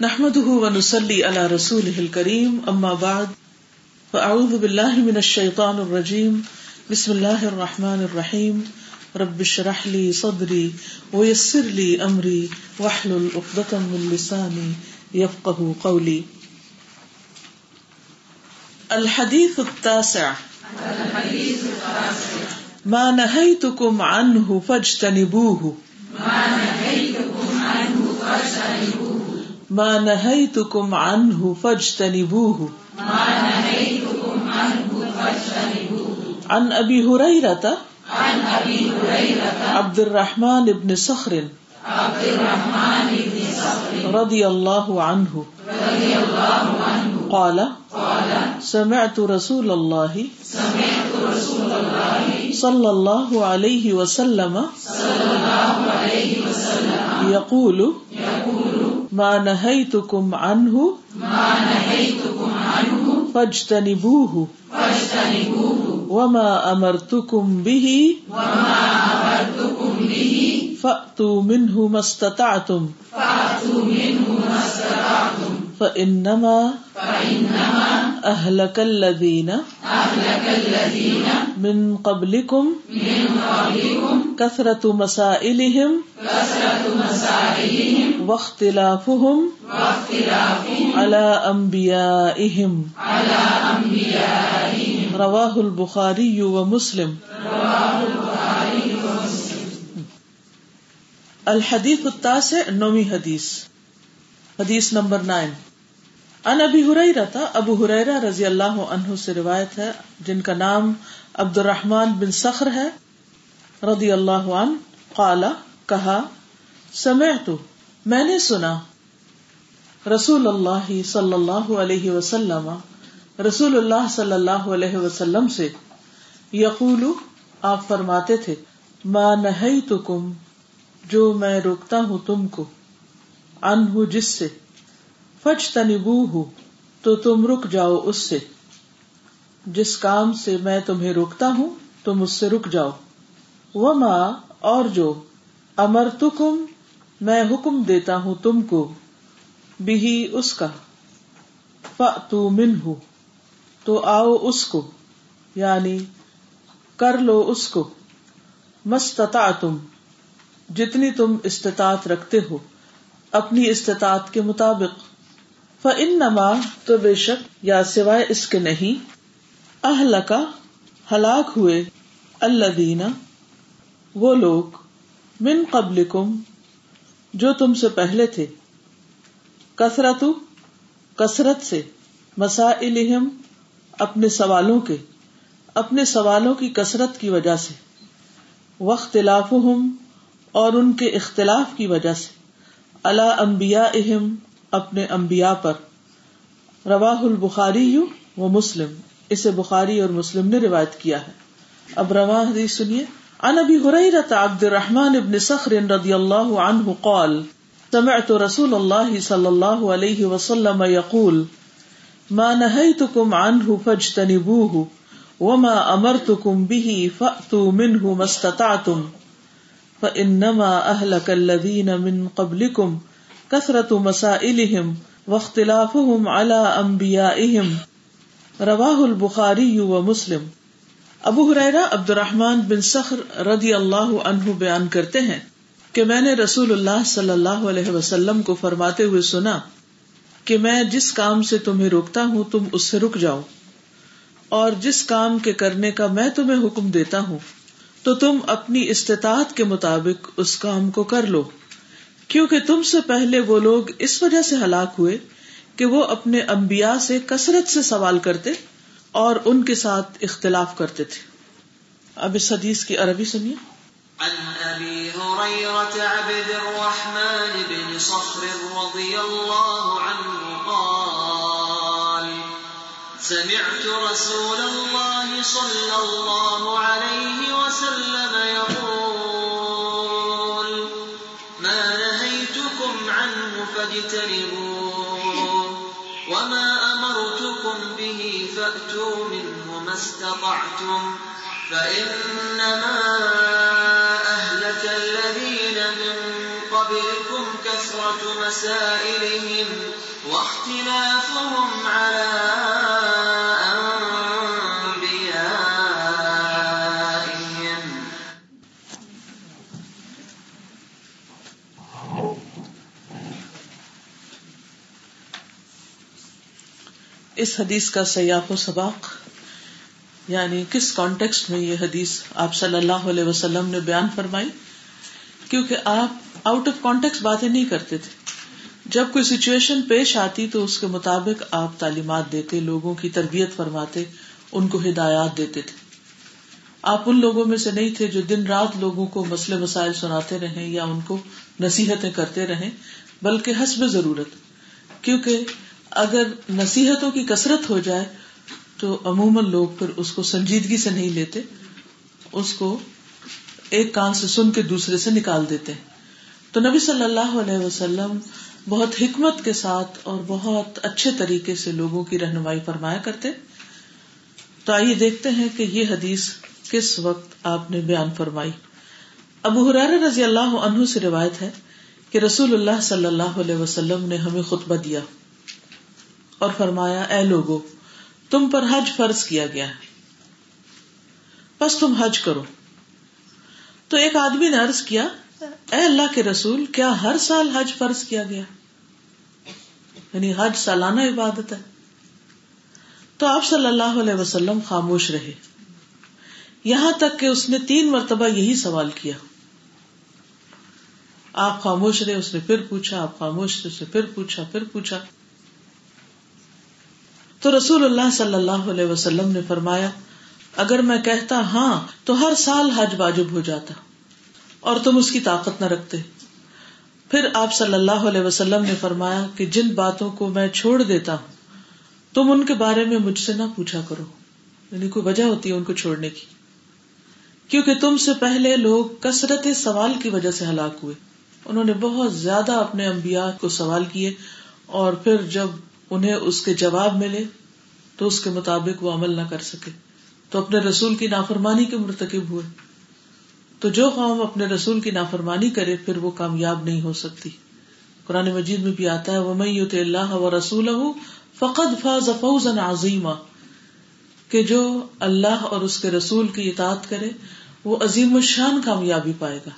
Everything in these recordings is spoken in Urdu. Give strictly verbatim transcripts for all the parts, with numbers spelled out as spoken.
نحمده ونصلي على رسوله الكريم اما بعد فاعوذ بالله من الشيطان الرجيم بسم الله الرحمن الرحيم رب اشرح لي صدري ويسر لي امري واحلل عقدة من لساني يفقهوا قولي الحديث التاسع الحديث التاسع ما نهيتكم عنه فاجتنبوه ما نهيتكم عنه فاجتنبوه ما نهيتكم عنه فاجتنبوه ما نهيتكم عنه فاجتنبوه عن أبي هريرة عن أبي هريرة عبد الرحمن بن صخر عبد الرحمن بن صخر رضي الله عنه رضي الله عنه قال قال سمعت رسول الله سمعت رسول الله صلى الله عليه وسلم صلى الله عليه وسلم يقول ما نهيتكم عنه ما نهيتكم عنه فاجتنبوه فاجتنبوه وما أمرتكم به وما أمرتكم به فأتوا منه ما استطعتم فأتوا منه ما استطعتم فإنما فإنما أهلك الذين أهلك الذين من قبلكم من قبلكم كثرة مسائلهم كثرة مسائلهم واختلافهم واختلافهم على أنبيائهم على أنبيائهم رواه البخاري ومسلم رواه البخاري ومسلم. الحديث التاسع نومي حديث حدیث نمبر نائن عن ابی ہریرہ ابو ہریرہ رضی اللہ عنہ سے روایت ہے جن کا نام عبد الرحمن بن صخر ہے رضی اللہ عنہ قال کہا سمعت میں نے سنا رسول اللہ صلی اللہ علیہ وسلم رسول اللہ صلی اللہ علیہ وسلم سے یقول آپ فرماتے تھے ما نہیتکم جو میں روکتا ہوں تم کو عنہ جس سے فاجتنبوہ تو تم رک جاؤ اس سے جس کام سے میں تمہیں روکتا ہوں تم اس سے رک جاؤ وما اور جو امرتکم میں حکم دیتا ہوں تم کو بہی اس کا فأتوا منہ تو آؤ اس کو یعنی کر لو اس کو ما استطعتم جتنی تم استطاعت رکھتے ہو اپنی استطاعت کے مطابق فإنما تو بے شک یا سوائے اس کے نہیں اہلک ہلاک ہوئے الذین وہ لوگ من قبلکم جو تم سے پہلے تھے کثرت کثرت سے مسائلہم اپنے سوالوں کے اپنے سوالوں کی کثرت کی وجہ سے واختلافہم اور ان کے اختلاف کی وجہ سے علی انبیائہم اپنے انبیاء پر رواہ البخاری و مسلم اسے بخاری اور مسلم نے روایت کیا ہے. اب رواں حدیث سنیے عن ابی ہریرہ عبد الرحمن بن صخر رضی اللہ عنہ قال سمعت رسول اللہ صلی اللہ علیہ وسلم یقول ما نہیتکم عنہ فاجتنبوہ وما امرتکم به فأتوا منہ ما استطعتم فإنما أهلك الذين من قبلكم كثرة مسائلهم واختلافهم على أنبيائهم رواه البخاري ومسلم. ابو ہریرہ عبد الرحمن بن صخر رضی اللہ عنہ بیان کرتے ہیں کہ میں نے رسول اللہ صلی اللہ علیہ وسلم کو فرماتے ہوئے سنا کہ میں جس کام سے تمہیں روکتا ہوں تم اس سے رک جاؤ اور جس کام کے کرنے کا میں تمہیں حکم دیتا ہوں تو تم اپنی استطاعت کے مطابق اس کام کو کر لو کیونکہ تم سے پہلے وہ لوگ اس وجہ سے ہلاک ہوئے کہ وہ اپنے انبیاء سے کثرت سے سوال کرتے اور ان کے ساتھ اختلاف کرتے تھے. اب اس حدیث کی عربی سنیے. عن ابی ہریرہ عبد الرحمن بن صخر رضی اللہ عنہ قال سمعت رسول اللہ صلی اللہ علیہ وسلم يقول ما نهيتكم عنه فاجتنبوه وما أمرتكم به فأتوا منه ما استطعتم فإنما أهلك الذين من قبلكم كثرة كثرة مسائلهم واختلافهم على أنبيائهم. اس حدیث کا سیاق و سباق، یعنی کس کانٹیکسٹ میں یہ حدیث آپ صلی اللہ علیہ وسلم نے بیان فرمائی، کیونکہ آپ آؤٹ آف کانٹیکسٹ باتیں نہیں کرتے تھے. جب کوئی سچویشن پیش آتی تو اس کے مطابق آپ تعلیمات دیتے، لوگوں کی تربیت فرماتے، ان کو ہدایات دیتے تھے. آپ ان لوگوں میں سے نہیں تھے جو دن رات لوگوں کو مسئلے مسائل سناتے رہیں یا ان کو نصیحتیں کرتے رہیں، بلکہ حسب ضرورت. کیونکہ اگر نصیحتوں کی کثرت ہو جائے تو عموماً لوگ پھر اس کو سنجیدگی سے نہیں لیتے، اس کو ایک کان سے سن کے دوسرے سے نکال دیتے ہیں. تو نبی صلی اللہ علیہ وسلم بہت حکمت کے ساتھ اور بہت اچھے طریقے سے لوگوں کی رہنمائی فرمایا کرتے. تو آئیے دیکھتے ہیں کہ یہ حدیث کس وقت آپ نے بیان فرمائی. ابو ہریرہ رضی اللہ عنہ سے روایت ہے کہ رسول اللہ صلی اللہ علیہ وسلم نے ہمیں خطبہ دیا اور فرمایا، اے لوگو، تم پر حج فرض کیا گیا ہے، بس تم حج کرو. تو ایک آدمی نے عرض کیا، اے اللہ کے رسول، کیا ہر سال حج فرض کیا گیا؟ یعنی حج سالانہ عبادت ہے. تو آپ صلی اللہ علیہ وسلم خاموش رہے، یہاں تک کہ اس نے تین مرتبہ یہی سوال کیا. آپ خاموش رہے، اس نے پھر پوچھا، آپ خاموش رہے، اس نے پھر پوچھا پھر پوچھا تو رسول اللہ صلی اللہ علیہ وسلم نے فرمایا، اگر میں کہتا ہاں تو ہر سال حج واجب ہو جاتا اور تم اس کی طاقت نہ رکھتے. پھر آپ صلی اللہ علیہ وسلم نے فرمایا کہ جن باتوں کو میں چھوڑ دیتا ہوں تم ان کے بارے میں مجھ سے نہ پوچھا کرو. یعنی کوئی وجہ ہوتی ہے ان کو چھوڑنے کی، کیونکہ تم سے پہلے لوگ کثرت سوال کی وجہ سے ہلاک ہوئے. انہوں نے بہت زیادہ اپنے انبیاء کو سوال کیے اور پھر جب انہیں اس کے جواب ملے تو اس کے مطابق وہ عمل نہ کر سکے، تو اپنے رسول کی نافرمانی کے مرتکب ہوئے. تو جو قوم اپنے رسول کی نافرمانی کرے پھر وہ کامیاب نہیں ہو سکتی. قرآن مجید میں بھی آتا ہے، وَمَن يُطِعِ اللَّهَ وَرَسُولَهُ فَقَدْ فَازَ فَوْزًا عَظِيمًا، کہ جو اللہ اور اس کے رسول کی اطاعت کرے وہ عظیم الشان کامیابی پائے گا.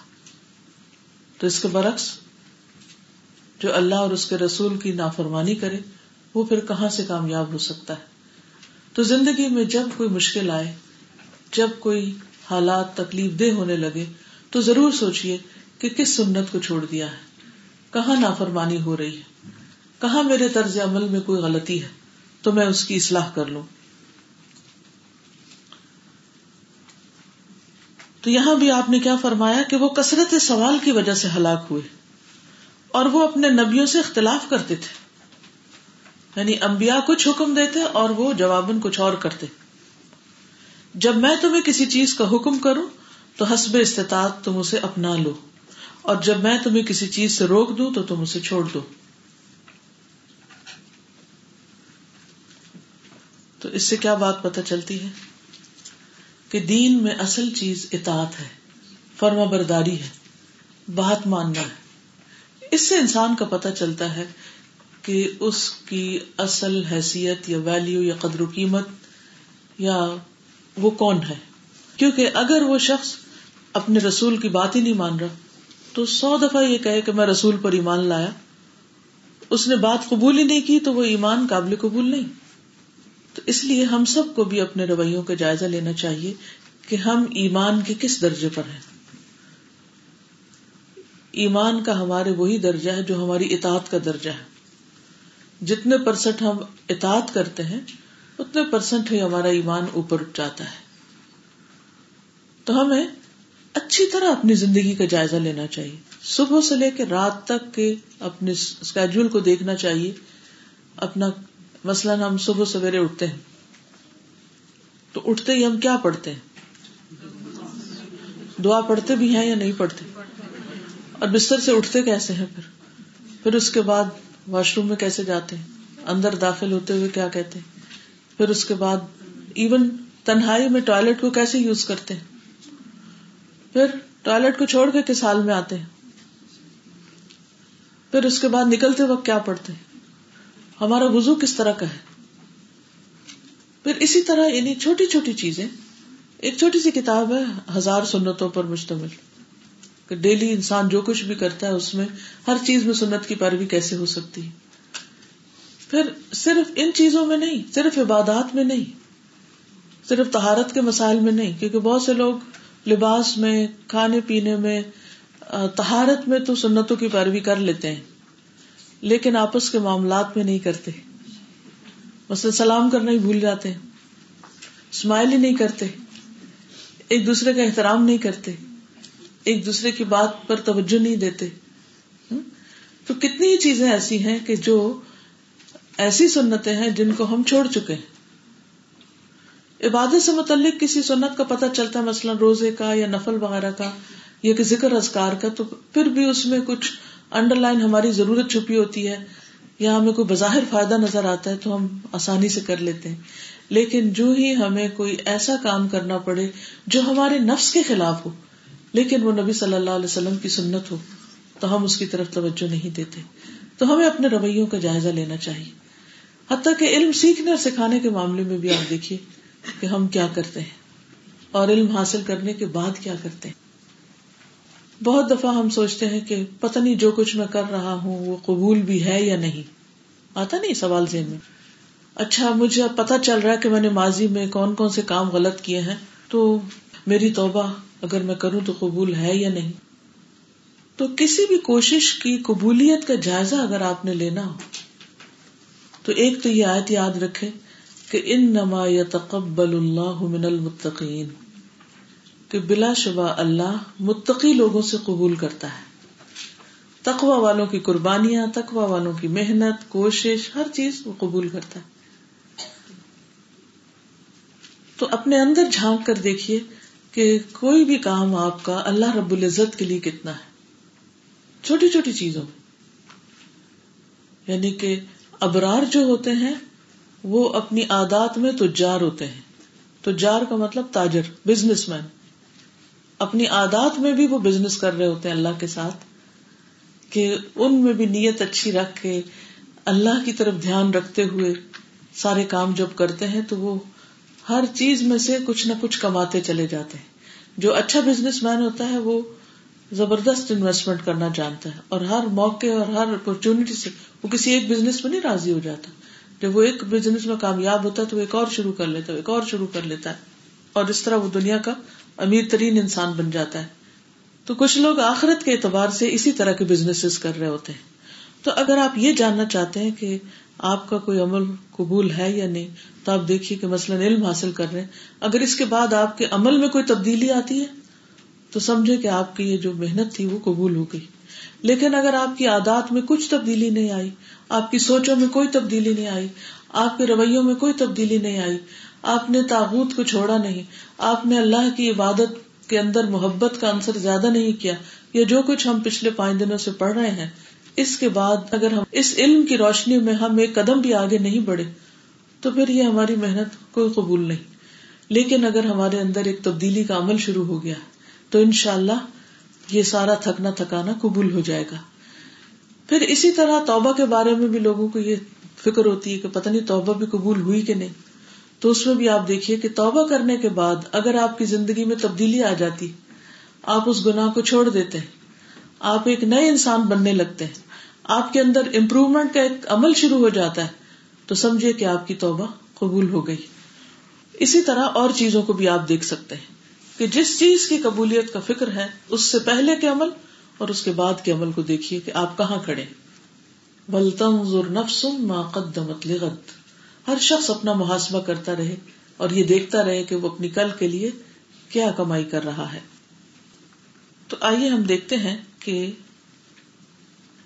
تو اس کے برعکس جو اللہ اور اس کے رسول کی نافرمانی کرے وہ پھر کہاں سے کامیاب ہو سکتا ہے. تو زندگی میں جب کوئی مشکل آئے، جب کوئی حالات تکلیف دہ ہونے لگے، تو ضرور سوچئے کہ کس سنت کو چھوڑ دیا ہے، کہاں نافرمانی ہو رہی ہے، کہاں میرے طرز عمل میں کوئی غلطی ہے تو میں اس کی اصلاح کر لوں. تو یہاں بھی آپ نے کیا فرمایا کہ وہ کثرت سوال کی وجہ سے ہلاک ہوئے اور وہ اپنے نبیوں سے اختلاف کرتے تھے. یعنی انبیاء کچھ حکم دیتے اور وہ جواباً کچھ اور کرتے. جب میں تمہیں کسی چیز کا حکم کروں تو حسب استطاعت تم اسے اپنا لو، اور جب میں تمہیں کسی چیز سے روک دوں تو تم اسے چھوڑ دو. تو اس سے کیا بات پتہ چلتی ہے کہ دین میں اصل چیز اطاعت ہے، فرما برداری ہے، بات ماننا ہے. اس سے انسان کا پتہ چلتا ہے کہ اس کی اصل حیثیت یا ویلیو یا قدر و قیمت یا وہ کون ہے. کیونکہ اگر وہ شخص اپنے رسول کی بات ہی نہیں مان رہا تو سو دفعہ یہ کہے کہ میں رسول پر ایمان لایا، اس نے بات قبول ہی نہیں کی تو وہ ایمان قابل قبول نہیں. تو اس لیے ہم سب کو بھی اپنے رویوں کا جائزہ لینا چاہیے کہ ہم ایمان کے کس درجے پر ہیں. ایمان کا ہمارے وہی درجہ ہے جو ہماری اطاعت کا درجہ ہے. جتنے پرسنٹ ہم اطاعت کرتے ہیں اتنے پرسنٹ ہی ہمارا ایمان اوپر اٹھ جاتا ہے. تو ہمیں اچھی طرح اپنی زندگی کا جائزہ لینا چاہیے، صبح سے لے کے رات تک کے اپنے اسکیڈول کو دیکھنا چاہیے اپنا. مثلاً ہم صبح سویرے اٹھتے ہیں تو اٹھتے ہی ہم کیا پڑھتے ہیں؟ دعا پڑھتے بھی ہیں یا نہیں پڑھتے؟ اور بستر سے اٹھتے کیسے ہیں؟ پھر پھر اس کے بعد واش روم میں کیسے جاتے ہیں؟ اندر داخل ہوتے ہوئے کیا کہتے ہیں؟ پھر اس کے بعد ایون تنہائی میں ٹوائلٹ کو کیسے یوز کرتے ہیں؟ پھر ٹوائلٹ کو چھوڑ کے کس حال میں آتے ہیں؟ پھر اس کے بعد نکلتے وقت کیا پڑھتے ہیں, ہمارا وضو کس طرح کا ہے. پھر اسی طرح یعنی چھوٹی چھوٹی چیزیں. ایک چھوٹی سی کتاب ہے ہزار سنتوں پر مشتمل, کہ ڈیلی انسان جو کچھ بھی کرتا ہے اس میں ہر چیز میں سنت کی پیروی کیسے ہو سکتی ہے. پھر صرف ان چیزوں میں نہیں, صرف عبادات میں نہیں, صرف طہارت کے مسائل میں نہیں, کیونکہ بہت سے لوگ لباس میں, کھانے پینے میں, طہارت میں تو سنتوں کی پیروی کر لیتے ہیں لیکن آپس کے معاملات میں نہیں کرتے. مثلا سلام کرنا ہی بھول جاتے ہیں, اسمائل ہی نہیں کرتے, ایک دوسرے کا احترام نہیں کرتے, ایک دوسرے کی بات پر توجہ نہیں دیتے. تو کتنی ہی چیزیں ایسی ہیں کہ جو ایسی سنتیں ہیں جن کو ہم چھوڑ چکے ہیں. عبادت سے متعلق کسی سنت کا پتہ چلتا ہے, مثلا روزے کا یا نفل وغیرہ کا یا کہ ذکر اذکار کا, تو پھر بھی اس میں کچھ انڈر لائن ہماری ضرورت چھپی ہوتی ہے یا ہمیں کوئی بظاہر فائدہ نظر آتا ہے تو ہم آسانی سے کر لیتے ہیں. لیکن جو ہی ہمیں کوئی ایسا کام کرنا پڑے جو ہمارے نفس کے خلاف ہو لیکن وہ نبی صلی اللہ علیہ وسلم کی سنت ہو تو ہم اس کی طرف توجہ نہیں دیتے. تو ہمیں اپنے رویوں کا جائزہ لینا چاہیے, حتیٰ کہ علم سیکھنے اور سکھانے کے معاملے میں بھی آپ دیکھیے کہ ہم کیا کرتے ہیں اور علم حاصل کرنے کے بعد کیا کرتے ہیں. بہت دفعہ ہم سوچتے ہیں کہ پتہ نہیں جو کچھ میں کر رہا ہوں وہ قبول بھی ہے یا نہیں, آتا نہیں سوال ذہن میں. اچھا مجھے پتہ چل رہا ہے کہ میں نے ماضی میں کون کون سے کام غلط کیے ہیں, تو میری توبہ اگر میں کروں تو قبول ہے یا نہیں. تو کسی بھی کوشش کی قبولیت کا جائزہ اگر آپ نے لینا ہو تو ایک تو یہ آیت یاد رکھے کہ انما یتقبل اللہ من المتقین, کہ بلا شبہ اللہ متقی لوگوں سے قبول کرتا ہے. تقوی والوں کی قربانیاں, تقوی والوں کی محنت, کوشش, ہر چیز وہ قبول کرتا ہے. تو اپنے اندر جھانک کر دیکھیے کہ کوئی بھی کام آپ کا اللہ رب العزت کے لیے کتنا ہے, چھوٹی چھوٹی چیزوں. یعنی کہ ابرار جو ہوتے ہیں وہ اپنی عادات میں تجار ہوتے ہیں. تجار کا مطلب تاجر, بزنس مین. اپنی عادات میں بھی وہ بزنس کر رہے ہوتے ہیں اللہ کے ساتھ, کہ ان میں بھی نیت اچھی رکھ کے اللہ کی طرف دھیان رکھتے ہوئے سارے کام جب کرتے ہیں تو وہ ہر چیز میں سے کچھ نہ کچھ کماتے چلے جاتے ہیں. جو اچھا بزنس مین ہوتا ہے وہ زبردست انویسٹمنٹ کرنا جانتا ہے اور ہر موقع اور ہر اپرچونٹی سے وہ کسی ایک بزنس میں نہیں راضی ہو جاتا. جب وہ ایک بزنس میں کامیاب ہوتا ہے تو وہ ایک اور شروع کر لیتا ہے, ایک اور شروع کر لیتا ہے, اور اس طرح وہ دنیا کا امیر ترین انسان بن جاتا ہے. تو کچھ لوگ آخرت کے اعتبار سے اسی طرح کے بزنسز کر رہے ہوتے ہیں. تو اگر آپ یہ جاننا چاہتے ہیں کہ آپ کا کوئی عمل قبول ہے یا نہیں, تو آپ دیکھیے کہ مثلاً علم حاصل کر رہے ہیں, اگر اس کے بعد آپ کے عمل میں کوئی تبدیلی آتی ہے تو سمجھے کہ آپ کی یہ جو محنت تھی وہ قبول ہو گئی. لیکن اگر آپ کی عادات میں کچھ تبدیلی نہیں آئی, آپ کی سوچوں میں کوئی تبدیلی نہیں آئی, آپ کے رویوں میں کوئی تبدیلی نہیں آئی, آپ نے طاغوت کو چھوڑا نہیں, آپ نے اللہ کی عبادت کے اندر محبت کا عنصر زیادہ نہیں کیا, یہ جو کچھ ہم پچھلے پانچ دنوں سے پڑھ رہے ہیں, اس کے بعد اگر ہم اس علم کی روشنی میں ہم ایک قدم بھی آگے نہیں بڑھے تو پھر یہ ہماری محنت کوئی قبول نہیں. لیکن اگر ہمارے اندر ایک تبدیلی کا عمل شروع ہو گیا تو انشاءاللہ یہ سارا تھکنا تھکانا قبول ہو جائے گا. پھر اسی طرح توبہ کے بارے میں بھی لوگوں کو یہ فکر ہوتی ہے کہ پتہ نہیں توبہ بھی قبول ہوئی کہ نہیں, تو اس میں بھی آپ دیکھیے کہ توبہ کرنے کے بعد اگر آپ کی زندگی میں تبدیلی آ جاتی, آپ اس گناہ کو چھوڑ دیتے ہیں, آپ ایک نئے انسان بننے لگتے ہیں, آپ کے اندر امپروومنٹ کا ایک عمل شروع ہو جاتا ہے, تو سمجھے کہ آپ کی توبہ قبول ہو گئی. اسی طرح اور چیزوں کو بھی آپ دیکھ سکتے ہیں کہ جس چیز کی قبولیت کا فکر ہے اس سے پہلے کے عمل اور اس کے بعد کے عمل کو دیکھیے کہ آپ کہاں کھڑے. وَلْتَنْظُرْ نَفْسٌ مَا قَدَّمَتْ لِغَدْ, ہر شخص اپنا محاسبہ کرتا رہے اور یہ دیکھتا رہے کہ وہ اپنی کل کے لیے کیا کمائی کر رہا ہے. تو آئیے ہم دیکھتے ہیں کہ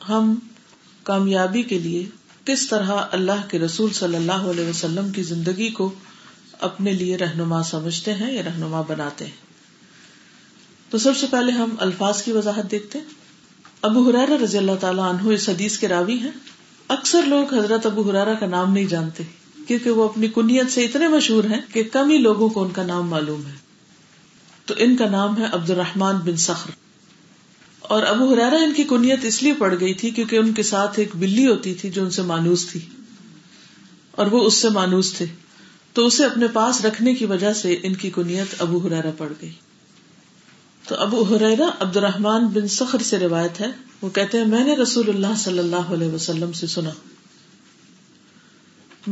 ہم کامیابی کے لیے کس طرح اللہ کے رسول صلی اللہ علیہ وسلم کی زندگی کو اپنے لیے رہنما سمجھتے ہیں یا رہنما بناتے ہیں. تو سب سے پہلے ہم الفاظ کی وضاحت دیکھتے ہیں. ابو ہریرہ رضی اللہ تعالیٰ عنہ اس حدیث کے راوی ہیں. اکثر لوگ حضرت ابو ہریرہ کا نام نہیں جانتے کیونکہ وہ اپنی کنیت سے اتنے مشہور ہیں کہ کم ہی لوگوں کو ان کا نام معلوم ہے. تو ان کا نام ہے عبد الرحمن بن صخر, اور ابو ہریرہ ان کی کنیت اس لیے پڑ گئی تھی کیونکہ ان کے ساتھ ایک بلی ہوتی تھی جو ان سے مانوس تھی اور وہ اس سے مانوس تھے، تو اسے اپنے پاس رکھنے کی وجہ سے ان کی کنیت ابو ہریرہ پڑ گئی۔ تو ابو ہریرہ عبد الرحمن بن صخر سے روایت ہے، وہ کہتے ہیں میں نے رسول اللہ صلی اللہ علیہ وسلم سے سنا،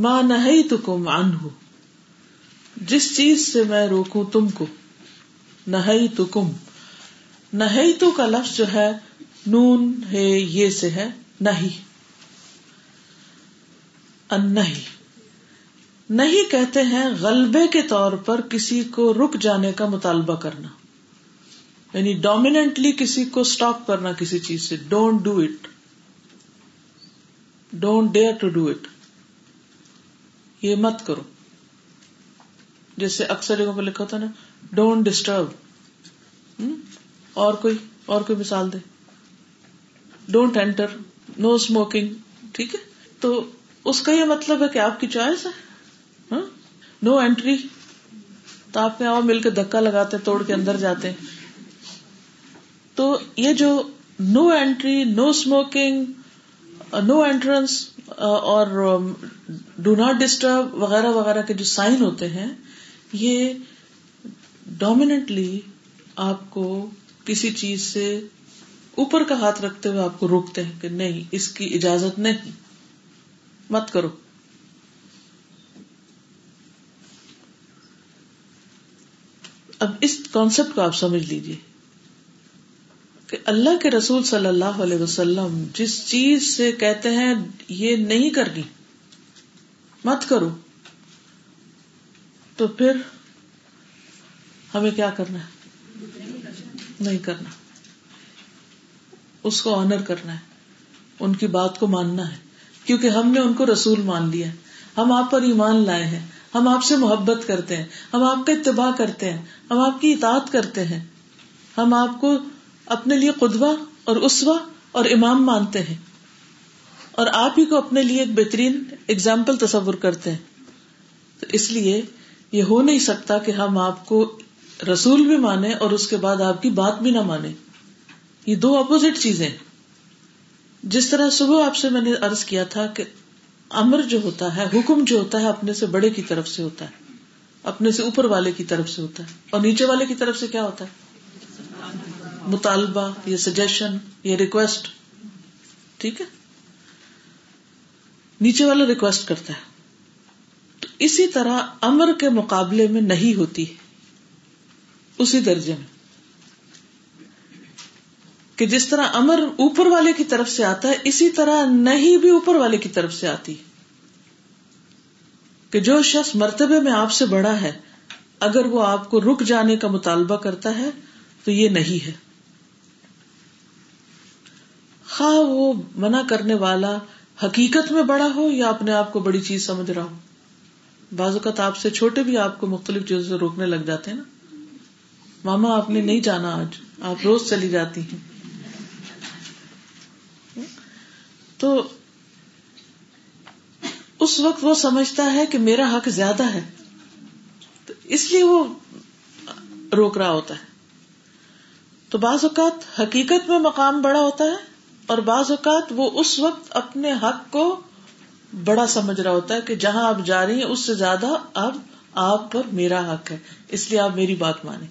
ما نہیتکم عنہ، جس چیز سے میں روکوں تم کو، نہیتکم، نہیتو کا لفظ جو ہے نون ہے یہ سے ہے نہی، النہی، نہیں کہتے ہیں غلبے کے طور پر کسی کو رک جانے کا مطالبہ کرنا، یعنی ڈومیننٹلی کسی کو سٹاپ کرنا کسی چیز سے، don't do it, don't dare to do it, یہ مت کرو، جیسے اکثر لوگوں کو لکھا ہوتا ہے نا ڈونٹ ڈسٹرب، اور کوئی اور کوئی مثال دے، ڈونٹ انٹر، نو اسموکنگ، ٹھیک ہے، تو اس کا یہ مطلب ہے کہ آپ کی چوائس ہے نو انٹری، تو آپ نے اور مل کے دھکا لگاتے توڑ کے اندر جاتے ہیں۔ تو یہ جو no entry, no smoking, no entrance اور ڈو ناٹ ڈسٹرب وغیرہ وغیرہ کے جو سائن ہوتے ہیں، یہ ڈومیننٹلی آپ کو کسی چیز سے اوپر کا ہاتھ رکھتے ہوئے آپ کو روکتے ہیں کہ نہیں، اس کی اجازت نہیں، مت کرو۔ اب اس کانسیپٹ کو آپ سمجھ لیجئے کہ اللہ کے رسول صلی اللہ علیہ وسلم جس چیز سے کہتے ہیں یہ نہیں کرنی، مت کرو، تو پھر ہمیں کیا کرنا ہے؟ نہیں کرنا، اس کو آنر کرنا ہے، ان کی بات کو ماننا ہے، کیونکہ ہم نے ان کو رسول مان لیا، ہم آپ پر ایمان لائے ہیں، ہم آپ سے محبت کرتے ہیں، ہم آپ کا اتباع کرتے ہیں، ہم آپ کی اطاعت کرتے ہیں، ہم آپ کو اپنے لیے قدوہ اور اسوہ اور امام مانتے ہیں، اور آپ ہی کو اپنے لیے ایک بہترین اگزامپل تصور کرتے ہیں۔ تو اس لیے یہ ہو نہیں سکتا کہ ہم آپ کو رسول بھی مانے اور اس کے بعد آپ کی بات بھی نہ مانے، یہ دو اپوزٹ چیزیں۔ جس طرح صبح آپ سے میں نے عرض کیا تھا کہ امر جو ہوتا ہے، حکم جو ہوتا ہے، اپنے سے بڑے کی طرف سے ہوتا ہے، اپنے سے اوپر والے کی طرف سے ہوتا ہے، اور نیچے والے کی طرف سے کیا ہوتا ہے؟ مطالبہ، یہ سجیشن، یہ ریکویسٹ، ٹھیک ہے، نیچے والا ریکویسٹ کرتا ہے۔ تو اسی طرح امر کے مقابلے میں نہیں ہوتی ہے اسی درجے میں، کہ جس طرح امر اوپر والے کی طرف سے آتا ہے، اسی طرح نہیں بھی اوپر والے کی طرف سے آتی، کہ جو شخص مرتبے میں آپ سے بڑا ہے اگر وہ آپ کو رک جانے کا مطالبہ کرتا ہے تو یہ نہیں ہے، خواہ وہ منع کرنے والا حقیقت میں بڑا ہو یا اپنے آپ کو بڑی چیز سمجھ رہا ہو۔ بعض اوقات آپ سے چھوٹے بھی آپ کو مختلف چیزوں سے روکنے لگ جاتے ہیں نا، ماما آپ نے نہیں جانا آج، آپ روز چلی جاتی ہیں، تو اس وقت وہ سمجھتا ہے کہ میرا حق زیادہ ہے، تو اس لیے وہ روک رہا ہوتا ہے۔ تو بعض اوقات حقیقت میں مقام بڑا ہوتا ہے، اور بعض اوقات وہ اس وقت اپنے حق کو بڑا سمجھ رہا ہوتا ہے کہ جہاں آپ جا رہی ہیں اس سے زیادہ اب آپ پر میرا حق ہے، اس لیے آپ میری بات مانیں،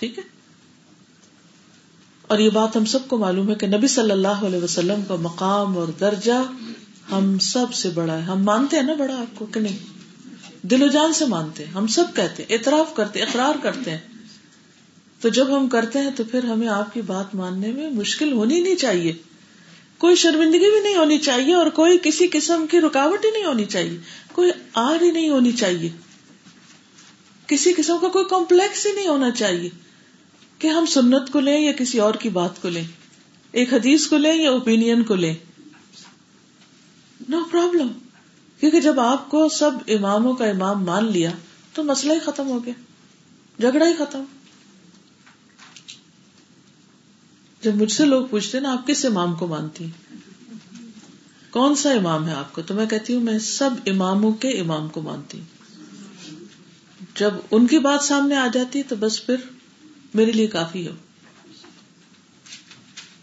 ٹھیک ہے۔ اور یہ بات ہم سب کو معلوم ہے کہ نبی صلی اللہ علیہ وسلم کا مقام اور درجہ ہم سب سے بڑا ہے، ہم مانتے ہیں نا بڑا آپ کو کہ نہیں، دل و جان سے مانتے ہیں، ہم سب کہتے ہیں، اعتراف کرتے ہیں، اقرار کرتے ہیں۔ تو جب ہم کرتے ہیں تو پھر ہمیں آپ کی بات ماننے میں مشکل ہونی نہیں چاہیے، کوئی شرمندگی بھی نہیں ہونی چاہیے، اور کوئی کسی قسم کی رکاوٹ ہی نہیں ہونی چاہیے، کوئی آڑ ہی نہیں ہونی چاہیے، کسی قسم کا کوئی کمپلیکس ہی نہیں ہونا چاہیے کہ ہم سنت کو لیں یا کسی اور کی بات کو لیں، ایک حدیث کو لیں یا اوپینین کو لیں، نو پرابلم، کیونکہ جب آپ کو سب اماموں کا امام مان لیا تو مسئلہ ہی ختم ہو گیا، جھگڑا ہی ختم۔ جب مجھ سے لوگ پوچھتے نا آپ کس امام کو مانتی ہیں، کون سا امام ہے آپ کو، تو میں کہتی ہوں میں سب اماموں کے امام کو مانتی ہوں۔ جب ان کی بات سامنے آ جاتی ہے تو بس پھر میرے لیے کافی ہو،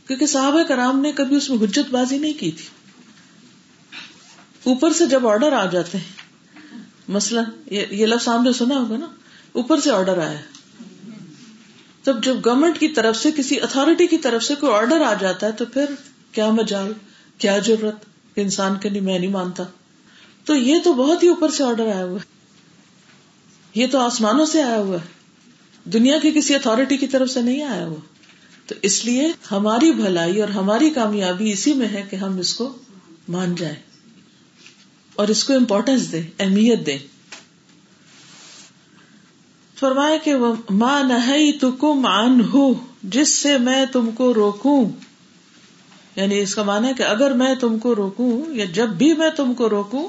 کیونکہ صحابہ کرام نے کبھی اس میں حجت بازی نہیں کی تھی. اوپر سے جب آرڈر آ جاتے ہیں, مثلا یہ لفظ سامنے سنا ہوگا نا, اوپر سے آرڈر آیا, تب جب گورنمنٹ کی طرف سے کسی اتھارٹی کی طرف سے کوئی آرڈر آ جاتا ہے تو پھر کیا مجال, کیا ضرورت انسان کے لیے, میں نہیں مانتا. تو یہ تو بہت ہی اوپر سے آرڈر آیا ہوا ہے, یہ تو آسمانوں سے آیا ہوا ہے, دنیا کی کسی اتھارٹی کی طرف سے نہیں آیا ہوا. تو اس لیے ہماری بھلائی اور ہماری کامیابی اسی میں ہے کہ ہم اس کو مان جائیں اور اس کو امپورٹنس دیں, اہمیت دیں. فرمایا کہ ما نہیتکم عنہ, جس سے میں تم کو روکوں, یعنی اس کا معنی ہے کہ اگر میں تم کو روکوں یا جب بھی میں تم کو روکوں,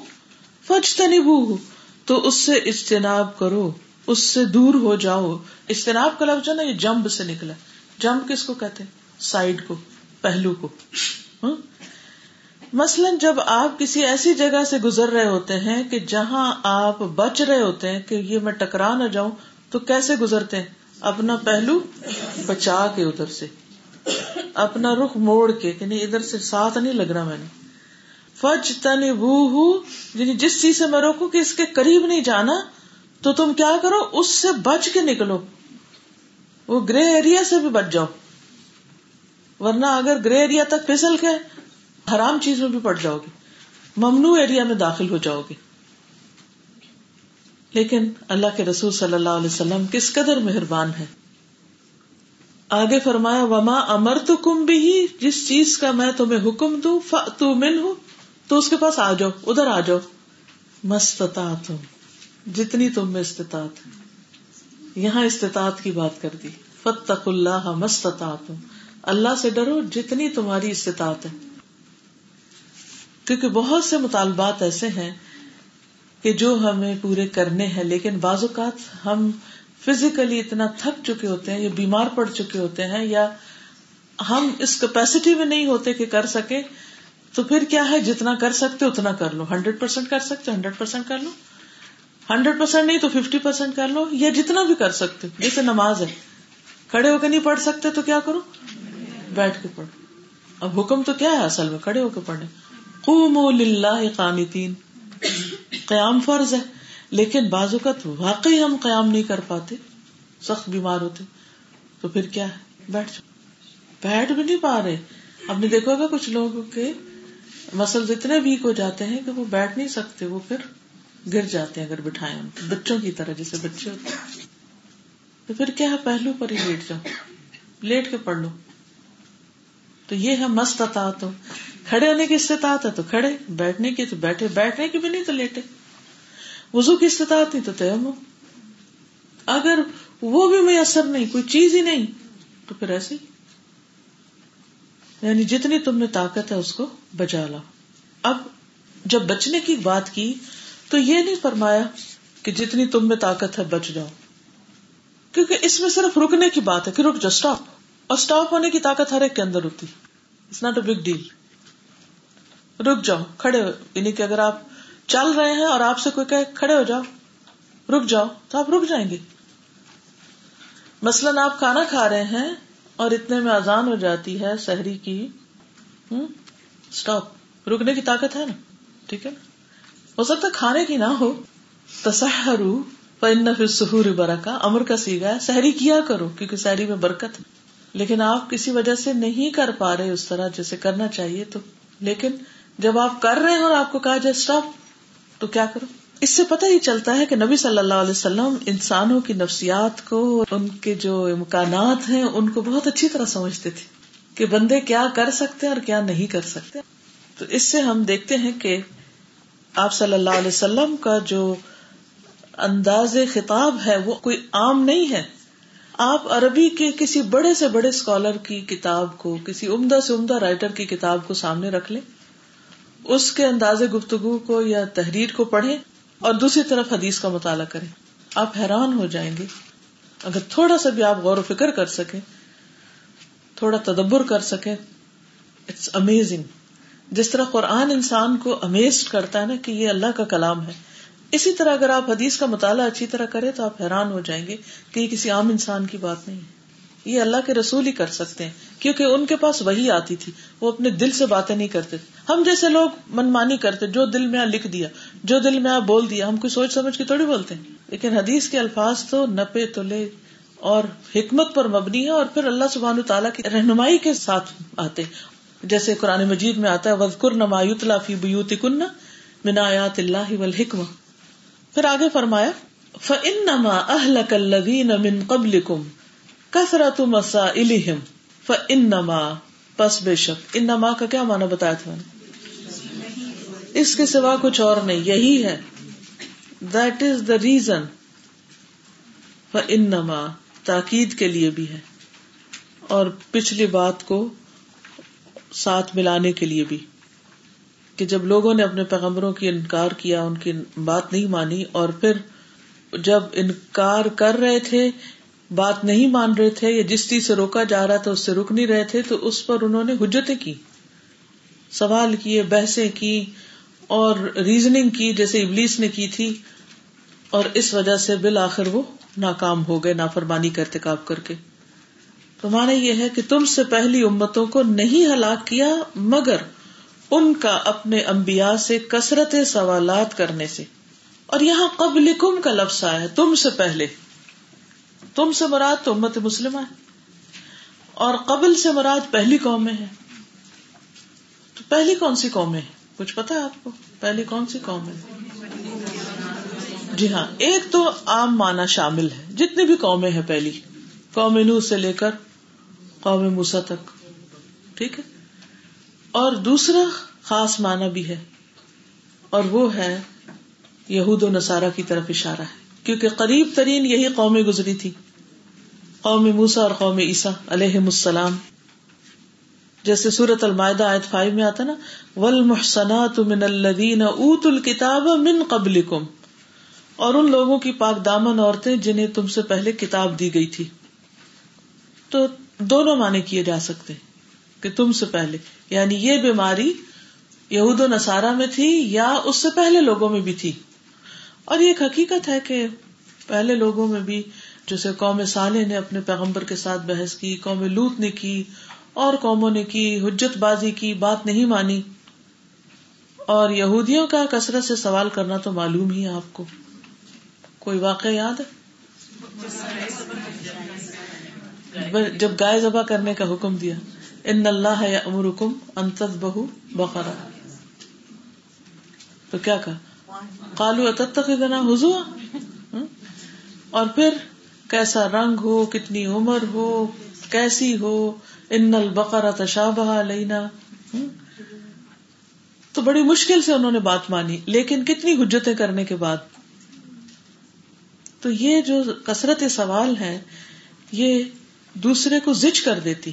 فاجتنبوہ, تو اس سے اجتناب کرو, اس سے دور ہو جاؤ. اجتناب کا لفظ نا یہ جنب سے نکلا. جنب کس کو کہتے ہیں؟ سائڈ کو, پہلو کو. مثلاً جب آپ کسی ایسی جگہ سے گزر رہے ہوتے ہیں کہ جہاں آپ بچ رہے ہوتے ہیں کہ یہ میں ٹکرا نہ جاؤں, تو کیسے گزرتے ہیں؟ اپنا پہلو بچا کے, ادھر سے اپنا رخ موڑ کے کہ نہیں ادھر سے ساتھ نہیں لگنا میں نے. فَاجْتَنِبُوهُ, یعنی جس چیز سے میں روکوں کہ اس کے قریب نہیں جانا, تو تم کیا کرو, اس سے بچ کے نکلو, وہ گرے ایریا سے بھی بچ جاؤ, ورنہ اگر گرے ایریا تک پھسل کے حرام چیز میں بھی پڑ جاؤ گے, ممنوع ایریا میں داخل ہو جاؤ گے. لیکن اللہ کے رسول صلی اللہ علیہ وسلم کس قدر مہربان ہے. آگے فرمایا وما امرتکم بہ, جس چیز کا میں تمہیں حکم دوں, فاتوا منہ, تو اس کے پاس آ جاؤ, ادھر آ جاؤ. مستطعتم, جتنی تم میں استطاعت ہے. یہاں استطاعت کی بات کر دی. فاتقوا اللہ ما استطعتم, اللہ سے ڈرو جتنی تمہاری استطاعت ہے. کیونکہ بہت سے مطالبات ایسے ہیں کہ جو ہمیں پورے کرنے ہیں, لیکن بعض اوقات ہم فزیکلی اتنا تھک چکے ہوتے ہیں یا بیمار پڑ چکے ہوتے ہیں یا ہم اس کیپیسٹی میں نہیں ہوتے کہ کر سکے. تو پھر کیا ہے, جتنا کر سکتے اتنا کر لو. ہنڈریڈ پرسینٹ کر سکتے ہنڈریڈ پرسینٹ کر لو, ہنڈریڈ پرسینٹ نہیں تو ففٹی پرسینٹ کر لو, یا جتنا بھی کر سکتے. جیسے نماز ہے, کھڑے ہو کے نہیں پڑھ سکتے تو کیا کرو, بیٹھ کے پڑھو. اب حکم تو کیا ہے اصل میں, کھڑے ہو کے پڑھنے. قوموا للہ قانتین, قیام فرض ہے, لیکن بعض اوقات واقعی ہم قیام نہیں کر پاتے, سخت بیمار ہوتے, تو پھر کیا ہے, بیٹھ جاؤ. بیٹھ بھی نہیں پا رہے. آپ نے دیکھو گا کچھ لوگوں کے مسلز اتنے ویک ہو جاتے ہیں کہ وہ بیٹھ نہیں سکتے, وہ پھر گر جاتے ہیں اگر بٹھائیں ان کو, بچوں کی طرح جیسے بچے ہوتے ہیں. تو پھر کیا ہے, پہلو پر ہی لیٹ جاؤ, لیٹ کے پڑھ لو. تو یہ ہے مستطاعت, کھڑے ہونے کی استطاعت ہے تو کھڑے, بیٹھنے کی تو بیٹھے, بیٹھنے کی بھی نہیں تو لیٹے. وضو کی استطاعت نہیں تو تیمم. اگر وہ بھی میسر نہیں, کوئی چیز ہی نہیں, تو پھر ایسے ہی, یعنی جتنی تم میں طاقت ہے اس کو بچا لاؤ. اب جب بچنے کی بات کی تو یہ نہیں فرمایا کہ جتنی تم میں طاقت ہے بچ جاؤ, کیونکہ اس میں صرف رکنے کی بات ہے کہ رک جا, اسٹاپ. اور اسٹاپ ہونے کی طاقت ہر ایک کے اندر ہوتی, it's not a big deal. رک جاؤ, کھڑے ہو, یعنی کہ اگر آپ چل رہے ہیں اور آپ سے کوئی کہے کھڑے ہو جاؤ, رک جاؤ, تو آپ رک جائیں گے. مثلاً آپ کھانا کھا رہے ہیں اور اتنے میں اذان ہو جاتی ہے سحری کی, اسٹاپ, رکنے کی طاقت ہے نا, ٹھیک ہے. ہو سکتا ہے کھانے کی نہ ہو. تسحروا فإن فی السحور برکۃ, امر کا صیغہ ہے, سحری کیا کرو کیونکہ سحری میں برکت ہے. لیکن آپ کسی وجہ سے نہیں کر پا رہے اس طرح جیسے کرنا چاہیے, تو لیکن جب آپ کر رہے ہیں اور آپ کو کہا جائے اسٹاپ, تو کیا کرو. اس سے پتہ یہ چلتا ہے کہ نبی صلی اللہ علیہ وسلم انسانوں کی نفسیات کو, ان کے جو امکانات ہیں ان کو بہت اچھی طرح سمجھتے تھے کہ بندے کیا کر سکتے ہیں اور کیا نہیں کر سکتے. تو اس سے ہم دیکھتے ہیں کہ آپ صلی اللہ علیہ وسلم کا جو انداز خطاب ہے وہ کوئی عام نہیں ہے. آپ عربی کے کسی بڑے سے بڑے اسکالر کی کتاب کو, کسی عمدہ سے عمدہ رائٹر کی کتاب کو سامنے رکھ لیں, اس کے انداز گفتگو کو یا تحریر کو پڑھیں, اور دوسری طرف حدیث کا مطالعہ کریں. آپ حیران ہو جائیں گے اگر تھوڑا سا بھی آپ غور و فکر کر سکیں, تھوڑا تدبر کر سکیں. It's amazing. جس طرح قرآن انسان کو امیزڈ کرتا ہے نا کہ یہ اللہ کا کلام ہے, اسی طرح اگر آپ حدیث کا مطالعہ اچھی طرح کریں تو آپ حیران ہو جائیں گے کہ یہ کسی عام انسان کی بات نہیں ہے. یہ اللہ کے رسول ہی کر سکتے ہیں، کیونکہ ان کے پاس وحی آتی تھی، وہ اپنے دل سے باتیں نہیں کرتے. ہم جیسے لوگ منمانی کرتے، جو دل میں آ لکھ دیا، جو دل میں آ بول دیا، ہم کوئی سوچ سمجھ کے تھوڑی بولتے ہیں. لیکن حدیث کے الفاظ تو نپے تلے اور حکمت پر مبنی ہے، اور پھر اللہ سبحانہ تعالیٰ کی رہنمائی کے ساتھ آتے، جیسے قرآن مجید میں آتا ہے وَذْكُرْنَ مَا يُتْلَى فِي بُيُوتِكُنَّ مِنْ آيَاتِ اللَّهِ وَالْحِكْمَةِ. پھر آگے فرمایا فَإِنَّمَا أَهْلَكَ الَّذِينَ مِنْ قَبْلِكُمْ كَثْرَةُ مَسَائِلِهِمْ فَإِنَّمَا، پس بے شک. انما کا کیا معنی بتایا تھا؟ اس کے سوا کچھ اور نہیں، یہی ہے، that is the reason. فَإِنَّمَا تاکید کے لیے بھی ہے، اور پچھلی بات کو ساتھ ملانے کے لیے بھی، کہ جب لوگوں نے اپنے پیغمبروں کی انکار کیا، ان کی بات نہیں مانی، اور پھر جب انکار کر رہے تھے، بات نہیں مان رہے تھے، یا جس چیز سے روکا جا رہا تھا اس سے رک نہیں رہے تھے، تو اس پر انہوں نے حجتیں کی، سوال کیے، بحثیں کی اور ریزننگ کی، جیسے ابلیس نے کی تھی، اور اس وجہ سے بالآخر وہ ناکام ہو گئے نافرمانی کا ارتکاب کر کے. تو معنی یہ ہے کہ تم سے پہلی امتوں کو نہیں ہلاک کیا مگر ان کا اپنے انبیاء سے کثرت سوالات کرنے سے. اور یہاں قبلکم کا لفظ آیا، تم سے پہلے. تم سے مراد تو امت مسلمہ ہے، اور قبل سے مراد پہلی قومیں ہیں. تو پہلی کون سی قومیں ہیں؟ کچھ پتا ہے آپ کو پہلی کون سی قومیں ہیں؟ جی ہاں، ایک تو عام معنی شامل ہے، جتنی بھی قومیں ہیں پہلی، قوم نوح سے لے کر قوم موسیٰ تک، ٹھیک ہے. اور دوسرا خاص معنی بھی ہے، اور وہ ہے یہود و نصارہ کی طرف اشارہ ہے، کیونکہ قریب ترین یہی قومیں گزری تھی، قوم موسیٰ اور قوم عیسیٰ علیہ السلام. جیسے سورة المائدہ آیت پانچ میں آتا نا وَالْمُحْصَنَاتُ مِنَ الَّذِينَ أُوتُوا الْكِتَابَ مِنْ قَبْلِكُمْ، اور ان لوگوں کی پاک دامن عورتیں جنہیں تم سے پہلے کتاب دی گئی تھی. تو دونوں معنی کیے جا سکتے کہ تم سے پہلے، یعنی یہ بیماری یہود و نصارہ میں تھی یا اس سے پہلے لوگوں میں بھی تھی. اور یہ ایک حقیقت ہے کہ پہلے لوگوں میں بھی، جیسے قوم صالح نے اپنے پیغمبر کے ساتھ بحث کی، قوم لوط نے کی، اور قوموں نے کی، حجت بازی کی، بات نہیں مانی. اور یہودیوں کا کثرت سے سوال کرنا تو معلوم ہی آپ کو. کوئی واقعہ یاد ہے جب گائے ذبح کرنے کا حکم دیا، ان اللہ یأمرکم ان تذبحوا بقرہ، تو کیا کہا؟ قالوا اتتخذنا ہزوا. اور پھر کیسا رنگ ہو، کتنی عمر ہو، کیسی ہو، ان البقرہ تشابہ علینا. تو بڑی مشکل سے انہوں نے بات مانی، لیکن کتنی حجتیں کرنے کے بعد. تو یہ جو کثرت سوال ہے، یہ دوسرے کو زج کر دیتی.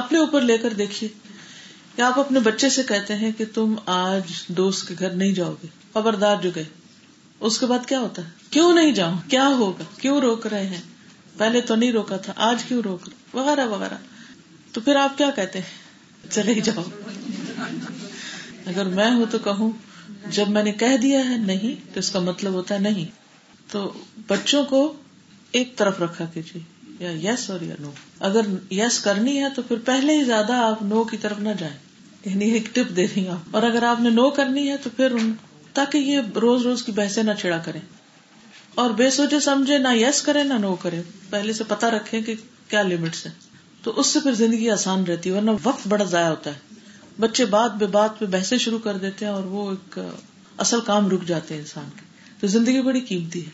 اپنے اوپر لے کر دیکھیے، یا آپ اپنے بچے سے کہتے ہیں کہ تم آج دوست کے گھر نہیں جاؤ گے، خبردار جو گئے، اس کے بعد کیا ہوتا ہے؟ کیوں نہیں جاؤ، کیا ہوگا، کیوں روک رہے ہیں، پہلے تو نہیں روکا تھا، آج کیوں روک رہے، وغیرہ وغیرہ. تو پھر آپ کیا کہتے ہیں؟ چلے جاؤ. اگر میں ہوں تو کہوں جب میں نے کہہ دیا ہے نہیں تو اس کا مطلب ہوتا ہے نہیں. تو بچوں کو ایک طرف رکھا کیجیے، یا یس اور یا نو. اگر یس کرنی ہے تو پھر پہلے ہی زیادہ آپ نو کی طرف نہ جائیں، یعنی ایک ٹپ دے دیں آپ. اور اگر آپ نے نو کرنی ہے تو پھر تاکہ یہ روز روز کی بحثیں نہ چھڑا کریں، اور بے سوچے سمجھے، نہ یس کریں نہ نو کریں، پہلے سے پتہ رکھیں کہ کیا لمٹس ہیں. تو اس سے پھر زندگی آسان رہتی ہے، ورنہ وقت بڑا ضائع ہوتا ہے. بچے بات بے بات پہ بحثیں شروع کر دیتے ہیں، اور وہ ایک اصل کام رک جاتے ہیں انسان کے. تو زندگی بڑی قیمتی ہے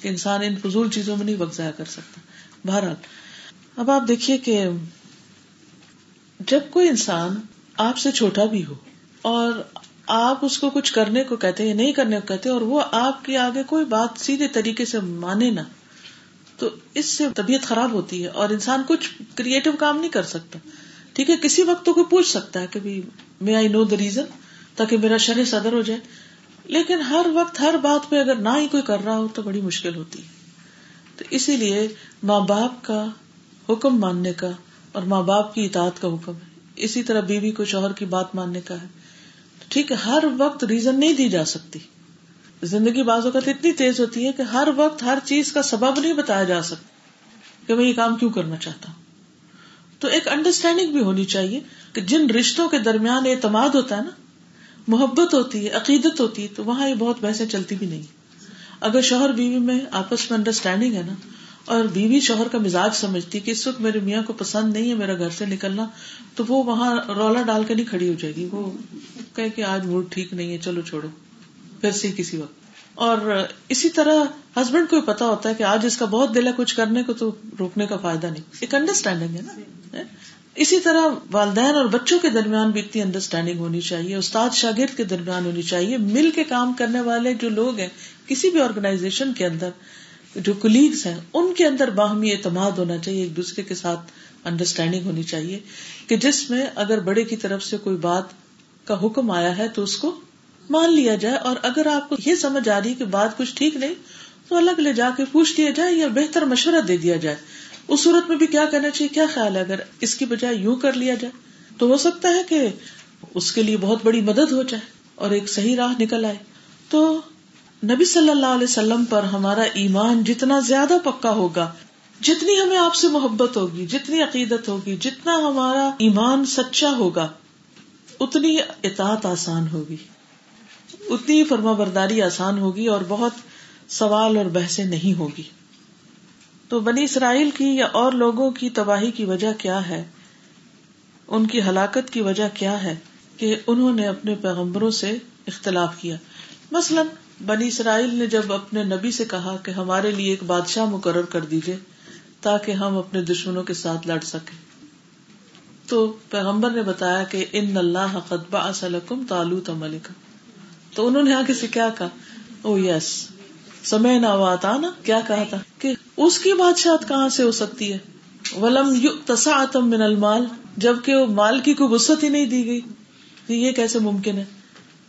کہ انسان ان فضول چیزوں میں نہیں وقت ضائع کر سکتا. بہرحال اب آپ دیکھیے کہ جب کوئی انسان آپ سے چھوٹا بھی ہو اور آپ اس کو کچھ کرنے کو کہتے ہیں، نہیں کرنے کو کہتے، اور وہ آپ کے آگے کوئی بات سیدھے طریقے سے مانے نہ، تو اس سے طبیعت خراب ہوتی ہے اور انسان کچھ کریٹو کام نہیں کر سکتا. ٹھیک ہے، کسی وقت تو کوئی پوچھ سکتا ہے کہ بھی may I know the reason، تاکہ میرا شرح صدر ہو جائے. لیکن ہر وقت ہر بات پہ اگر نہ ہی کوئی کر رہا ہو تو بڑی مشکل ہوتی ہے. تو اسی لیے ماں باپ کا حکم ماننے کا اور ماں باپ کی اطاعت کا حکم ہے. اسی طرح بیوی کو شوہر کی بات ماننے کا ہے. ٹھیک ہے، ہر وقت ریزن نہیں دی جا سکتی. زندگی بعض اوقات اتنی تیز ہوتی ہے کہ ہر وقت ہر چیز کا سبب نہیں بتایا جا سکتا. کہ میں یہ کام کیوں کرنا چاہتا ہوں. تو ایک انڈرسٹینڈنگ بھی ہونی چاہیے کہ جن رشتوں کے درمیان اعتماد ہوتا ہے نا, محبت ہوتی ہے, عقیدت ہوتی ہے, تو وہاں یہ بہت بحثیں چلتی بھی نہیں. اگر شوہر بیوی میں آپس میں انڈرسٹینڈنگ ہے نا, اور بیوی شوہر کا مزاج سمجھتی کہ اس وقت میرے میاں کو پسند نہیں ہے میرا گھر سے نکلنا, تو وہ وہاں رولا ڈال کے نہیں کھڑی ہو جائے گی. وہ کہے کہ آج موڈ ٹھیک نہیں ہے, چلو چھوڑو, پھر سے کسی وقت. اور اسی طرح ہسبینڈ کو پتا ہوتا ہے کہ آج اس کا بہت دل ہے کچھ کرنے کو, تو روکنے کا فائدہ نہیں. ایک انڈرسٹینڈنگ ہے نا. اسی طرح والدین اور بچوں کے درمیان بھی اتنی انڈرسٹینڈنگ ہونی چاہیے, استاد شاگرد کے درمیان ہونی چاہیے. مل کے کام کرنے والے جو لوگ ہیں کسی بھی آرگنائزیشن کے اندر, جو کولیگز ہیں ان کے اندر باہمی اعتماد ہونا چاہیے, ایک دوسرے کے ساتھ انڈرسٹینڈنگ ہونی چاہیے, کہ جس میں اگر بڑے کی طرف سے کوئی بات کا حکم آیا ہے تو اس کو مان لیا جائے, اور اگر آپ کو یہ سمجھ آ رہی ہے کہ بات کچھ ٹھیک نہیں تو الگ لے جا کے پوچھ لیا جائے یا بہتر مشورہ دے دیا جائے. اس صورت میں بھی کیا کہنا چاہیے, کیا خیال ہے اگر اس کی بجائے یوں کر لیا جائے تو ہو سکتا ہے کہ اس کے لیے بہت بڑی مدد ہو جائے اور ایک صحیح راہ نکل آئے. تو نبی صلی اللہ علیہ وسلم پر ہمارا ایمان جتنا زیادہ پکا ہوگا, جتنی ہمیں آپ سے محبت ہوگی, جتنی عقیدت ہوگی, جتنا ہمارا ایمان سچا ہوگا, اتنی اطاعت آسان ہوگی, اتنی فرما برداری آسان ہوگی, اور بہت سوال اور بحثیں نہیں ہوگی. تو بنی اسرائیل کی یا اور لوگوں کی تباہی کی وجہ کیا ہے, ان کی ہلاکت کی وجہ کیا ہے کہ انہوں نے اپنے پیغمبروں سے اختلاف کیا. مثلاً بنی اسرائیل نے جب اپنے نبی سے کہا کہ ہمارے لیے ایک بادشاہ مقرر کر دیجئے تاکہ ہم اپنے دشمنوں کے ساتھ لڑ سکیں, تو پیغمبر نے بتایا کہ ان اللہ قد بعث لکم طالوت ملکا. تو انہوں نے آگے سے کیا کہا, او یس سمعنا واطعنا. کیا کہا تھا کہ اس کی بادشاہت کہاں سے ہو سکتی ہے, ولم یؤت سعۃ من المال, جبکہ وہ مال کی کوئی وسعت ہی نہیں دی گئی, یہ کیسے ممکن ہے.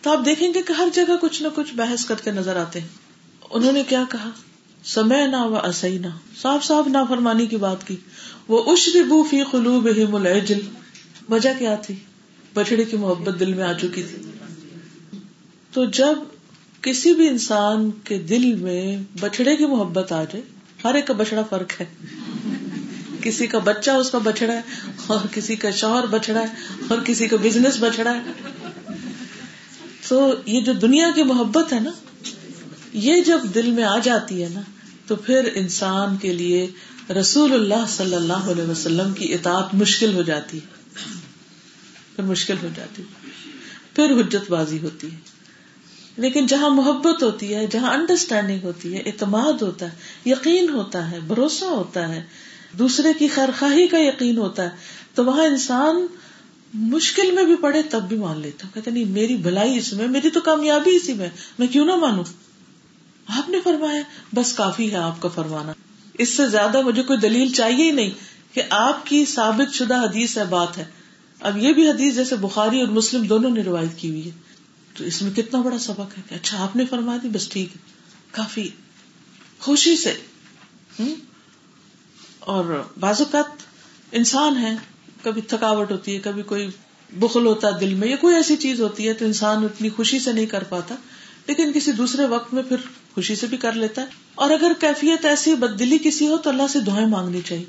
تو آپ دیکھیں گے کہ ہر جگہ کچھ نہ کچھ بحث کرتے نظر آتے ہیں. انہوں نے کیا کہا, سمعنا وعصینا, صاف صاف نافرمانی کی بات کی. واشربوا فی قلوبہم العجل, وجہ کیا تھی, بچڑے کی محبت دل میں آ چکی تھی. تو جب کسی بھی انسان کے دل میں بچڑے کی محبت آ جائے, ہر ایک کا بچڑا فرق ہے, کسی کا بچہ اس کا بچڑا ہے, اور کسی کا شوہر بچڑا ہے, اور کسی کا بزنس بچڑا ہے. تو یہ جو دنیا کی محبت ہے نا, یہ جب دل میں آ جاتی ہے نا, تو پھر انسان کے لیے رسول اللہ صلی اللہ علیہ وسلم کی اطاعت مشکل ہو جاتی ہے, پھر مشکل ہو جاتی ہے, پھر حجت بازی ہوتی ہے. لیکن جہاں محبت ہوتی ہے, جہاں انڈرسٹینڈنگ ہوتی ہے, اعتماد ہوتا ہے, یقین ہوتا ہے, بھروسہ ہوتا ہے, دوسرے کی خیرخواہی کا یقین ہوتا ہے, تو وہاں انسان مشکل میں بھی پڑے تب بھی مان لیتا ہوں, کہتے نہیں میری بھلائی اس میں, میری تو کامیابی اسی میں, میں کیوں نہ مانوں. آپ نے فرمایا بس کافی ہے آپ کا فرمانا, اس سے زیادہ مجھے کوئی دلیل چاہیے ہی نہیں, کہ آپ کی ثابت شدہ حدیث ہے, بات ہے. اب یہ بھی حدیث جیسے بخاری اور مسلم دونوں نے روایت کی ہوئی ہے, تو اس میں کتنا بڑا سبق ہے کہ اچھا آپ نے فرما دی, بس ٹھیک ہے, کافی خوشی سے. اور بعض اوقات انسان ہے, کبھی تھکاوٹ ہوتی ہے, کبھی کوئی بخل ہوتا ہے دل میں, یا کوئی ایسی چیز ہوتی ہے تو انسان اتنی خوشی سے نہیں کر پاتا, لیکن کسی دوسرے وقت میں پھر خوشی سے بھی کر لیتا ہے. اور اگر کیفیت ایسی بددلی کسی ہو تو اللہ سے دعائیں مانگنی چاہیے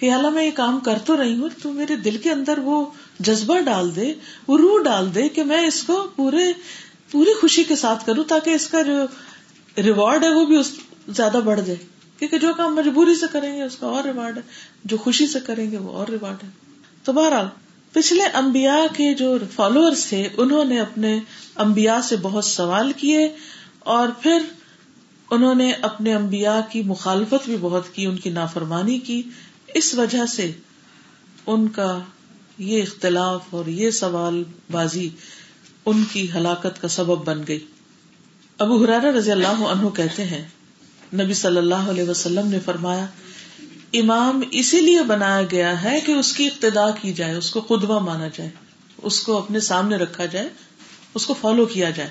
کہ اللہ میں یہ کام کر تو رہی ہوں, تو میرے دل کے اندر وہ جذبہ ڈال دے, وہ روح ڈال دے کہ میں اس کو پورے پوری خوشی کے ساتھ کروں, تاکہ اس کا جو ریوارڈ ہے وہ بھی اس زیادہ بڑھ جائے. کیونکہ جو کام مجبوری سے کریں گے اس کا اور ریوارڈ ہے, جو خوشی سے کریں گے وہ اور ریوارڈ ہے. تو بہرحال پچھلے انبیاء کے جو فالوورز تھے انہوں نے اپنے انبیاء سے بہت سوال کیے, اور پھر انہوں نے اپنے انبیاء کی مخالفت بھی بہت کی, ان کی نافرمانی کی. اس وجہ سے ان کا یہ اختلاف اور یہ سوال بازی ان کی ہلاکت کا سبب بن گئی. ابو ہریرہ رضی اللہ عنہ کہتے ہیں نبی صلی اللہ علیہ وسلم نے فرمایا, امام اسی لیے بنایا گیا ہے کہ اس کی اقتداء کی جائے, اس کو قدوہ مانا جائے, اس کو اپنے سامنے رکھا جائے, اس کو فالو کیا جائے,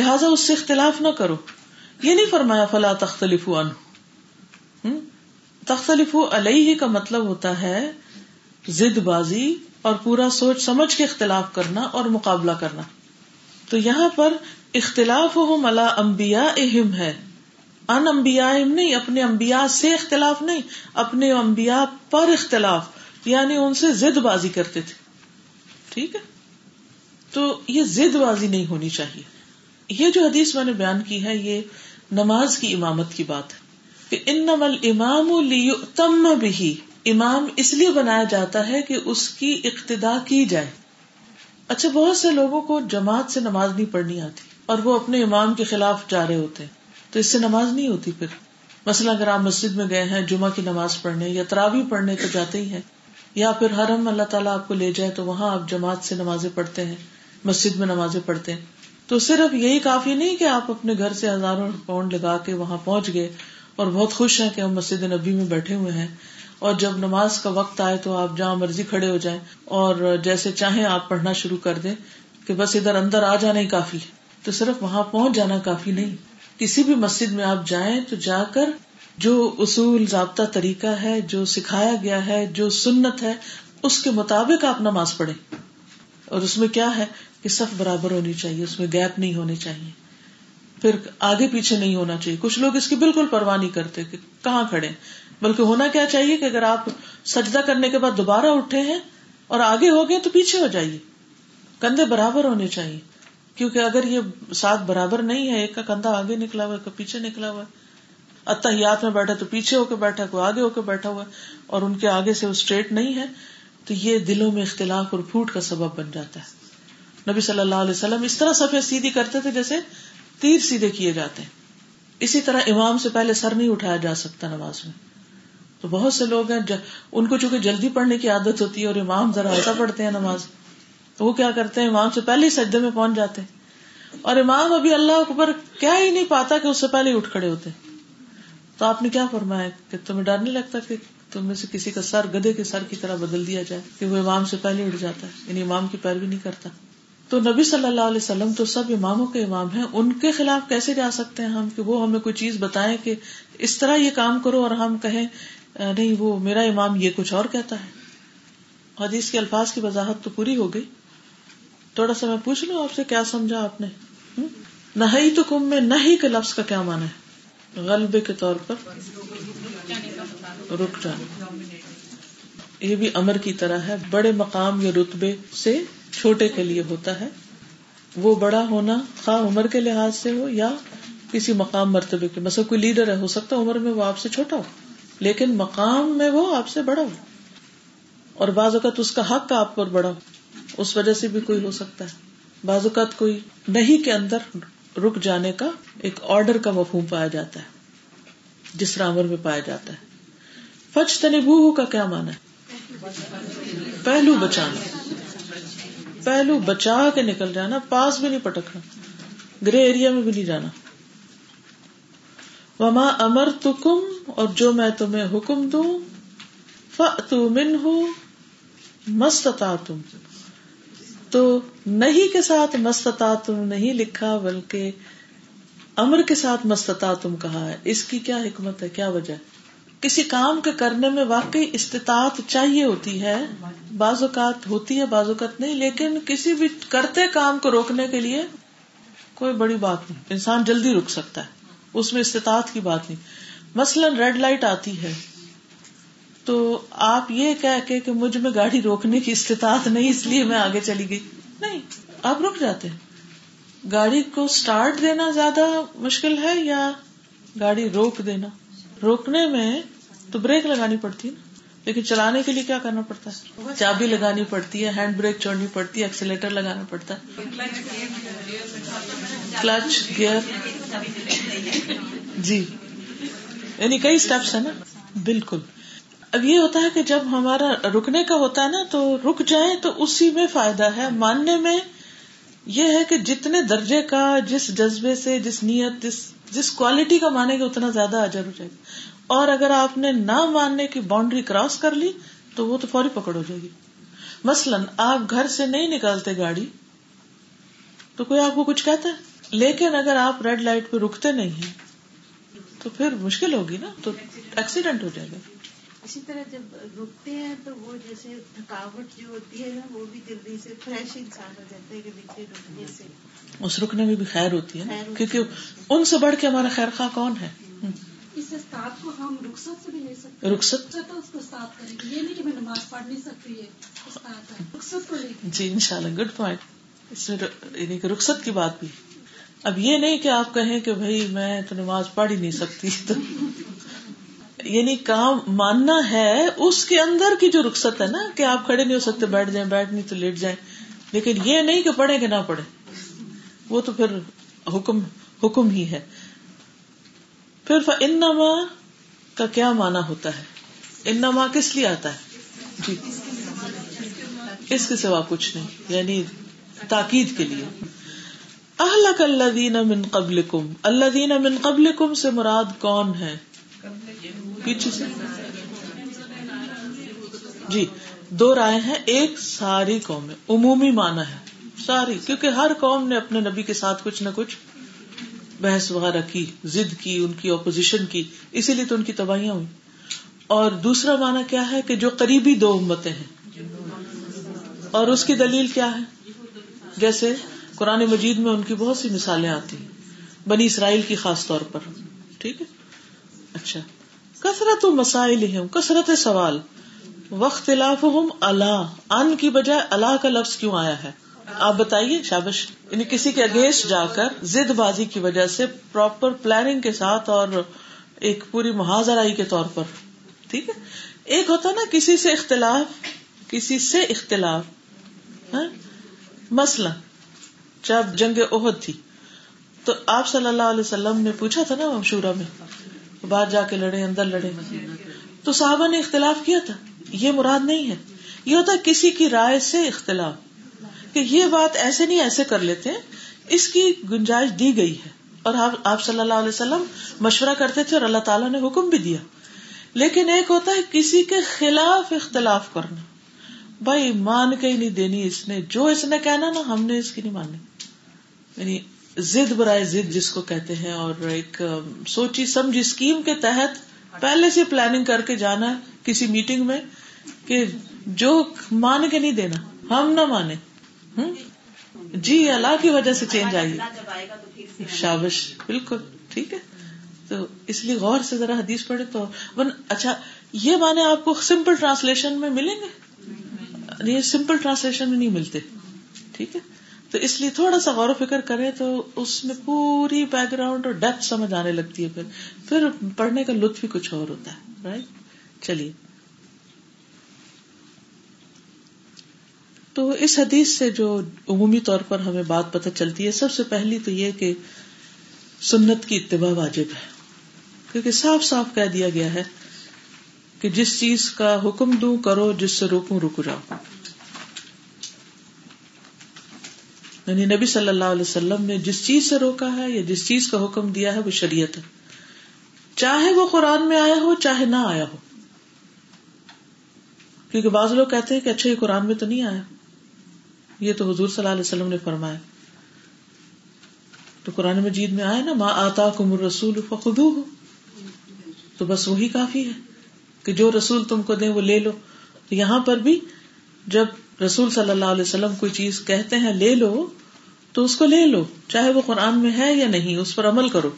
لہذا اس سے اختلاف نہ کرو. یہ نہیں فرمایا فلا تختلفوا عنہ. تختلفوا علیہ کا مطلب ہوتا ہے ضد بازی اور پورا سوچ سمجھ کے اختلاف کرنا اور مقابلہ کرنا. تو یہاں پر اختلافہم علی انبیائہم ہے, ان انبیائہم نہیں، اپنے انبیاء سے اختلاف نہیں، اپنے انبیاء پر اختلاف، یعنی ان سے ضد بازی کرتے تھے. ٹھیک ہے، تو یہ ضد بازی نہیں ہونی چاہیے. یہ جو حدیث میں نے بیان کی ہے یہ نماز کی امامت کی بات ہے کہ انما الامام لیؤتم بہ، امام اس لیے بنایا جاتا ہے کہ اس کی اقتداء کی جائے. اچھا، بہت سے لوگوں کو جماعت سے نماز نہیں پڑھنی آتی اور وہ اپنے امام کے خلاف جا رہے ہوتے ہیں، تو اس سے نماز نہیں ہوتی. پھر مثلا اگر آپ مسجد میں گئے ہیں جمعہ کی نماز پڑھنے یا تراویح پڑھنے تو جاتے ہی ہیں، یا پھر حرم اللہ تعالیٰ آپ کو لے جائے تو وہاں آپ جماعت سے نمازیں پڑھتے ہیں، مسجد میں نمازیں پڑھتے ہیں، تو صرف یہی کافی نہیں کہ آپ اپنے گھر سے ہزاروں پاؤنڈ لگا کے وہاں پہنچ گئے اور بہت خوش ہیں کہ ہم مسجد نبی میں بیٹھے ہوئے ہیں، اور جب نماز کا وقت آئے تو آپ جہاں مرضی کھڑے ہو جائیں اور جیسے چاہیں آپ پڑھنا شروع کر دیں کہ بس ادھر اندر آ جانا ہی کافی. تو صرف وہاں پہنچ جانا کافی نہیں، کسی بھی مسجد میں آپ جائیں تو جا کر جو اصول، ضابطہ، طریقہ ہے، جو سکھایا گیا ہے، جو سنت ہے، اس کے مطابق آپ نماز پڑھیں. اور اس میں کیا ہے کہ صف برابر ہونی چاہیے، اس میں گیپ نہیں ہونے چاہیے، پھر آگے پیچھے نہیں ہونا چاہیے. کچھ لوگ اس کی بالکل پرواہ نہیں کرتے کہ کہاں کھڑے، بلکہ ہونا کیا چاہیے کہ اگر آپ سجدہ کرنے کے بعد دوبارہ اٹھے ہیں اور آگے ہو گئے تو پیچھے ہو جائیے. کندھے برابر ہونے چاہیے، کیونکہ اگر یہ ساتھ برابر نہیں ہے، ایک کا کندھا آگے نکلا ہوا ہے، ایک کا پیچھے نکلا ہوا ہے، اتحیات میں بیٹھا تو پیچھے ہو کے بیٹھا، کوئی آگے ہو کے بیٹھا ہوا ہے، اور ان کے آگے سے وہ اسٹریٹ نہیں ہے، تو یہ دلوں میں اختلاف اور پھوٹ کا سبب بن جاتا ہے. نبی صلی اللہ علیہ وسلم اس طرح صفیں سیدھی کرتے تھے جیسے تیر سیدھے کیے جاتے ہیں. اسی طرح امام سے پہلے سر نہیں اٹھایا جا سکتا نماز میں. تو بہت سے لوگ ہیں ان کو چونکہ جلدی پڑھنے کی عادت ہوتی ہے اور امام ذرا ہلکا پڑھتے ہیں نماز، تو وہ کیا کرتے ہیں امام سے پہلے ہی سجدے میں پہنچ جاتے ہیں، اور امام ابھی اللہ اکبر کیا ہی نہیں پاتا کہ اس سے پہلے ہی اٹھ کھڑے ہوتے ہیں. تو آپ نے کیا فرمایا کہ تمہیں ڈر نہیں لگتا کہ تم میں سے کسی کا سر گدھے کے سر کی طرح بدل دیا جائے کہ وہ امام سے پہلے اٹھ جاتا ہے، یعنی امام کی پیروی نہیں کرتا. تو نبی صلی اللہ علیہ وسلم تو سب اماموں کے امام ہیں، ان کے خلاف کیسے جا سکتے ہیں ہم کہ وہ ہمیں کوئی چیز بتائیں کہ اس طرح یہ کام کرو اور ہم کہیں نہیں وہ میرا امام یہ کچھ اور کہتا ہے. حدیث کے الفاظ کی وضاحت تو پوری ہو گئی، تھوڑا سا میں پوچھ لوں آپ سے کیا سمجھا آپ نے. نہیتکم میں نہی کے لفظ کا کیا معنی ہے؟ غلبے کے طور پر رک جانا. یہ بھی امر کی طرح ہے، بڑے مقام یا رتبے سے چھوٹے کے لیے ہوتا ہے. وہ بڑا ہونا خواہ عمر کے لحاظ سے ہو یا کسی مقام مرتبے کے، مثلا کوئی لیڈر ہے، ہو سکتا ہے عمر میں وہ آپ سے چھوٹا ہو لیکن مقام میں وہ آپ سے بڑا ہو، اور بعض اوقات اس کا حق آپ پر بڑا ہو، اس وجہ سے بھی کوئی ہو سکتا ہے. بعض اوقات کوئی نہیں کے اندر رک جانے کا ایک آرڈر کا مفہوم پایا جاتا ہے جس طرح عمر میں پایا جاتا ہے. فاجتنبوہ کا کیا معنی ہے؟ پہلو بچانا، پہلو بچا کے نکل جانا، پاس بھی نہیں پٹکنا، گرے ایریا میں بھی نہیں جانا. وما امرتکم، اور جو میں تمہیں حکم دوں، فأتوا منہ ما استطعتم، تو نہیں کے ساتھ ما استطعتم نہیں لکھا بلکہ امر کے ساتھ ما استطعتم کہا ہے. اس کی کیا حکمت ہے، کیا وجہ ہے؟ کسی کام کے کرنے میں واقعی استطاعت چاہیے ہوتی ہے، بعض اوقات ہوتی ہے بعض اوقات نہیں، لیکن کسی بھی کرتے کام کو روکنے کے لیے کوئی بڑی بات نہیں، انسان جلدی رک سکتا ہے، اس میں استطاعت کی بات نہیں. مثلا ریڈ لائٹ آتی ہے تو آپ یہ کہہ کے کہ مجھ میں گاڑی روکنے کی استطاعت نہیں اس لیے میں آگے چلی گئی، نہیں، آپ رک جاتے ہیں. گاڑی کو سٹارٹ دینا زیادہ مشکل ہے یا گاڑی روک دینا؟ روکنے میں تو بریک لگانی پڑتی ہے نا، لیکن چلانے کے لیے کیا کرنا پڑتا ہے؟ چابی لگانی پڑتی ہے، ہینڈ بریک چھوڑنی پڑتی ہے، ایکسیلیٹر لگانا پڑتا ہے، کلچ، گیئر، جی، یعنی کئی سٹیپس ہیں نا. بالکل. اب یہ ہوتا ہے کہ جب ہمارا رکنے کا ہوتا ہے نا تو رک جائیں تو اسی میں فائدہ ہے. ماننے میں یہ ہے کہ جتنے درجے کا، جس جذبے سے، جس نیت، جس جس کوالٹی کا مانیں گے اتنا زیادہ اجر ہو جائے گا. اور اگر آپ نے نہ ماننے کی باؤنڈری کراس کر لی تو وہ تو فوری پکڑ ہو جائے گی. مثلا آپ گھر سے نہیں نکالتے گاڑی تو کوئی آپ کو کچھ کہتا ہے، لیکن اگر آپ ریڈ لائٹ پہ رکتے نہیں ہیں تو پھر مشکل ہوگی نا، تو ایکسیڈنٹ ہو جائے گا. اسی طرح جب رکتے ہیں تو وہ جیسے تھکاوٹ جو ہوتی ہے نا وہ بھی جلدی سے فریش انسان ہو جاتا ہے کہ دیکھیے رکنے سے، اس رکنے میں بھی خیر ہوتی ہے نا، کیونکہ ان سے بڑھ کے ہمارا خیر خواہ کون ہے؟ اس استاد کو ہم رخصت سے بھی لے سکتے ہیں؟ رخصت اس کو استاد کریں گے، یہ نہیں کہ میں نماز پڑھ نہیں سکتی ہے استاد ہے، رخصت کو لے کے. جی انشاءاللہ، گڈ پوائنٹ. اس میں یعنی کہ رخصت کی بات بھی، اب یہ نہیں کہ آپ کہیں کہ بھائی میں تو نماز پڑھ ہی نہیں سکتی، تو یعنی کام ماننا ہے اس کے اندر کی جو رخصت ہے نا، کہ آپ کھڑے نہیں ہو سکتے بیٹھ جائیں، بیٹھ نہیں تو لیٹ جائیں، لیکن یہ نہیں کہ پڑھیں کہ نہ پڑھیں، وہ تو پھر حکم حکم ہی ہے. پھر فانما کا کیا معنی ہوتا ہے؟ انما کس لیے آتا ہے؟ جی اس کے سوا کچھ نہیں، یعنی تاکید کے لیے. اہلک الذین من قبلکم، الذین من قبلکم سے مراد کون ہے؟ پیچھے سے جی دو رائے ہیں، ایک ساری قومیں، عمومی معنی ہے ساری، کیونکہ ہر قوم نے اپنے نبی کے ساتھ کچھ نہ کچھ بحث وغیرہ کی، ضد کی، ان کی اپوزیشن کی، اسی لیے تو ان کی تباہیاں ہوئی. اور دوسرا معنی کیا ہے؟ کہ جو قریبی دو امتیں ہیں، اور اس کی دلیل کیا ہے؟ جیسے قرآن مجید میں ان کی بہت سی مثالیں آتی ہیں، بنی اسرائیل کی خاص طور پر. ٹھیک ہے، اچھا. کثرت مسائلہم، کثرت سوال. واختلافہم علی، ان کی بجائے علی کا لفظ کیوں آیا ہے؟ آپ بتائیے. شابش. یعنی کسی کے اگینسٹ جا کر ضد بازی کی وجہ سے، پراپر پلاننگ کے ساتھ اور ایک پوری محاذرائی کے طور پر. ٹھیک ہے، ایک ہوتا نا کسی سے اختلاف، کسی سے اختلاف. مثلا جب جنگ احد تھی تو آپ صلی اللہ علیہ وسلم نے پوچھا تھا نا شورا میں، باہر جا کے لڑے اندر لڑے، تو صحابہ نے اختلاف کیا تھا. یہ مراد نہیں ہے، یہ ہوتا ہے کسی کی رائے سے اختلاف، کہ یہ بات ایسے نہیں ایسے کر لیتے، اس کی گنجائش دی گئی ہے. اور آپ صلی اللہ علیہ وسلم مشورہ کرتے تھے اور اللہ تعالیٰ نے حکم بھی دیا. لیکن ایک ہوتا ہے کسی کے خلاف اختلاف کرنا، بھائی مان کے ہی نہیں دینی، اس نے جو اس نے کہنا نا ہم نے اس کی نہیں مانی. یعنی ضد برائے ضد جس کو کہتے ہیں، اور ایک سوچی سمجھی اسکیم کے تحت پہلے سے پلاننگ کر کے جانا کسی میٹنگ میں، کہ جو مان کے نہیں دینا، ہم نہ مانے. جی اللہ کی وجہ سے چینج آئیے. شابش، بالکل ٹھیک ہے. تو اس لیے غور سے ذرا حدیث پڑھے تو. اچھا، یہ معنی آپ کو سمپل ٹرانسلیشن میں ملیں گے، یہ سمپل ٹرانسلیشن میں نہیں ملتے. ٹھیک ہے، تو اس لیے تھوڑا سا غور و فکر کرے تو اس میں پوری بیک گراؤنڈ اور ڈیپتھ سمجھ آنے لگتی ہے، پھر پھر پڑھنے کا لطف ہی کچھ اور ہوتا ہے. رائٹ، چلیے. تو اس حدیث سے جو عمومی طور پر ہمیں بات پتہ چلتی ہے، سب سے پہلی تو یہ کہ سنت کی اتباع واجب ہے، کیونکہ صاف صاف کہہ دیا گیا ہے کہ جس چیز کا حکم دوں کرو، جس سے روکوں رک جاؤ. یعنی نبی صلی اللہ علیہ وسلم نے جس چیز سے روکا ہے یا جس چیز کا حکم دیا ہے وہ شریعت ہے، چاہے وہ قرآن میں آیا ہو چاہے نہ آیا ہو. کیونکہ بعض لوگ کہتے ہیں کہ اچھا یہ قرآن میں تو نہیں آیا، یہ تو حضور صلی اللہ علیہ وسلم نے فرمایا. تو قرآن مجید میں آیا نا، ما آتاکم الرسول فخذوہ، تو بس وہی کافی ہے کہ جو رسول تم کو دیں وہ لے لو. تو یہاں پر بھی جب رسول صلی اللہ علیہ وسلم کوئی چیز کہتے ہیں لے لو، تو اس کو لے لو، چاہے وہ قرآن میں ہے یا نہیں، اس پر عمل کرو.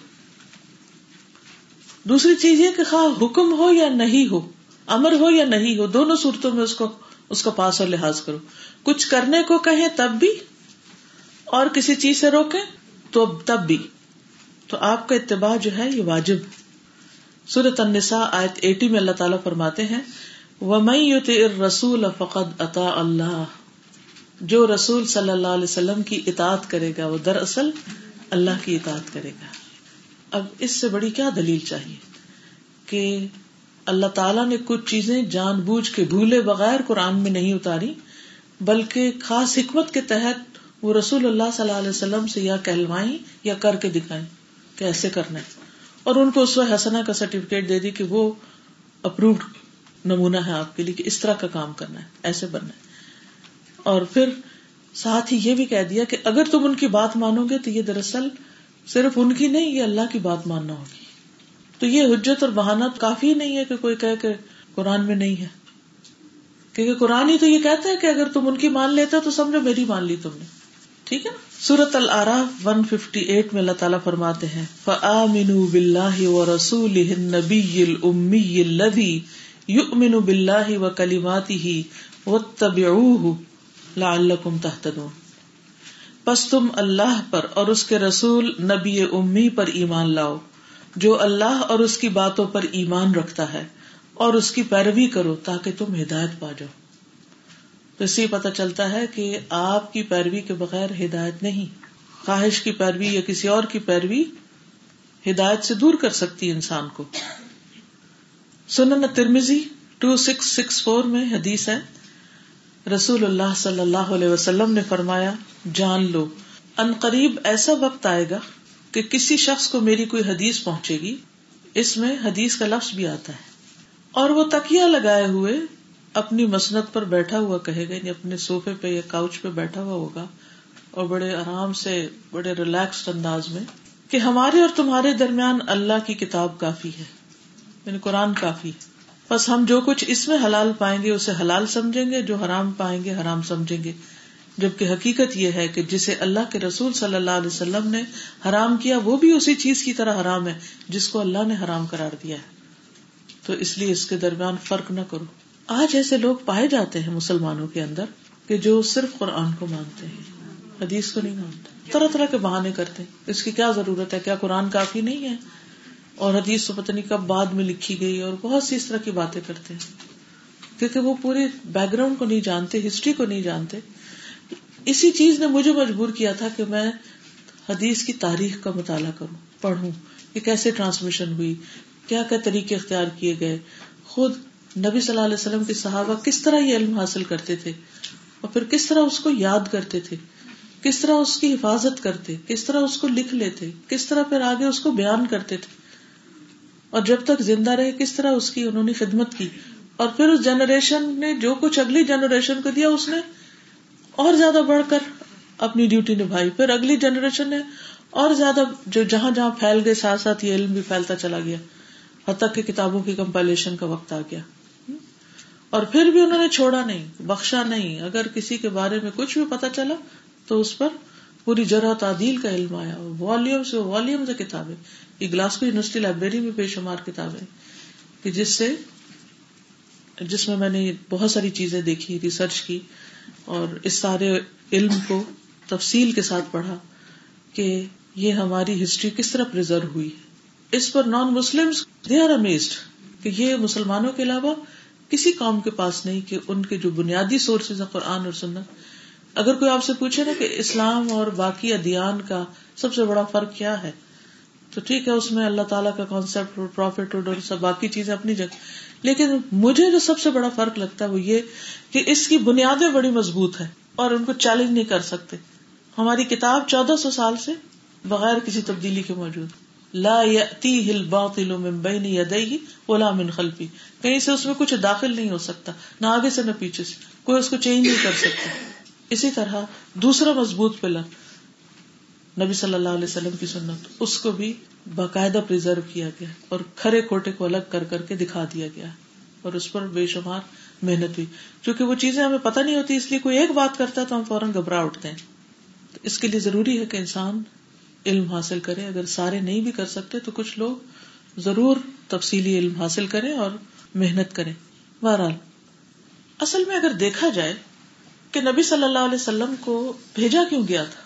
دوسری چیز یہ کہ خواہ حکم ہو یا نہیں ہو، امر ہو یا نہیں ہو، دونوں صورتوں میں اس کو اس کا پاس اور لحاظ کرو. کچھ کرنے کو کہیں تب بھی، اور کسی چیز سے روکیں تو تب بھی. تو آپ کا اتباع جو ہے یہ واجب. سورة النساء آیت اسی میں اللہ تعالیٰ فرماتے ہیں، وَمَن يُطِعِ الرَّسُولَ فَقَدْ أَطَاعَ اللَّهَ، جو رسول صلی اللہ علیہ وسلم کی اطاعت کرے گا وہ دراصل اللہ کی اطاعت کرے گا. اب اس سے بڑی کیا دلیل چاہیے کہ اللہ تعالیٰ نے کچھ چیزیں جان بوجھ کے بھولے بغیر قرآن میں نہیں اتاری، بلکہ خاص حکمت کے تحت وہ رسول اللہ صلی اللہ علیہ وسلم سے یا کہلوائیں یا کر کے دکھائیں کہ ایسے کرنا ہے، اور ان کو اسوہ حسنہ کا سرٹیفکیٹ دے دی کہ وہ اپرووڈ نمونہ ہے آپ کے لیے کہ اس طرح کا کام کرنا ہے، ایسے بننا ہے. اور پھر ساتھ ہی یہ بھی کہہ دیا کہ اگر تم ان کی بات مانو گے تو یہ دراصل صرف ان کی نہیں، یہ اللہ کی بات ماننا ہوگی. تو یہ حجت اور بہانہ کافی نہیں ہے کہ کوئی کہے کہ قرآن میں نہیں ہے، کیونکہ قرآن ہی تو یہ کہتا ہے کہ اگر تم ان کی مان لیتے تو سمجھو میری مان لی تم نے. ٹھیک ہے نا. سورة الأعراف ایک سو اٹھاون میں اللہ تعالیٰ فرماتے ہیں فَآمِنُوا بِاللَّهِ وَرَسُولِهِ النَّبِيِّ الْأُمِّيِّ الَّذِي يُؤْمِنُ بِاللَّهِ وَكَلِمَاتِهِ وَاتَّبِعُوهُ لَعَلَّكُمْ تَهْتَدُونَ. پس تم اللہ پر اور اس کے رسول نبی امی پر ایمان لاؤ جو اللہ اور اس کی باتوں پر ایمان رکھتا ہے اور اس کی پیروی کرو تاکہ تم ہدایت پا جاؤ. تو اس سے پتہ چلتا ہے کہ آپ کی پیروی کے بغیر ہدایت نہیں. خواہش کی پیروی یا کسی اور کی پیروی ہدایت سے دور کر سکتی ہے انسان کو. سنن ترمذی ٹو سکس سکس فور میں حدیث ہے, رسول اللہ صلی اللہ علیہ وسلم نے فرمایا جان لو ان قریب ایسا وقت آئے گا کہ کسی شخص کو میری کوئی حدیث پہنچے گی, اس میں حدیث کا لفظ بھی آتا ہے, اور وہ تکیہ لگائے ہوئے اپنی مسند پر بیٹھا ہوا کہے گا, یعنی اپنے صوفے پہ یا کاؤچ پہ بیٹھا ہوا ہوگا اور بڑے آرام سے بڑے ریلیکسڈ انداز میں کہ ہمارے اور تمہارے درمیان اللہ کی کتاب کافی ہے, یعنی قرآن کافی ہے, بس ہم جو کچھ اس میں حلال پائیں گے اسے حلال سمجھیں گے, جو حرام پائیں گے حرام سمجھیں گے. جبکہ حقیقت یہ ہے کہ جسے اللہ کے رسول صلی اللہ علیہ وسلم نے حرام کیا وہ بھی اسی چیز کی طرح حرام ہے جس کو اللہ نے حرام قرار دیا ہے. تو اس لیے اس کے درمیان فرق نہ کرو. آج ایسے لوگ پائے جاتے ہیں مسلمانوں کے اندر کہ جو صرف قرآن کو مانتے ہیں, حدیث کو نہیں مانتے, طرح طرح کے بہانے کرتے ہیں. اس کی کیا ضرورت ہے؟ کیا قرآن کافی نہیں ہے؟ اور حدیث تو پتہ نہیں کب بعد میں لکھی گئی, اور بہت سی اس طرح کی باتیں کرتے ہیں کیونکہ وہ پورے بیک گراؤنڈ کو نہیں جانتے, ہسٹری کو نہیں جانتے. اسی چیز نے مجھے مجبور کیا تھا کہ میں حدیث کی تاریخ کا مطالعہ کروں, پڑھوں کہ کیسے ٹرانسمیشن ہوئی, کیا کیا طریقے اختیار کیے گئے, خود نبی صلی اللہ علیہ وسلم کے صحابہ کس طرح یہ علم حاصل کرتے تھے اور پھر کس طرح اس کو یاد کرتے تھے, کس طرح اس کی حفاظت کرتے, کس طرح اس کو لکھ لیتے, کس طرح پھر آگے اس کو بیان کرتے تھے, اور جب تک زندہ رہے کس طرح اس کی انہوں نے خدمت کی, اور پھر اس جنریشن نے جو کچھ اگلی جنریشن کو دیا اس نے اور زیادہ بڑھ کر اپنی ڈیوٹی نبھائی, پھر اگلی جنریشن نے اور زیادہ جو جہاں جہاں پھیل گئے ساتھ ساتھ یہ علم بھی پھیلتا چلا گیا, حتیٰ کہ کتابوں کی کمپائلیشن کا وقت آ گیا. اور پھر بھی انہوں نے چھوڑا نہیں, بخشا نہیں. اگر کسی کے بارے میں کچھ بھی پتا چلا تو اس پر پوری جرح تعدیل کا علم آیا, والیوم سے والیوم سے کتابیں. یہ گلاسکو یونیورسٹی لائبریری میں بے شمار کتابیں کہ جس سے جس میں میں نے بہت ساری چیزیں دیکھی, ریسرچ کی, اور اس سارے علم کو تفصیل کے ساتھ پڑھا کہ یہ ہماری ہسٹری کس طرح پرزرو ہوئی. اس پر non Muslims they are amazed کہ یہ مسلمانوں کے علاوہ کسی قوم کے پاس نہیں کہ ان کے جو بنیادی سورسز ہیں قرآن اور سنت. اگر کوئی آپ سے پوچھے نا کہ اسلام اور باقی ادیان کا سب سے بڑا فرق کیا ہے, تو ٹھیک ہے اس میں اللہ تعالیٰ کا کانسیپٹ اور پروفٹ اور سب باقی چیزیں اپنی جگہ, لیکن مجھے جو سب سے بڑا فرق لگتا ہے وہ یہ کہ اس کی بنیادیں بڑی مضبوط ہیں اور ان کو چیلنج نہیں کر سکتے. ہماری کتاب چودہ سو سال سے بغیر کسی تبدیلی کے موجود, لا يأتيه الباطل من بين يديه ولا من خلفه, کہیں سے اس میں کچھ داخل نہیں ہو سکتا, نہ آگے سے نہ پیچھے سے, کوئی اس کو چینج نہیں کر سکتا. اسی طرح دوسرا مضبوط پلر نبی صلی اللہ علیہ وسلم کی سنت, اس کو بھی باقاعدہ پریزرو کیا گیا اور کھرے کھوٹے کو الگ کر کر کے دکھا دیا گیا, اور اس پر بے شمار محنت ہوئی. چونکہ وہ چیزیں ہمیں پتہ نہیں ہوتی, اس لیے کوئی ایک بات کرتا ہے تو ہم فوراً گھبرا اٹھتے ہیں. تو اس کے لیے ضروری ہے کہ انسان علم حاصل کرے. اگر سارے نہیں بھی کر سکتے تو کچھ لوگ ضرور تفصیلی علم حاصل کریں اور محنت کریں. بہرحال اصل میں اگر دیکھا جائے کہ نبی صلی اللہ علیہ وسلم کو بھیجا کیوں گیا تھا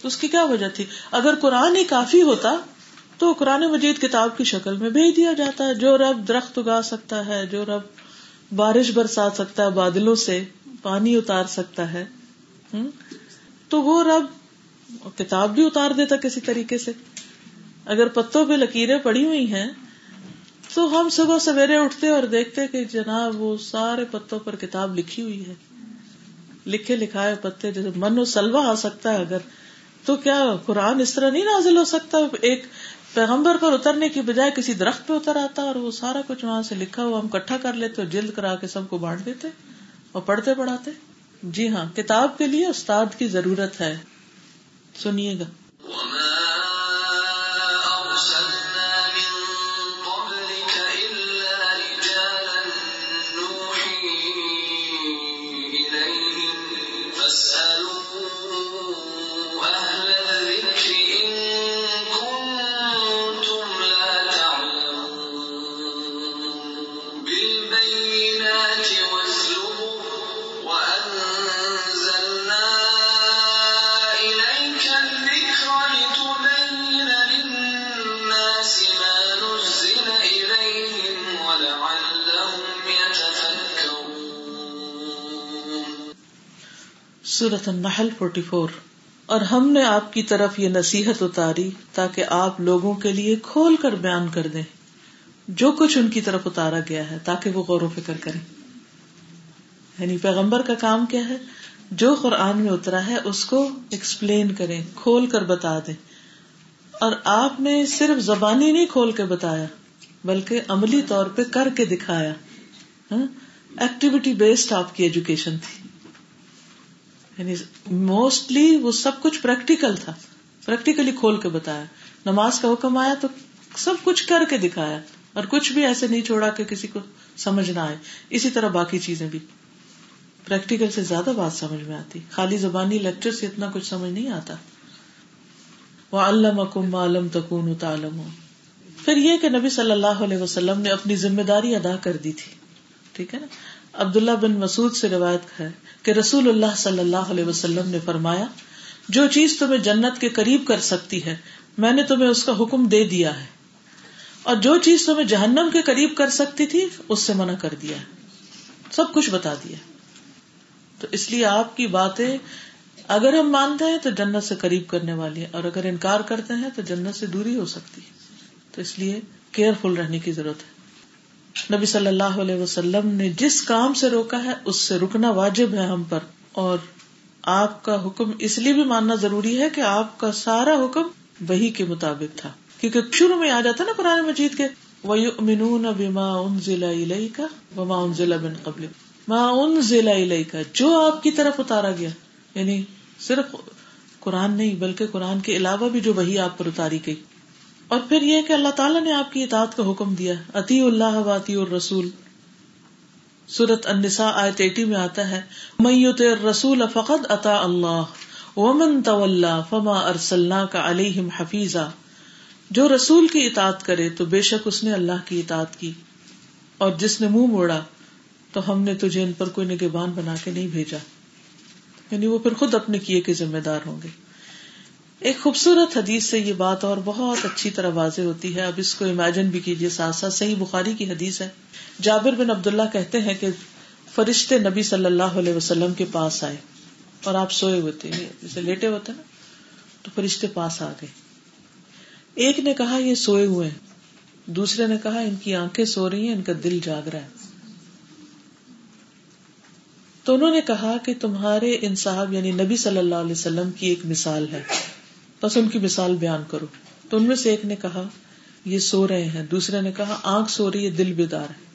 تو اس کی کیا وجہ تھی؟ اگر قرآن ہی کافی ہوتا تو قرآن مجید کتاب کی شکل میں بھیج دیا جاتا ہے. جو رب درخت اگا سکتا ہے, جو رب بارش برسا سکتا ہے, بادلوں سے پانی اتار سکتا ہے, تو وہ رب کتاب بھی اتار دیتا کسی طریقے سے. اگر پتوں پہ لکیریں پڑی ہوئی ہیں تو ہم صبح سویرے اٹھتے اور دیکھتے کہ جناب وہ سارے پتوں پر کتاب لکھی ہوئی ہے, لکھے لکھائے پتے. جیسے من و سلوہ آ سکتا ہے اگر, تو کیا قرآن اس طرح نہیں نازل ہو سکتا؟ ایک پیغمبر پر اترنے کی بجائے کسی درخت پہ اتر آتا اور وہ سارا کچھ وہاں سے لکھا ہوا ہم اکٹھا کر لیتے اور جلد کرا کے سب کو بانٹ دیتے اور پڑھتے پڑھاتے. جی ہاں, کتاب کے لیے استاد کی ضرورت ہے. سنیے گا, سورة النحل چوالیس. اور ہم نے آپ کی طرف یہ نصیحت اتاری تاکہ آپ لوگوں کے لیے کھول کر بیان کر دیں جو کچھ ان کی طرف اتارا گیا ہے، تاکہ وہ غور و فکر کریں. یعنی پیغمبر کا کام کیا ہے؟ جو قرآن میں اترا ہے اس کو ایکسپلین کریں، کھول کر بتا دیں. اور آپ نے صرف زبانی نہیں کھول کے بتایا بلکہ عملی طور پہ کر کے دکھایا. ایکٹیویٹی بیسڈ آپ کی ایجوکیشن تھی، یعنی موسٹلی وہ سب کچھ پریکٹیکل تھا، پریکٹیکلی کھول کے بتایا. نماز کا حکم آیا تو سب کچھ کر کے دکھایا، اور کچھ بھی ایسے نہیں چھوڑا کہ کسی کو سمجھ نہ آئے. اسی طرح باقی چیزیں بھی پریکٹیکل سے زیادہ بات سمجھ میں آتی، خالی زبانی لیکچر سے اتنا کچھ سمجھ نہیں آتا. وَعَلَّمَكُمْ مَا لَمْ تَكُونُوا تَعْلَمُونَ. پھر یہ کہ نبی صلی اللہ علیہ وسلم نے اپنی ذمہ داری ادا کر دی تھی، ٹھیک ہے نا. عبد اللہ بن مسعود سے روایت ہے کہ رسول اللہ صلی اللہ علیہ وسلم نے فرمایا، جو چیز تمہیں جنت کے قریب کر سکتی ہے میں نے تمہیں اس کا حکم دے دیا ہے، اور جو چیز تمہیں جہنم کے قریب کر سکتی تھی اس سے منع کر دیا ہے. سب کچھ بتا دیا. تو اس لیے آپ کی باتیں اگر ہم مانتے ہیں تو جنت سے قریب کرنے والی ہے، اور اگر انکار کرتے ہیں تو جنت سے دوری ہو سکتی ہے. تو اس لیے کیئر فل رہنے کی ضرورت ہے. نبی صلی اللہ علیہ وسلم نے جس کام سے روکا ہے اس سے رکنا واجب ہے ہم پر. اور آپ کا حکم اس لیے بھی ماننا ضروری ہے کہ آپ کا سارا حکم وحی کے مطابق تھا، کیونکہ شروع میں آ جاتا نا قرآن مجید کے وَيُؤْمِنُونَ بِمَا أُنزِلَ إِلَيْكَ وَمَا أُنزِلَ مِن قَبْلِكَ. ما انزل الیک، جو آپ کی طرف اتارا گیا، یعنی صرف قرآن نہیں بلکہ قرآن کے علاوہ بھی جو وحی آپ پر اتاری گئی. اور پھر یہ کہ اللہ تعالیٰ نے آپ کی اطاعت کا حکم دیا، اطیعوا اللہ واطیعوا الرسول. سورۃ النساء آیت اسی میں آتا ہے، من یطع الرسول فقد اطاع اللہ ومن تولی فما ارسلناک علیہم حفیظا. جو رسول کی اطاعت کرے تو بے شک اس نے اللہ کی اطاعت کی، اور جس نے منہ موڑا تو ہم نے تجھے ان پر کوئی نگہبان بنا کے نہیں بھیجا. یعنی وہ پھر خود اپنے کیے کے ذمہ دار ہوں گے. ایک خوبصورت حدیث سے یہ بات اور بہت اچھی طرح واضح ہوتی ہے. اب اس کو امیجن بھی کیجیے ساتھ ساتھ. صحیح بخاری کی حدیث ہے، جابر بن عبداللہ کہتے ہیں کہ فرشتے نبی صلی اللہ علیہ وسلم کے پاس آئے اور آپ سوئے ہوئے تھے، جیسے لیٹے ہوتے نا، تو فرشتے پاس آ گئے. ایک نے کہا یہ سوئے ہوئے ہیں، دوسرے نے کہا ان کی آنکھیں سو رہی ہیں، ان کا دل جاگ رہا ہے. تو انہوں نے کہا کہ تمہارے ان صاحب یعنی نبی صلی اللہ علیہ وسلم کی ایک مثال ہے، بس ان کی مثال بیان کرو. تو ان میں سے ایک نے کہا یہ سو رہے ہیں، دوسرے نے کہا آنکھ سو رہی ہے دل بیدار ہے.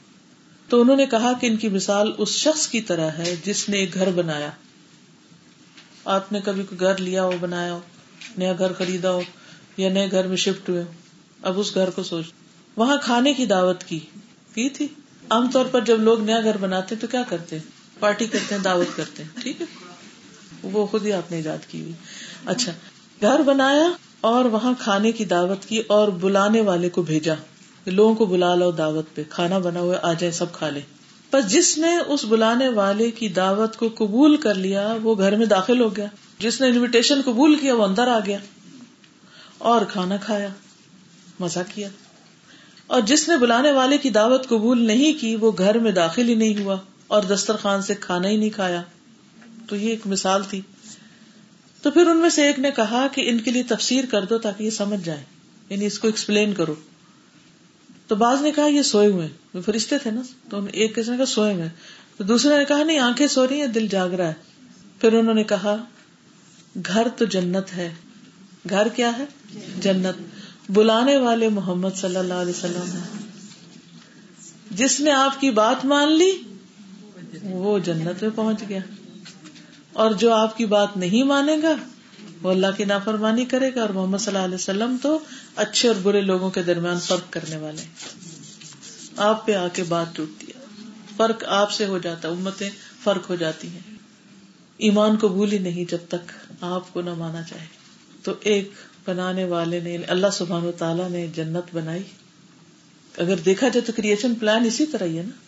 تو انہوں نے کہا کہ ان کی مثال اس شخص کی طرح ہے جس نے ایک گھر بنایا. آپ نے کبھی کوئی گھر لیا ہو، بنایا ہو، نیا گھر خریدا ہو، یا نئے گھر میں شفٹ ہوئے ہو. اب اس گھر کو سوچ، وہاں کھانے کی دعوت کی کی تھی. عام طور پر جب لوگ نیا گھر بناتے تو کیا کرتے ہیں؟ پارٹی کرتے ہیں، دعوت کرتے ہیں، ٹھیک ہے. وہ خود ہی آپ نے ایجاد کی ہوئی. اچھا، گھر بنایا اور وہاں کھانے کی دعوت کی اور بلانے والے کو بھیجا، لوگوں کو بلا لو دعوت پہ، کھانا بنا ہوا آ جائے سب کھا لیں. بس جس نے اس بلانے والے کی دعوت کو قبول کر لیا وہ گھر میں داخل ہو گیا، جس نے انویٹیشن قبول کیا وہ اندر آ گیا اور کھانا کھایا، مزہ کیا. اور جس نے بلانے والے کی دعوت قبول نہیں کی وہ گھر میں داخل ہی نہیں ہوا اور دسترخوان سے کھانا ہی نہیں کھایا. تو یہ ایک مثال تھی. تو پھر ان میں سے ایک نے کہا کہ ان کے لیے تفسیر کر دو تاکہ یہ سمجھ جائیں، یعنی اس کو ایکسپلین کرو. تو بعض نے کہا یہ سوئے ہوئے ہیں، فرشتے تھے نا. تو ایک کس نے کہا سوئے ہوئے، تو دوسرے نے کہا نہیں آنکھیں سو رہی ہیں دل جاگ رہا ہے. پھر انہوں نے کہا گھر تو جنت ہے. گھر کیا ہے؟ جنت. بلانے والے محمد صلی اللہ علیہ وسلم ہیں. جس نے آپ کی بات مان لی وہ جنت میں پہنچ گیا، اور جو آپ کی بات نہیں مانے گا وہ اللہ کی نافرمانی کرے گا. اور محمد صلی اللہ علیہ وسلم تو اچھے اور برے لوگوں کے درمیان فرق کرنے والے ہیں. آپ پہ آ کے بات ٹوٹتی ہے، فرق آپ سے ہو جاتا، امتیں فرق ہو جاتی ہیں. ایمان قبول ہی نہیں جب تک آپ کو نہ مانا جائے. تو ایک بنانے والے نے، اللہ سبحانہ و تعالیٰ نے جنت بنائی. اگر دیکھا جائے تو کریشن پلان اسی طرح ہی ہے نا.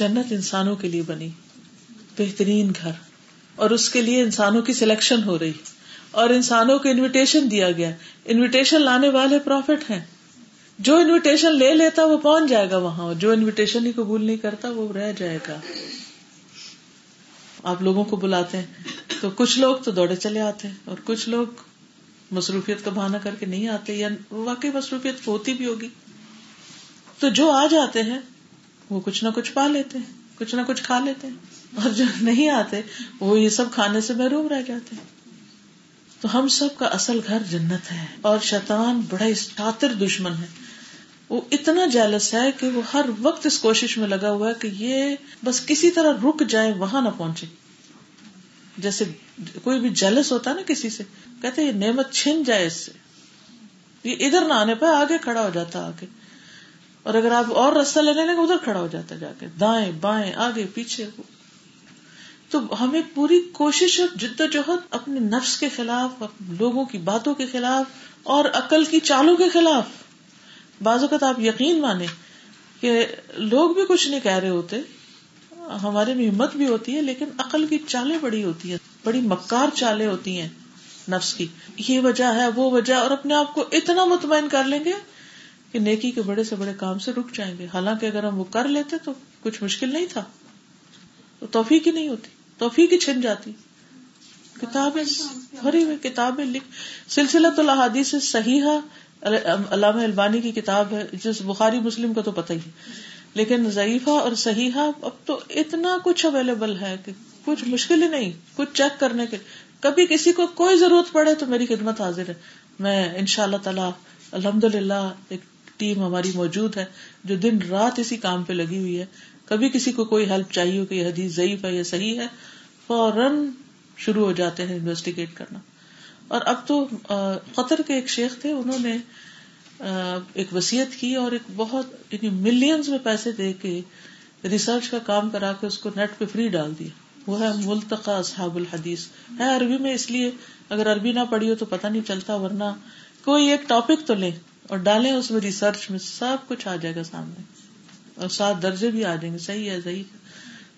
جنت انسانوں کے لیے بنی، بہترین گھر، اور اس کے لیے انسانوں کی سلیکشن ہو رہی اور انسانوں کو انویٹیشن دیا گیا. انویٹیشن لانے والے پروفٹ ہیں. جو انویٹیشن لے لیتا وہ پہنچ جائے گا وہاں، جو انویٹیشن ہی قبول نہیں کرتا وہ رہ جائے گا. آپ لوگوں کو بلاتے ہیں تو کچھ لوگ تو دوڑے چلے آتے ہیں اور کچھ لوگ مصروفیت کا بہانہ کر کے نہیں آتے، یا واقعی مصروفیت ہوتی بھی ہوگی. تو جو آ جاتے ہیں وہ کچھ نہ کچھ پا لیتے ہیں، کچھ نہ کچھ کھا لیتے ہیں، اور جو نہیں آتے وہ یہ سب کھانے سے محروم رہ جاتے ہیں. تو ہم سب کا اصل گھر جنت ہے، اور شیطان بڑا شاطر دشمن ہے. وہ اتنا جیلس ہے کہ وہ ہر وقت اس کوشش میں لگا ہوا ہے کہ یہ بس کسی طرح رک جائے، وہاں نہ پہنچے. جیسے کوئی بھی جیلس ہوتا ہے نا کسی سے، کہتے یہ نعمت چھن جائے اس سے، یہ ادھر نہ آنے پہ آگے کھڑا ہو جاتا آگے، اور اگر آپ اور راستہ لے لیں گے ادھر کھڑا ہو جاتا جا کے، دائیں بائیں آگے پیچھے. تو ہمیں پوری کوشش اور جدوجہد اپنے نفس کے خلاف، لوگوں کی باتوں کے خلاف اور عقل کی چالوں کے خلاف. بعض اوقات آپ یقین مانیں کہ لوگ بھی کچھ نہیں کہہ رہے ہوتے، ہمارے میں ہمت بھی ہوتی ہے، لیکن عقل کی چالیں بڑی ہوتی ہیں، بڑی مکار چالیں ہوتی ہیں نفس کی. یہ وجہ ہے، وہ وجہ، اور اپنے آپ کو اتنا مطمئن کر لیں گے کہ نیکی کے بڑے سے بڑے کام سے رک جائیں گے، حالانکہ اگر ہم وہ کر لیتے تو کچھ مشکل نہیں تھا. تو توفیق ہی نہیں ہوتی، توفیق ہی چھن جاتی. کتابیں بھری ہوئی کتابیں لکھ، سلسلہ الاحادیث الصحیحہ علامہ البانی کی کتاب ہے، جس بخاری مسلم کا تو پتہ ہی ہے، لیکن ضعیفہ اور صحیحہ اب تو اتنا کچھ اویلیبل ہے کہ کچھ مشکل ہی نہیں. کچھ چیک کرنے کے، کبھی کسی کو کوئی ضرورت پڑے تو میری خدمت حاضر ہے. میں انشاء اللہ تعالیٰ الحمدللہ ایک ٹیم ہماری موجود ہے جو دن رات اسی کام پہ لگی ہوئی ہے. کبھی کسی کو کوئی ہیلپ چاہیے ہو کہ یہ حدیث ضعیف ہے یا صحیح ہے، فوراً شروع ہو جاتے ہیں انویسٹیگیٹ کرنا. اور اب تو قطر کے ایک شیخ تھے، انہوں نے ایک وصیت کی اور ایک بہت یعنی ملینز میں پیسے دے کے ریسرچ کا کام کرا کے اس کو نیٹ پہ فری ڈال دیا. وہ ہے ملتقى اصحاب الحدیث، ہے عربی میں، اس لیے اگر عربی نہ پڑھی ہو تو پتہ نہیں چلتا، ورنہ کوئی ایک ٹاپک تو لیں اور ڈالیں اس میں ریسرچ میں، سب کچھ آ جائے گا سامنے، اور سات درجے بھی آ جائیں گے صحیح ہے صحیح ہے.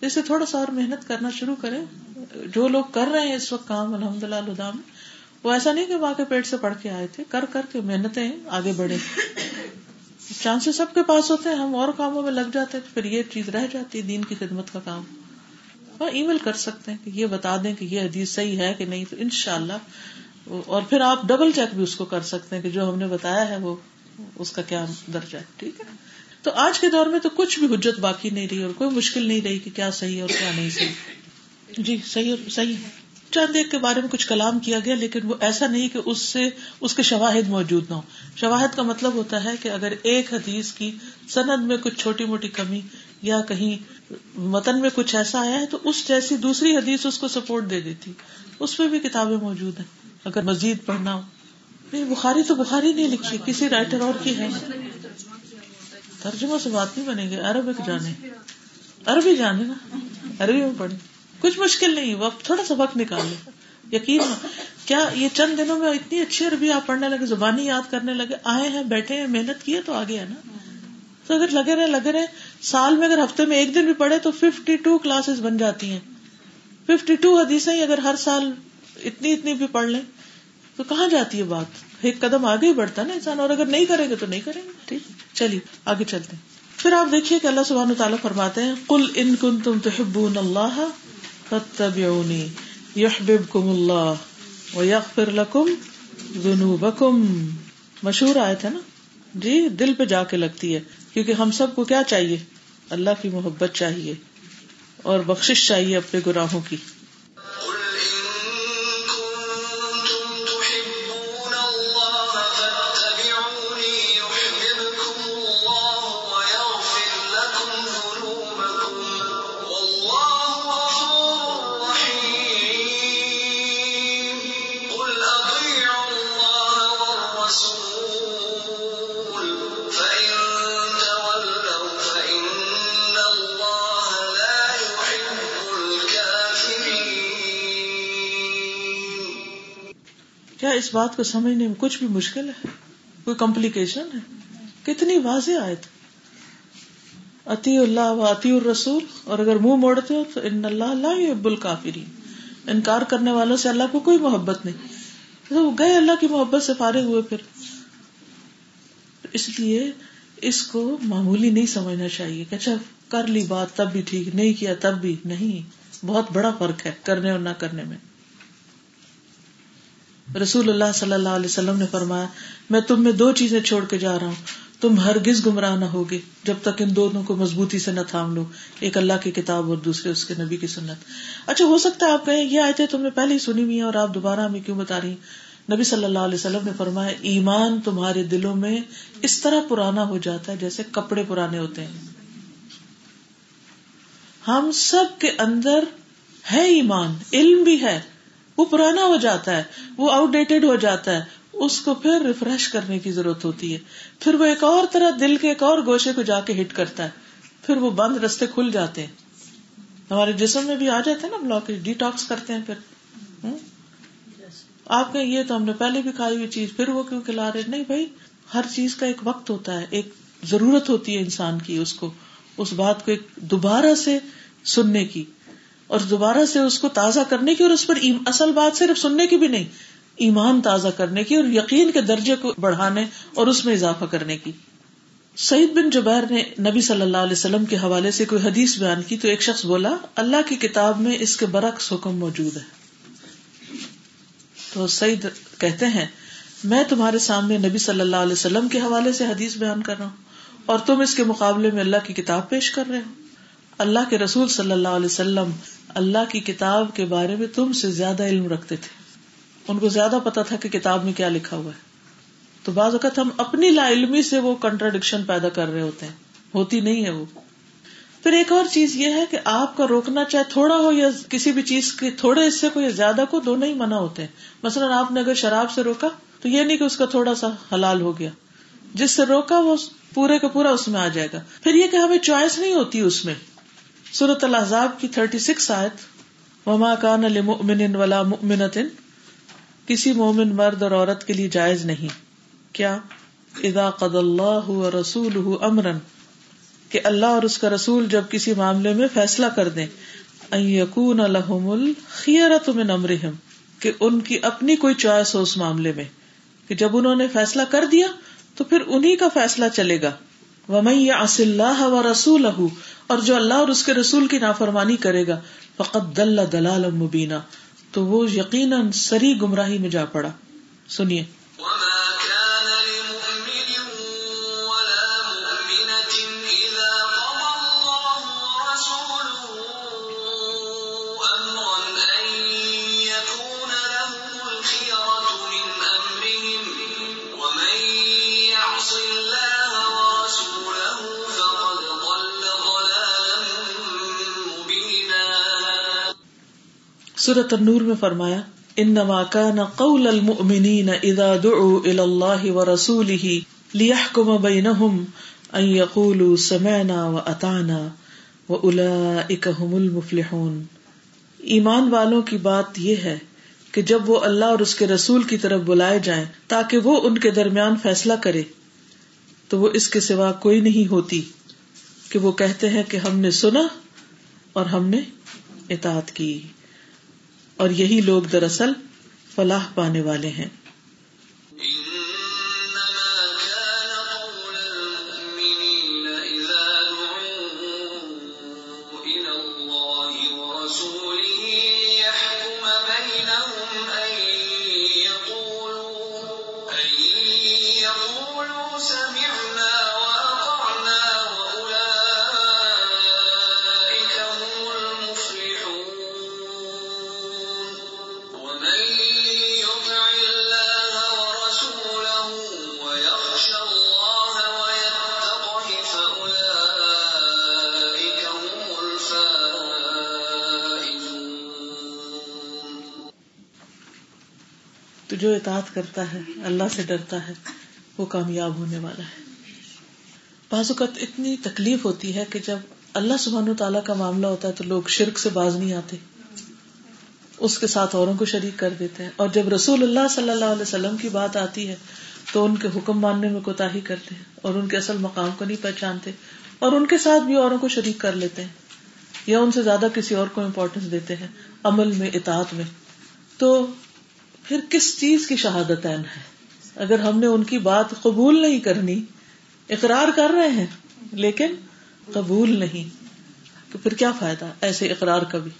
اس سے تھوڑا سا اور محنت کرنا شروع کریں. جو لوگ کر رہے ہیں اس وقت کام الحمدللہ الہدا میں، وہ ایسا نہیں کہ وہاں کے پیٹ سے پڑھ کے آئے تھے، کر کر کے محنتیں آگے بڑھے. چانسز سب کے پاس ہوتے ہیں، ہم اور کاموں میں لگ جاتے ہیں، پھر یہ چیز رہ جاتی ہے دین کی خدمت کا کام. اور ای میل کر سکتے ہیں کہ یہ بتا دیں کہ یہ حدیث صحیح ہے کہ نہیں، تو انشاءاللہ. اور پھر آپ ڈبل چیک بھی اس کو کر سکتے ہیں کہ جو ہم نے بتایا ہے وہ اس کا کیا درجہ ہے. ٹھیک ہے، تو آج کے دور میں تو کچھ بھی حجت باقی نہیں رہی اور کوئی مشکل نہیں رہی کہ کیا صحیح اور کیا نہیں صحیح. جی صحیح صحیح چند ایک کے بارے میں کچھ کلام کیا گیا، لیکن وہ ایسا نہیں کہ اس سے اس کے شواہد موجود نہ ہو. شواہد کا مطلب ہوتا ہے کہ اگر ایک حدیث کی سند میں کچھ چھوٹی موٹی کمی یا کہیں متن میں کچھ ایسا آیا ہے تو اس جیسی دوسری حدیث اس کو سپورٹ دے دیتی، اس پہ بھی کتابیں موجود ہیں اگر مزید پڑھنا ہو. نہیں، بخاری تو بخاری نہیں لکھی، کسی رائٹر اور کی ہے. ترجمہ سے بات نہیں بنے گی، عرب ایک جانے، عربی جانے نا، عربی میں پڑھیں، کچھ مشکل نہیں. وقت تھوڑا سا وقت نکالیں، یقین کیا یہ چند دنوں میں اتنی اچھی عربی آپ پڑھنے لگے، زبانی یاد کرنے لگے. آئے ہیں، بیٹھے ہیں، محنت کی ہے تو آگے ہے نا. تو اگر لگے رہے لگے رہے سال میں اگر ہفتے میں ایک دن بھی پڑھے تو ففٹی ٹو کلاسز بن جاتی ہیں، ففٹی ٹو حدیثیں اگر ہر سال اتنی اتنی بھی پڑھ لیں تو کہاں جاتی ہے بات، ایک قدم آگے ہی بڑھتا نا انسان. اور اگر نہیں کریں گے تو نہیں کریں گے. ٹھیک، چلیے آگے چلتے ہیں. پھر آپ دیکھیے کہ اللہ سبحانہ وتعالیٰ فرماتے ہیں، قل ان کنتم تحبون اللہ فاتبعونی یحببکم اللہ ویغفر لکم ذنوبکم. مشہور آیت ہے نا جی، دل پہ جا کے لگتی ہے، کیونکہ ہم سب کو کیا چاہیے، اللہ کی محبت چاہیے اور بخشش چاہیے اپنے گناہوں کی. اس بات کو سمجھنے میں کچھ بھی مشکل ہے، کوئی کمپلیکیشن ہے؟ کتنی واضح آیت، اطیعوا اللہ و اطیعوا الرسول. اور اگر منہ موڑتے ہو تو ان اللہ لا یحب الکافرین، انکار کرنے والوں سے اللہ کو کوئی محبت نہیں. وہ گئے اللہ کی محبت سے فارغ ہوئے. پھر اس لیے اس کو معمولی نہیں سمجھنا چاہیے کہ اچھا کر لی بات تب بھی ٹھیک، نہیں کیا تب بھی نہیں. بہت بڑا فرق ہے کرنے اور نہ کرنے میں. رسول اللہ صلی اللہ علیہ وسلم نے فرمایا میں تم میں دو چیزیں چھوڑ کے جا رہا ہوں، تم ہرگز گمراہ نہ ہوگے جب تک ان دونوں کو مضبوطی سے نہ تھام لو، ایک اللہ کی کتاب اور دوسرے اس کے نبی کی سنت. اچھا، ہو سکتا ہے آپ کہیں یہ آیتیں تم نے پہلے ہی سنی ہوئی ہیں اور آپ دوبارہ ہمیں کیوں بتا رہی ہیں. نبی صلی اللہ علیہ وسلم نے فرمایا ایمان تمہارے دلوں میں اس طرح پرانا ہو جاتا ہے جیسے کپڑے پرانے ہوتے ہیں. ہم سب کے اندر ہے ایمان، علم بھی ہے، وہ پرانا ہو جاتا ہے، وہ آؤٹ ڈیٹڈ ہو جاتا ہے، اس کو پھر ریفریش کرنے کی ضرورت ہوتی ہے. پھر وہ ایک اور طرح دل کے ایک اور گوشے کو جا کے ہٹ کرتا ہے، پھر وہ بند رستے کھل جاتے ہیں، ہمارے جسم میں بھی آ جاتے ہیں نا بلاکیج، ڈی ٹاکس کرتے ہیں. پھر آپ کہیں یہ تو ہم نے پہلے بھی کھائی ہوئی چیز پھر وہ کیوں کھلا رہے؟ نہیں بھائی، ہر چیز کا ایک وقت ہوتا ہے، ایک ضرورت ہوتی ہے انسان کی اس کو، اس بات کو ایک دوبارہ سے سننے کی اور دوبارہ سے اس کو تازہ کرنے کی، اور اس پر اصل بات صرف سننے کی بھی نہیں، ایمان تازہ کرنے کی اور یقین کے درجے کو بڑھانے اور اس میں اضافہ کرنے کی. سعید بن جبیر نے نبی صلی اللہ علیہ وسلم کے حوالے سے کوئی حدیث بیان کی تو ایک شخص بولا اللہ کی کتاب میں اس کے برعکس حکم موجود ہے. تو سعید کہتے ہیں میں تمہارے سامنے نبی صلی اللہ علیہ وسلم کے حوالے سے حدیث بیان کر رہا ہوں اور تم اس کے مقابلے میں اللہ کی کتاب پیش کر رہے ہو. اللہ کے رسول صلی اللہ علیہ وسلم اللہ کی کتاب کے بارے میں تم سے زیادہ علم رکھتے تھے، ان کو زیادہ پتا تھا کہ کتاب میں کیا لکھا ہوا ہے. تو بعض اوقات ہم اپنی لا علمی سے وہ کنٹراڈکشن پیدا کر رہے ہوتے ہیں، ہوتی نہیں ہے وہ. پھر ایک اور چیز یہ ہے کہ آپ کا روکنا چاہے تھوڑا ہو یا کسی بھی چیز کے تھوڑے حصے کو یا زیادہ کو، دونوں ہی منع ہوتے ہیں. مثلا آپ نے اگر شراب سے روکا تو یہ نہیں کہ اس کا تھوڑا سا حلال ہو گیا، جس سے روکا وہ پورے کا پورا اس میں آ جائے گا. پھر یہ کہ ہمیں چوائس نہیں ہوتی اس میں. سورة الاحزاب کی چھتیس آیت وما كان لمؤمن ولا مؤمنۃ، کسی مومن مرد اور عورت کے لیے جائز نہیں کیا اذا قضى اللہ ورسولہ امرا، کہ اللہ اور اس کا رسول جب کسی معاملے میں فیصلہ کر دیں ان یکون لہم الخیرۃ من امرہم، کہ ان کی اپنی کوئی چوائس ہو اس معاملے میں، کہ جب انہوں نے فیصلہ کر دیا تو پھر انہی کا فیصلہ چلے گا. وَمَن يَعْصِ اللَّهَ وَرَسُولَهُ، اور جو اللہ اور اس کے رسول کی نافرمانی کرے گا فَقَدْ ضَلَّ ضَلَالًا مُبِينًا، تو وہ یقیناً سری گمراہی میں جا پڑا. سنیے سورۃ النور میں فرمایا انما کان قول المؤمنین اذا دعوا الی اللہ ورسولہ لیحکم بینہم ان یقولوا سمعنا واطعنا واولئک هم المفلحون. ایمان والوں کی بات یہ ہے کہ جب وہ اللہ اور اس کے رسول کی طرف بلائے جائیں تاکہ وہ ان کے درمیان فیصلہ کرے تو وہ اس کے سوا کوئی نہیں ہوتی کہ وہ کہتے ہیں کہ ہم نے سنا اور ہم نے اطاعت کی، اور یہی لوگ دراصل فلاح پانے والے ہیں. جو اطاعت کرتا ہے، اللہ سے ڈرتا ہے، وہ کامیاب ہونے والا ہے. بعض اوقات اتنی تکلیف ہوتی ہے کہ جب اللہ سبحانہ و تعالیٰ کا معاملہ ہوتا ہے تو لوگ شرک سے باز نہیں آتے، اس کے ساتھ اوروں کو شریک کر دیتے ہیں، اور جب رسول اللہ صلی اللہ علیہ وسلم کی بات آتی ہے تو ان کے حکم ماننے میں کوتاہی کرتے ہیں اور ان کے اصل مقام کو نہیں پہچانتے، اور ان کے ساتھ بھی اوروں کو شریک کر لیتے ہیں یا ان سے زیادہ کسی اور کو امپورٹینس دیتے ہیں عمل میں، اطاعت میں. تو پھر کس چیز کی شہادتین ہے؟ اگر ہم نے ان کی بات قبول نہیں کرنی، اقرار کر رہے ہیں لیکن قبول نہیں، تو پھر کیا فائدہ ایسے اقرار کا بھی؟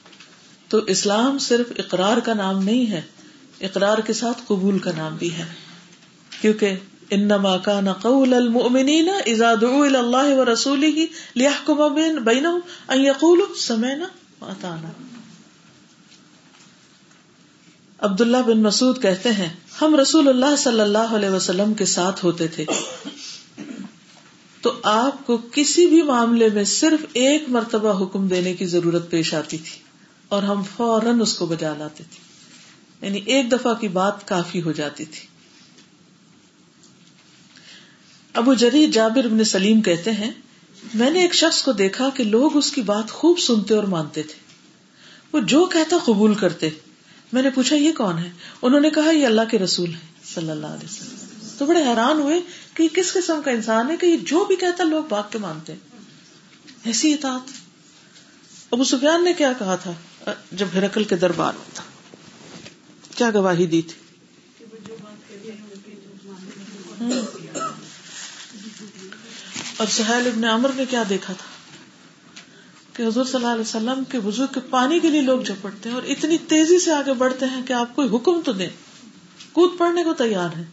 تو اسلام صرف اقرار کا نام نہیں ہے، اقرار کے ساتھ قبول کا نام بھی ہے، کیونکہ انما كان قول المؤمنین اذا دعوا الى الله ورسوله ليحكم بينهم ان يقولوا سمعنا واطعنا. عبد اللہ بن مسعود کہتے ہیں ہم رسول اللہ صلی اللہ علیہ وسلم کے ساتھ ہوتے تھے تو آپ کو کسی بھی معاملے میں صرف ایک مرتبہ حکم دینے کی ضرورت پیش آتی تھی اور ہم فوراً اس کو بجا لاتے تھے، یعنی ایک دفعہ کی بات کافی ہو جاتی تھی. ابو جریر جابر بن سلیم کہتے ہیں میں نے ایک شخص کو دیکھا کہ لوگ اس کی بات خوب سنتے اور مانتے تھے، وہ جو کہتا قبول کرتے. میں نے پوچھا یہ کون ہے؟ انہوں نے کہا یہ اللہ کے رسول ہیں صلی اللہ علیہ وسلم. تو بڑے حیران ہوئے کہ یہ کس قسم کا انسان ہے کہ یہ جو بھی کہتا لوگ بھاگ کے مانتے ہیں، ایسی اطاعت. ابو سفیان نے کیا کہا تھا جب ہرقل کے دربار میں تھا، کیا گواہی دی تھی؟ اور سہیل ابن عمر نے کیا دیکھا تھا کہ حضور صلی اللہ علیہ وسلم کے وضو کے پانی کے لیے لوگ جھپٹتے ہیں اور اتنی تیزی سے آگے بڑھتے ہیں کہ آپ کوئی حکم تو دیں، کود پڑنے کو تیار ہیں.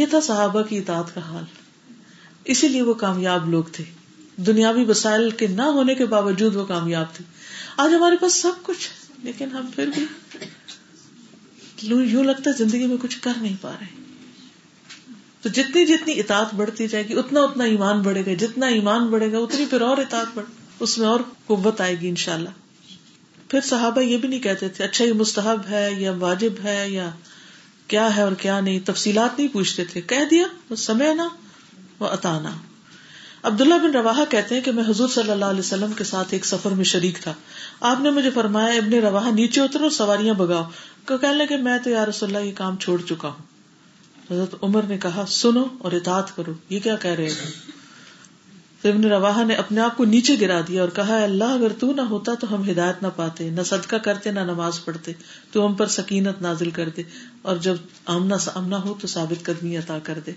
یہ تھا صحابہ کی اطاعت کا حال، اسی لیے وہ کامیاب لوگ تھے. دنیاوی وسائل کے نہ ہونے کے باوجود وہ کامیاب تھے. آج ہمارے پاس سب کچھ ہے لیکن ہم پھر بھی یوں لگتا ہے زندگی میں کچھ کر نہیں پا رہے. تو جتنی جتنی اطاعت بڑھتی جائے گی اتنا اتنا ایمان بڑھے گا، جتنا ایمان بڑھے گا اتنی پھر اور اطاعت بڑھ، اس میں اور قوت آئے گی انشاءاللہ. پھر صحابہ یہ بھی نہیں کہتے تھے اچھا یہ مستحب ہے یا واجب ہے یا کیا ہے اور کیا نہیں، تفصیلات نہیں پوچھتے تھے، کہہ دیا وہ سمعنا و اطعنا. عبداللہ بن رواحہ کہتے ہیں کہ میں حضور صلی اللہ علیہ وسلم کے ساتھ ایک سفر میں شریک تھا. آپ نے مجھے فرمایا ابن رواحہ نیچے اترو سواریاں بگاؤ، کہ کہنے لگے میں تو یا رسول اللہ یہ کام چھوڑ چکا ہوں. حضرت عمر نے کہا سنو اور اطاعت کرو، یہ کیا کہہ رہے ہیں؟ ابن رواحہ نے اپنے آپ کو نیچے گرا دیا اور کہا اللہ اگر تو نہ ہوتا تو ہم ہدایت نہ پاتے، نہ صدقہ کرتے نہ نماز پڑھتے، تو ہم پر سکینت نازل کر دے اور جب آمنا سامنا ہو تو ثابت قدمی عطا کر دے.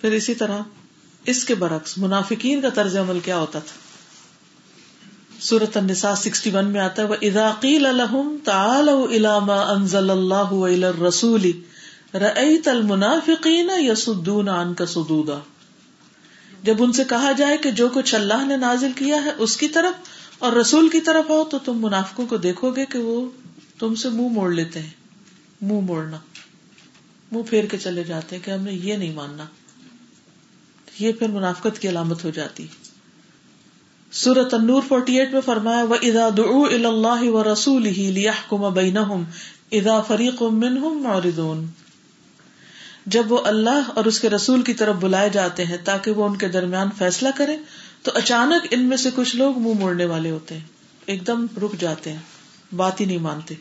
پھر اسی طرح اس کے برعکس منافقین کا طرز عمل کیا ہوتا تھا؟ سورة النساء اکسٹھ میں آتا ہے وَإِذَا قِيلَ لَهُمْ تَعَالَوْا إِلَى مَا أَنزَلَ اللَّهُ وَإِلَى الرَّسُولِ رَأَيْتَ الْمُنَافِقِينَ يَصُدُّونَ عَنْكَ صُدُودًا، جب ان سے کہا جائے کہ جو کچھ اللہ نے نازل کیا ہے اس کی طرف اور رسول کی طرف ہو تو تم منافقوں کو دیکھو گے کہ وہ تم سے منہ موڑ لیتے ہیں، منہ موڑنا، منہ پھیر کے چلے جاتے ہیں کہ ہم نے یہ نہیں ماننا. یہ پھر منافقت کی علامت ہو جاتی. سورة النور اڑتالیس میں فرمایا وَإِذَا دُعُوا إِلَى اللَّهِ وَرَسُولِهِ لِيَحْكُمَ بَيْنَهُمْ إِذَا فَرِيقٌ مِّنْهُمْ مُعْرِضُونَ، جب وہ اللہ اور اس کے رسول کی طرف بلائے جاتے ہیں تاکہ وہ ان کے درمیان فیصلہ کریں تو اچانک ان میں سے کچھ لوگ منہ موڑنے والے ہوتے ہیں، ایک دم رک جاتے ہیں، بات ہی نہیں مانتے.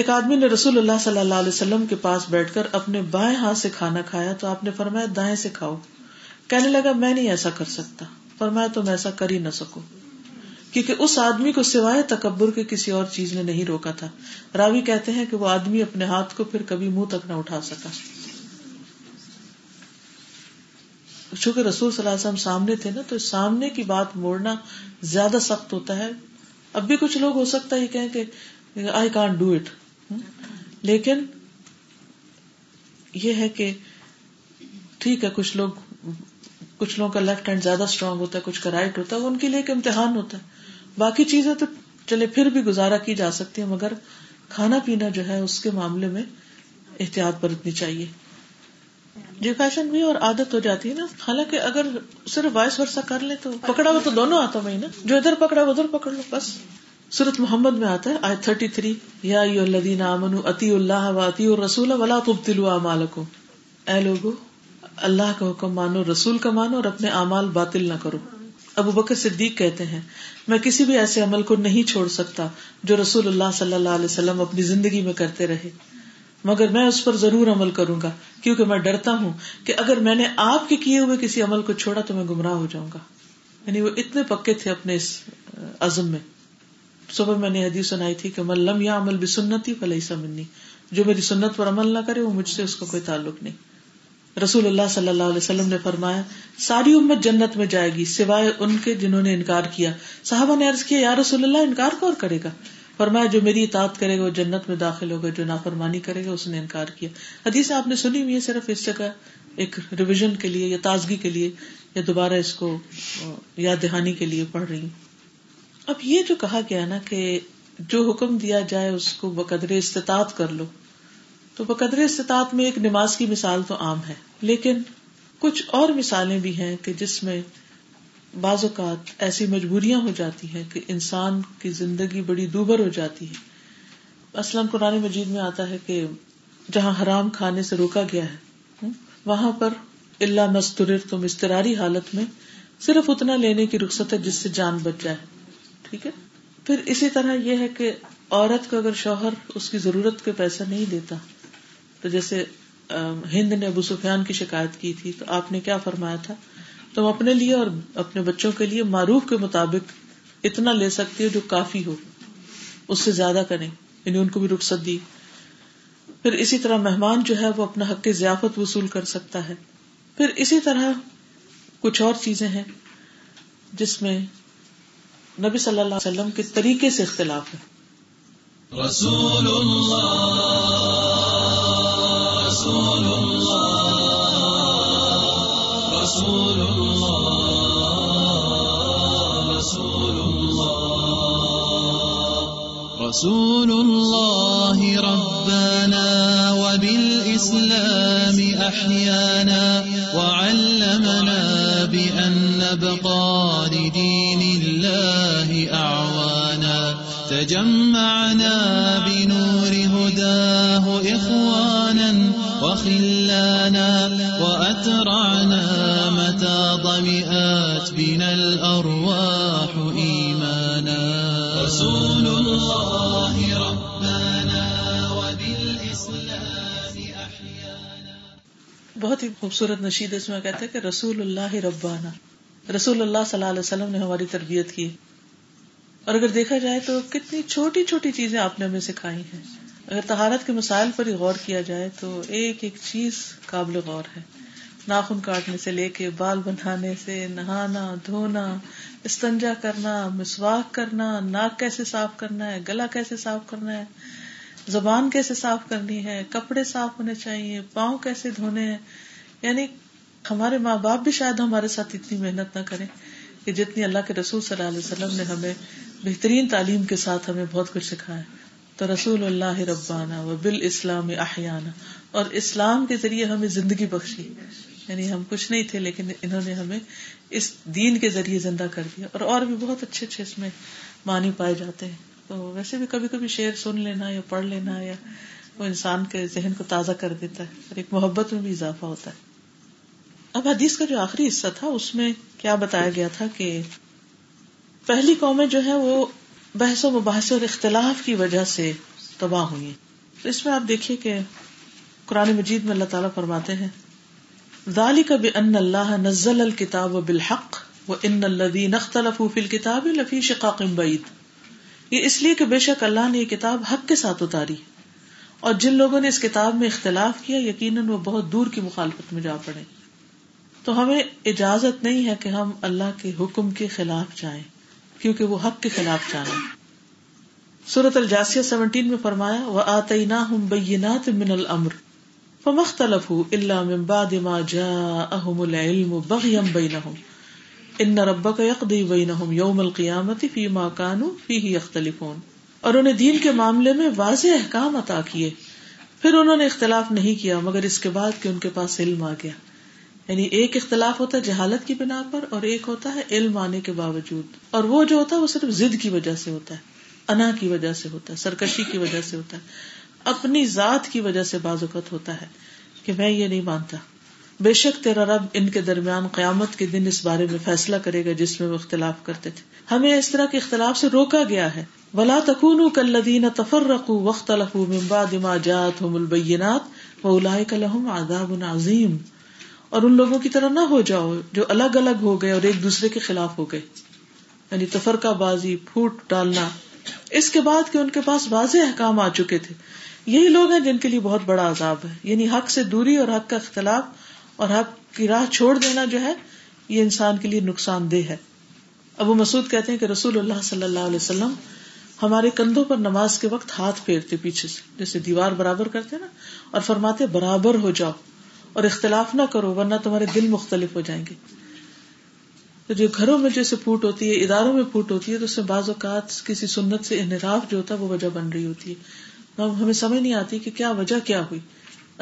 ایک آدمی نے رسول اللہ صلی اللہ علیہ وسلم کے پاس بیٹھ کر اپنے بائیں ہاتھ سے کھانا کھایا تو آپ نے فرمایا دائیں سے کھاؤ. کہنے لگا میں نہیں ایسا کر سکتا. فرمایا تم ایسا کر ہی نہ سکو، کیونکہ اس آدمی کو سوائے تکبر کے کسی اور چیز نے نہیں روکا تھا. راوی کہتے ہیں کہ وہ آدمی اپنے ہاتھ کو پھر کبھی منہ تک نہ اٹھا سکا. چونکہ رسول صلی اللہ علیہ وسلم سامنے تھے نا، تو سامنے کی بات موڑنا زیادہ سخت ہوتا ہے. اب بھی کچھ لوگ ہو سکتا ہے کہیں کہ آئی کانٹ ڈو اٹ، لیکن یہ ہے کہ ٹھیک ہے کچھ لوگ، کچھ لوگوں کا لیفٹ ہینڈ زیادہ اسٹرانگ ہوتا ہے، کچھ کا رائٹ ہوتا ہے، وہ ان کے لیے ایک امتحان ہوتا ہے. باقی چیزیں تو چلے پھر بھی گزارا کی جا سکتی ہے، مگر کھانا پینا جو ہے اس کے معاملے میں احتیاط برتنی چاہیے. جو فیشن بھی اور عادت ہو جاتی ہے نا، حالانکہ اگر صرف وائس ورسا کر لیں تو پکڑا ہو تو دونوں ہاتھوں میں ہی نا، جو ادھر پکڑا وہ ادھر پکڑ لو بس. سورت محمد میں آتا ہے آیت تینتیس یا ایھا الذین آمنوا اطیعوا اللہ و اطیعوا الرسول ولا تبطلوا اعمالکم، اے لوگو اللہ کا حکم مانو، رسول کا مانو اور اپنے اعمال باطل نہ کرو. ابو بکر صدیق کہتے ہیں میں کسی بھی ایسے عمل کو نہیں چھوڑ سکتا جو رسول اللہ صلی اللہ علیہ وسلم اپنی زندگی میں کرتے رہے، مگر میں اس پر ضرور عمل کروں گا کیونکہ میں ڈرتا ہوں کہ اگر میں نے آپ کے کیے ہوئے کسی عمل کو چھوڑا تو میں گمراہ ہو جاؤں گا. یعنی وہ اتنے پکے تھے اپنے اس عزم میں. صبح میں نے حدیث سنائی تھی کہ من لم یعمل بسنتی فلیس منی، جو میری سنت پر عمل نہ کرے وہ مجھ سے، اس کا کوئی تعلق نہیں. رسول اللہ صلی اللہ علیہ وسلم نے فرمایا ساری امت جنت میں جائے گی سوائے ان کے جنہوں نے انکار کیا. صحابہ نے عرض کیا یا رسول اللہ انکار کون کرے گا؟ فرمایا جو میری اطاعت کرے گا وہ جنت میں داخل ہوگا, جو نافرمانی کرے گا اس نے انکار کیا. حدیث آپ نے سنی ہوئی ہے, صرف اس جگہ ایک ریویژن کے لیے یا تازگی کے لیے یا دوبارہ اس کو یاد دہانی کے لیے پڑھ رہی ہوں. اب یہ جو کہا گیا نا کہ جو حکم دیا جائے اس کو بقدر استطاعت کر لو, تو بقدر استطاعت میں ایک نماز کی مثال تو عام ہے, لیکن کچھ اور مثالیں بھی ہیں کہ جس میں بعض اوقات ایسی مجبوریاں ہو جاتی ہیں کہ انسان کی زندگی بڑی دوبر ہو جاتی ہے. مثلاً قرآن مجید میں آتا ہے کہ جہاں حرام کھانے سے روکا گیا ہے وہاں پر الا مسترر, تم استراری حالت میں صرف اتنا لینے کی رخصت ہے جس سے جان بچ جائے, ٹھیک ہے. پھر اسی طرح یہ ہے کہ عورت کو اگر شوہر اس کی ضرورت کے پیسہ نہیں دیتا, تو جیسے ہند نے ابو سفیان کی شکایت کی تھی, تو آپ نے کیا فرمایا تھا, تم اپنے لیے اور اپنے بچوں کے لیے معروف کے مطابق اتنا لے سکتی ہو جو کافی ہو, اس سے زیادہ کریں, یعنی ان کو بھی رخصت دی. پھر اسی طرح مہمان جو ہے وہ اپنا حق ضیافت وصول کر سکتا ہے. پھر اسی طرح کچھ اور چیزیں ہیں جس میں نبی صلی اللہ علیہ وسلم کے طریقے سے اختلاف ہے. رسول اللہ رسول اللہ رسول اللہ رسول اللہ رسول اللہ ربنا وبالاسلام احیانا وعلمنا بان نبقى لدين الله اعوانا تجمعنا بنور هداه اخوانا وخلانا واترعنا متى ضمئات بنا الارواح ايمانا رسول الله ربنا وبالاسلام احيانا. بہت ہی خوبصورت نشید اس میں کہتا ہے کہ رسول اللہ ربنا, رسول اللہ صلی اللہ علیہ وسلم نے ہماری تربیت کی. اور اگر دیکھا جائے تو کتنی چھوٹی چھوٹی چیزیں آپ نے ہمیں سکھائی ہیں. اگر طہارت کے مسائل پر ہی غور کیا جائے تو ایک ایک چیز قابل غور ہے, ناخن کاٹنے سے لے کے بال بنانے سے, نہانا, دھونا, استنجا کرنا, مسواک کرنا, ناک کیسے صاف کرنا ہے, گلا کیسے صاف کرنا ہے, زبان کیسے صاف کرنی ہے, کپڑے صاف ہونے چاہیے, پاؤں کیسے دھونے ہیں. یعنی ہمارے ماں باپ بھی شاید ہمارے ساتھ اتنی محنت نہ کریں کہ جتنی اللہ کے رسول صلی اللہ علیہ وسلم نے ہمیں بہترین تعلیم کے ساتھ ہمیں بہت کچھ سکھایا. تو رسول اللہ ربانا وبالاسلام احیانا, اور اسلام کے ذریعے ہمیں زندگی بخشی, یعنی ہم کچھ نہیں تھے لیکن انہوں نے ہمیں اس دین کے ذریعے زندہ کر دیا. اور اور بھی بہت اچھے اچھے اس میں معنی پائے جاتے ہیں, تو ویسے بھی کبھی کبھی شعر سن لینا یا پڑھ لینا یا وہ انسان کے ذہن کو تازہ کر دیتا ہے اور ایک محبت میں بھی اضافہ ہوتا ہے. اب حدیث کا جو آخری حصہ تھا اس میں کیا بتایا گیا تھا کہ پہلی قومیں جو ہیں وہ بحث و مباحثے اور اختلاف کی وجہ سے تباہ ہوئی. تو اس میں آپ دیکھیے کہ قرآن مجید میں اللہ تعالیٰ فرماتے ہیں ذالک بأن اللہ نزل الکتاب بالحق وإن الذین اختلفوا فی الکتاب لفی شقاق بعید. یہ اس لیے کہ بے شک اللہ نے یہ کتاب حق کے ساتھ اتاری اور جن لوگوں نے اس کتاب میں اختلاف کیا یقیناً وہ بہت دور کی مخالفت میں جا پڑے. تو ہمیں اجازت نہیں ہے کہ ہم اللہ کے حکم کے خلاف جائیں کیونکہ وہ حق کے خلاف جائیں. سورة الجاثیہ سیونٹین میں فرمایا وَآتَيْنَاهُمْ بَيِّنَاتٍ مِّنَ الْأَمْرِ فَمَا اخْتَلَفُوا إِلَّا مِن بَعْدِ مَا جَاءَهُمُ الْعِلْمُ بَغْيًا بَيْنَهُمْ إِنَّ رَبَّكَ يَقْضِي بَيْنَهُمْ يَوْمَ الْقِيَامَةِ فِيمَا كَانُوا فِيهِ يَخْتَلِفُونَ. اور انہیں دین کے معاملے میں واضح احکام عطا کیے پھر انہوں نے اختلاف نہیں کیا مگر اس کے بعد کہ ان کے پاس علم آ گیا. یعنی ایک اختلاف ہوتا ہے جہالت کی بنا پر اور ایک ہوتا ہے علم آنے کے باوجود, اور وہ جو ہوتا ہے وہ صرف ضد کی وجہ سے ہوتا ہے, انا کی وجہ سے ہوتا ہے, سرکشی کی وجہ سے ہوتا ہے, اپنی ذات کی وجہ سے بعض اوقات ہوتا ہے کہ میں یہ نہیں مانتا. بے شک تیرا رب ان کے درمیان قیامت کے دن اس بارے میں فیصلہ کرے گا جس میں وہ اختلاف کرتے تھے. ہمیں اس طرح کے اختلاف سے روکا گیا ہے. وَلَا تَكُونُوا كَالَّذِينَ تَفَرَّقُوا وَاخْتَلَفُوا مِن بَعْدِ مَا جَاءَتْهُمُ الْبَيِّنَاتُ وَأُولَئِكَ لَهُمْ عَذَابٌ عَظِيمٌ. اور ان لوگوں کی طرح نہ ہو جاؤ جو الگ الگ ہو گئے اور ایک دوسرے کے خلاف ہو گئے, یعنی تفرقہ بازی, پھوٹ ڈالنا, اس کے بعد کہ ان کے پاس واضح احکام آ چکے تھے. یہی لوگ ہیں جن کے لیے بہت بڑا عذاب ہے, یعنی حق سے دوری اور حق کا اختلاف اور حق کی راہ چھوڑ دینا جو ہے یہ انسان کے لیے نقصان دہ ہے. ابو مسعود کہتے ہیں کہ رسول اللہ صلی اللہ علیہ وسلم ہمارے کندھوں پر نماز کے وقت ہاتھ پھیرتے پیچھے سے، جیسے دیوار برابر کرتے نا، اور فرماتے برابر ہو جاؤ اور اختلاف نہ کرو ورنہ تمہارے دل مختلف ہو جائیں گے. تو جو گھروں میں جیسے پھوٹ ہوتی ہے، اداروں میں پھوٹ ہوتی ہے، تو اس میں بعض اوقات کسی سنت سے انحراف جو ہوتا ہے وہ وجہ بن رہی ہوتی ہے. ہمیں سمجھ نہیں آتی کہ کیا وجہ کیا ہوئی.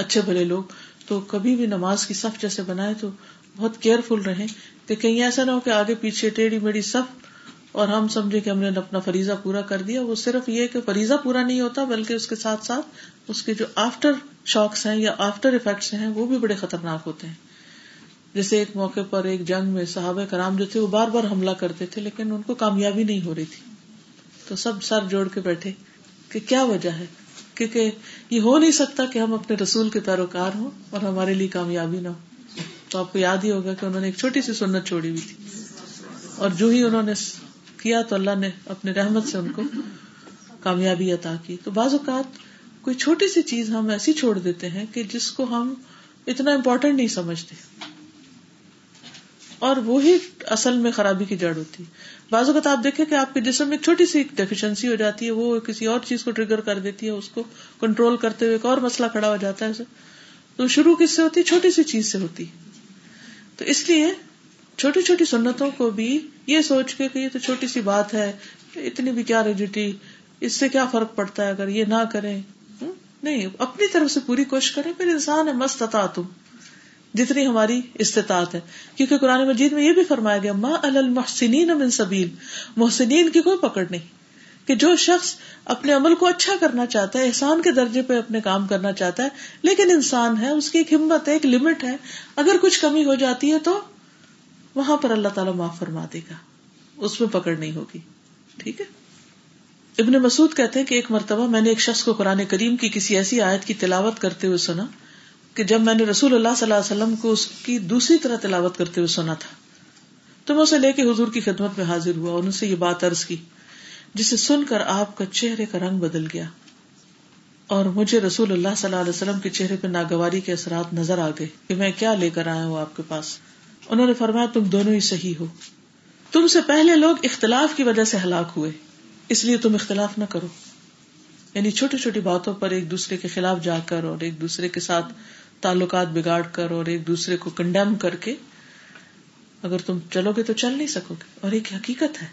اچھے بھلے لوگ تو کبھی بھی نماز کی صف جیسے بنائے تو بہت کیئر فل رہیں کہ کہیں ایسا نہ ہو کہ آگے پیچھے ٹیڑھی میڑھی صف اور ہم سمجھے کہ ہم نے اپنا فریضہ پورا کر دیا. وہ صرف یہ کہ فریضہ پورا نہیں ہوتا بلکہ اس کے ساتھ ساتھ اس کے جو آفٹر شاکس ہیں یا آفٹر ایفیکٹس ہیں وہ بھی بڑے خطرناک ہوتے ہیں. جیسے ایک موقع پر ایک جنگ میں صحابہ کرام جو تھے وہ بار بار حملہ کرتے تھے لیکن ان کو کامیابی نہیں ہو رہی تھی، تو سب سر جوڑ کے بیٹھے کہ کیا وجہ ہے، کیونکہ یہ ہو نہیں سکتا کہ ہم اپنے رسول کے پیروکار ہوں اور ہمارے لیے کامیابی نہ ہو. تو آپ کو یاد ہی ہوگا کہ انہوں نے ایک چھوٹی سی سنت چھوڑی ہوئی تھی اور جو ہی انہوں نے کیا تو اللہ نے اپنے رحمت سے ان کو کامیابی عطا کی. تو بعض اوقات کوئی چھوٹی سی چیز ہم ایسی چھوڑ دیتے ہیں کہ جس کو ہم اتنا امپورٹنٹ نہیں سمجھتے اور وہی اصل میں خرابی کی جڑ ہوتی ہے. بعض اوقات آپ دیکھیں کہ آپ کے جسم میں چھوٹی سی ڈیفیشنسی ہو جاتی ہے، وہ کسی اور چیز کو ٹریگر کر دیتی ہے، اس کو کنٹرول کرتے ہوئے ایک اور مسئلہ کھڑا ہو جاتا ہے. تو شروع کس سے ہوتی ہے؟ چھوٹی سی چیز سے ہوتی ہے. تو اس لیے چھوٹی چھوٹی سنتوں کو بھی یہ سوچ کے کہ یہ تو چھوٹی سی بات ہے، اتنی بھی کیا ریجیٹی، اس سے کیا فرق پڑتا ہے اگر یہ نہ کریں، نہیں، اپنی طرف سے پوری کوشش کریں. پھر انسان ہے مستطاعتم، جتنی ہماری استطاعت ہے، کیونکہ قرآن مجید میں یہ بھی فرمایا گیا ما علی المحسنین من سبیل، محسنین کی کوئی پکڑ نہیں، کہ جو شخص اپنے عمل کو اچھا کرنا چاہتا ہے، احسان کے درجے پہ اپنے کام کرنا چاہتا ہے، لیکن انسان ہے، اس کی ایک ہمت ہے، ایک لمٹ ہے، اگر کچھ کمی ہو جاتی ہے تو وہاں پر اللہ تعالیٰ معاف فرما دے گا، اس میں پکڑ نہیں ہوگی. ٹھیک ہے. ابن مسعود کہتے ہیں کہ ایک مرتبہ میں نے ایک شخص کو قرآن کریم کی کسی ایسی آیت کی تلاوت کرتے ہوئے سنا کہ جب میں نے رسول اللہ صلی اللہ علیہ وسلم کو اس کی دوسری طرح تلاوت کرتے ہوئے سنا تھا، تو میں اسے لے کے حضور کی خدمت میں حاضر ہوا اور ان سے یہ بات عرض کی جسے سن کر آپ کا چہرے کا رنگ بدل گیا اور مجھے رسول اللہ صلی اللہ علیہ وسلم کے چہرے پہ ناگواری کے اثرات نظر آ گئے کہ میں کیا لے کر آیا ہوں آپ کے پاس. انہوں نے فرمایا تم دونوں ہی صحیح ہو، تم سے پہلے لوگ اختلاف کی وجہ سے ہلاک ہوئے، اس لیے تم اختلاف نہ کرو. یعنی چھوٹی چھوٹی باتوں پر ایک دوسرے کے خلاف جا کر اور ایک دوسرے کے ساتھ تعلقات بگاڑ کر اور ایک دوسرے کو کنڈیم کر کے اگر تم چلو گے تو چل نہیں سکو گے. اور ایک حقیقت ہے،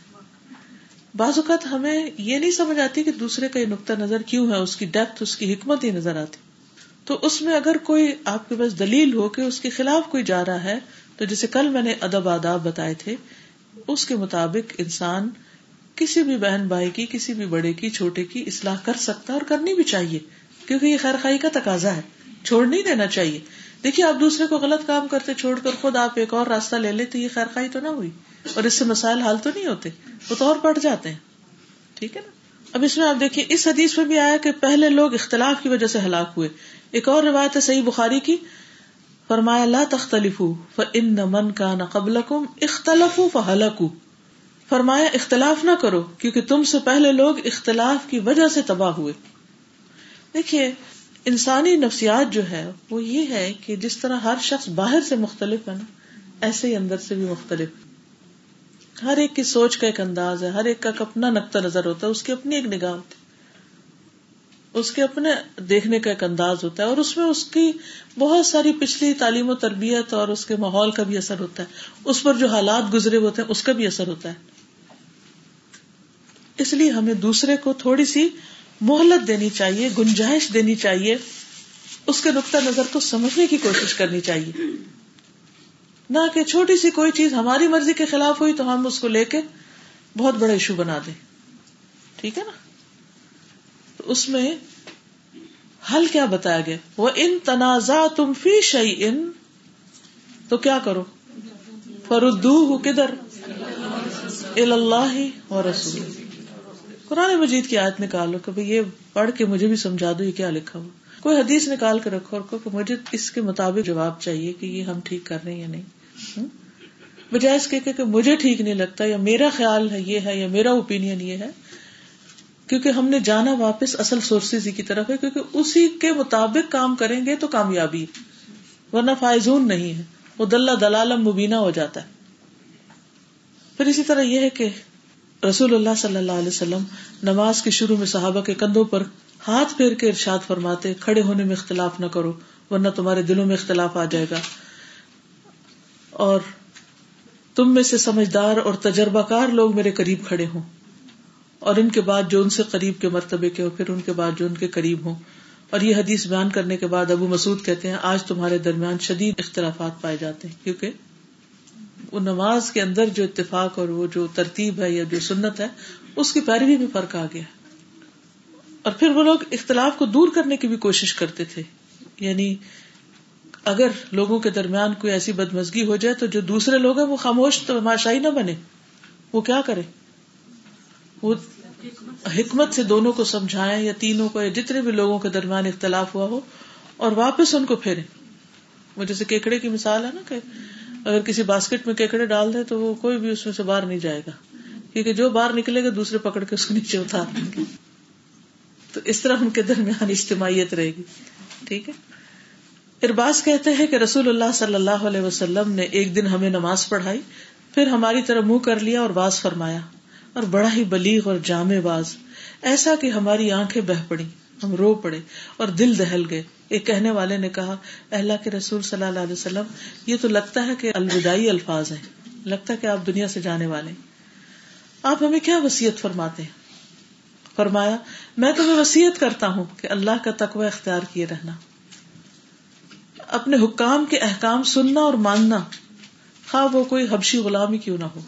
بعض اوقات ہمیں یہ نہیں سمجھ آتی کہ دوسرے کا یہ نقطہ نظر کیوں ہے، اس کی ڈیپتھ، اس کی حکمت ہی نظر آتی. تو اس میں اگر کوئی آپ کے پاس دلیل ہو کہ اس کے خلاف کوئی جا رہا ہے، تو جسے کل میں نے ادب آداب بتائے تھے، اس کے مطابق انسان کسی بھی بہن بھائی کی، کسی بھی بڑے کی، چھوٹے کی اصلاح کر سکتا اور کرنی بھی چاہیے، کیونکہ یہ خیر خائی کا تقاضا ہے، چھوڑ نہیں دینا چاہیے. دیکھیے آپ دوسرے کو غلط کام کرتے چھوڑ کر خود آپ ایک اور راستہ لے لیں تو یہ خیر خائی تو نہ ہوئی اور اس سے مسائل حل تو نہیں ہوتے، وہ تو اور بڑھ جاتے ہیں. ٹھیک ہے نا. اب اس میں آپ دیکھیے اس حدیث میں بھی آیا کہ پہلے لوگ اختلاف کی وجہ سے ہلاک ہوئے. ایک اور روایت ہے صحیح بخاری کی، فرمایا لا تختلفوا فإن من كان قبلكم اختلفوا فهلكوا، فرمایا اختلاف نہ کرو کیونکہ تم سے پہلے لوگ اختلاف کی وجہ سے تباہ ہوئے. دیکھیے انسانی نفسیات جو ہے وہ یہ ہے کہ جس طرح ہر شخص باہر سے مختلف ہے نا، ایسے ہی اندر سے بھی مختلف. ہر ایک کی سوچ کا ایک انداز ہے، ہر ایک کا اپنا نقطہ نظر ہوتا ہے، اس کی اپنی ایک نگاہ ہوتی ہے، اس کے اپنے دیکھنے کا ایک انداز ہوتا ہے، اور اس میں اس کی بہت ساری پچھلی تعلیم و تربیت اور اس کے ماحول کا بھی اثر ہوتا ہے، اس پر جو حالات گزرے ہوتے ہیں اس کا بھی اثر ہوتا ہے. اس لیے ہمیں دوسرے کو تھوڑی سی مہلت دینی چاہیے، گنجائش دینی چاہیے، اس کے نقطہ نظر کو سمجھنے کی کوشش کرنی چاہیے، نہ کہ چھوٹی سی کوئی چیز ہماری مرضی کے خلاف ہوئی تو ہم اس کو لے کے بہت بڑا ایشو بنا دیں. ٹھیک ہے نا. اس میں حل کیا بتایا گیا، وَإِن تَنَازَعْتُمْ فِي شَيْءٍ، تو کیا کرو، فَرُدُّوهُ کِدھر، إِلَى اللَّهِ وَرَسُولِهِ. قرآن مجید کی آیت نکالو کہ یہ پڑھ کے مجھے بھی سمجھا دو یہ کیا لکھا ہو، کوئی حدیث نکال کے رکھو اور کہ مجھے اس کے مطابق جواب چاہیے کہ یہ ہم ٹھیک کر رہے ہیں یا نہیں، بجائے اس کے کہ مجھے ٹھیک نہیں لگتا یا میرا خیال ہے یہ ہے یا میرا اوپینین یہ ہے. کیونکہ ہم نے جانا واپس اصل سورسز کی طرف ہے، کیونکہ اسی کے مطابق کام کریں گے تو کامیابی. ورنہ فائزون نہیں ہے، وہ دلہ دلالہ مبینہ ہو جاتا ہے. پھر اسی طرح یہ ہے کہ رسول اللہ صلی اللہ علیہ وسلم نماز کے شروع میں صحابہ کے کندھوں پر ہاتھ پھیر کے ارشاد فرماتے، کھڑے ہونے میں اختلاف نہ کرو ورنہ تمہارے دلوں میں اختلاف آ جائے گا، اور تم میں سے سمجھدار اور تجربہ کار لوگ میرے قریب کھڑے ہوں، اور ان کے بعد جو ان سے قریب کے مرتبے کے ہو، پھر ان کے بعد جو ان کے قریب ہوں. اور یہ حدیث بیان کرنے کے بعد ابو مسعود کہتے ہیں آج تمہارے درمیان شدید اختلافات پائے جاتے ہیں، کیونکہ وہ نماز کے اندر جو اتفاق اور وہ جو ترتیب ہے یا جو سنت ہے اس کی پیروی میں فرق آ گیا. اور پھر وہ لوگ اختلاف کو دور کرنے کی بھی کوشش کرتے تھے، یعنی اگر لوگوں کے درمیان کوئی ایسی بدمزگی ہو جائے تو جو دوسرے لوگ ہیں وہ خاموش تماشائی نہ بنے، وہ کیا کریں، وہ حکمت سے دونوں کو سمجھائیں یا تینوں کو یا جتنے بھی لوگوں کے درمیان اختلاف ہوا ہو اور واپس ان کو پھیریں. وہ جیسے کیکڑے کی مثال ہے نا، کہ اگر کسی باسکٹ میں کیکڑے ڈال دیں تو وہ کوئی بھی اس میں سے باہر نہیں جائے گا، کیونکہ جو باہر نکلے گا دوسرے پکڑ کے اس کو نیچے اتار دیں گے. تو اس طرح ان کے درمیان اجتماعیت رہے گی. ٹھیک ہے. ارباز کہتے ہیں کہ رسول اللہ صلی اللہ علیہ وسلم نے ایک دن ہمیں نماز پڑھائی، پھر ہماری طرف منہ کر لیا اور باز فرمایا، اور بڑا ہی بلیغ اور جامع باز، ایسا کہ ہماری آنکھیں بہہ پڑی، ہم رو پڑے اور دل دہل گئے. ایک کہنے والے نے کہا، اللہ کے رسول صلی اللہ علیہ وسلم، یہ تو لگتا ہے کہ الوداعی الفاظ ہیں، لگتا ہے کہ آپ دنیا سے جانے والے ہیں، آپ ہمیں کیا وصیت فرماتے ہیں؟ فرمایا، میں تمہیں وصیت کرتا ہوں کہ اللہ کا تقوی اختیار کیے رہنا، اپنے حکام کے احکام سننا اور ماننا، خواہ وہ کوئی حبشی غلامی کیوں نہ ہو.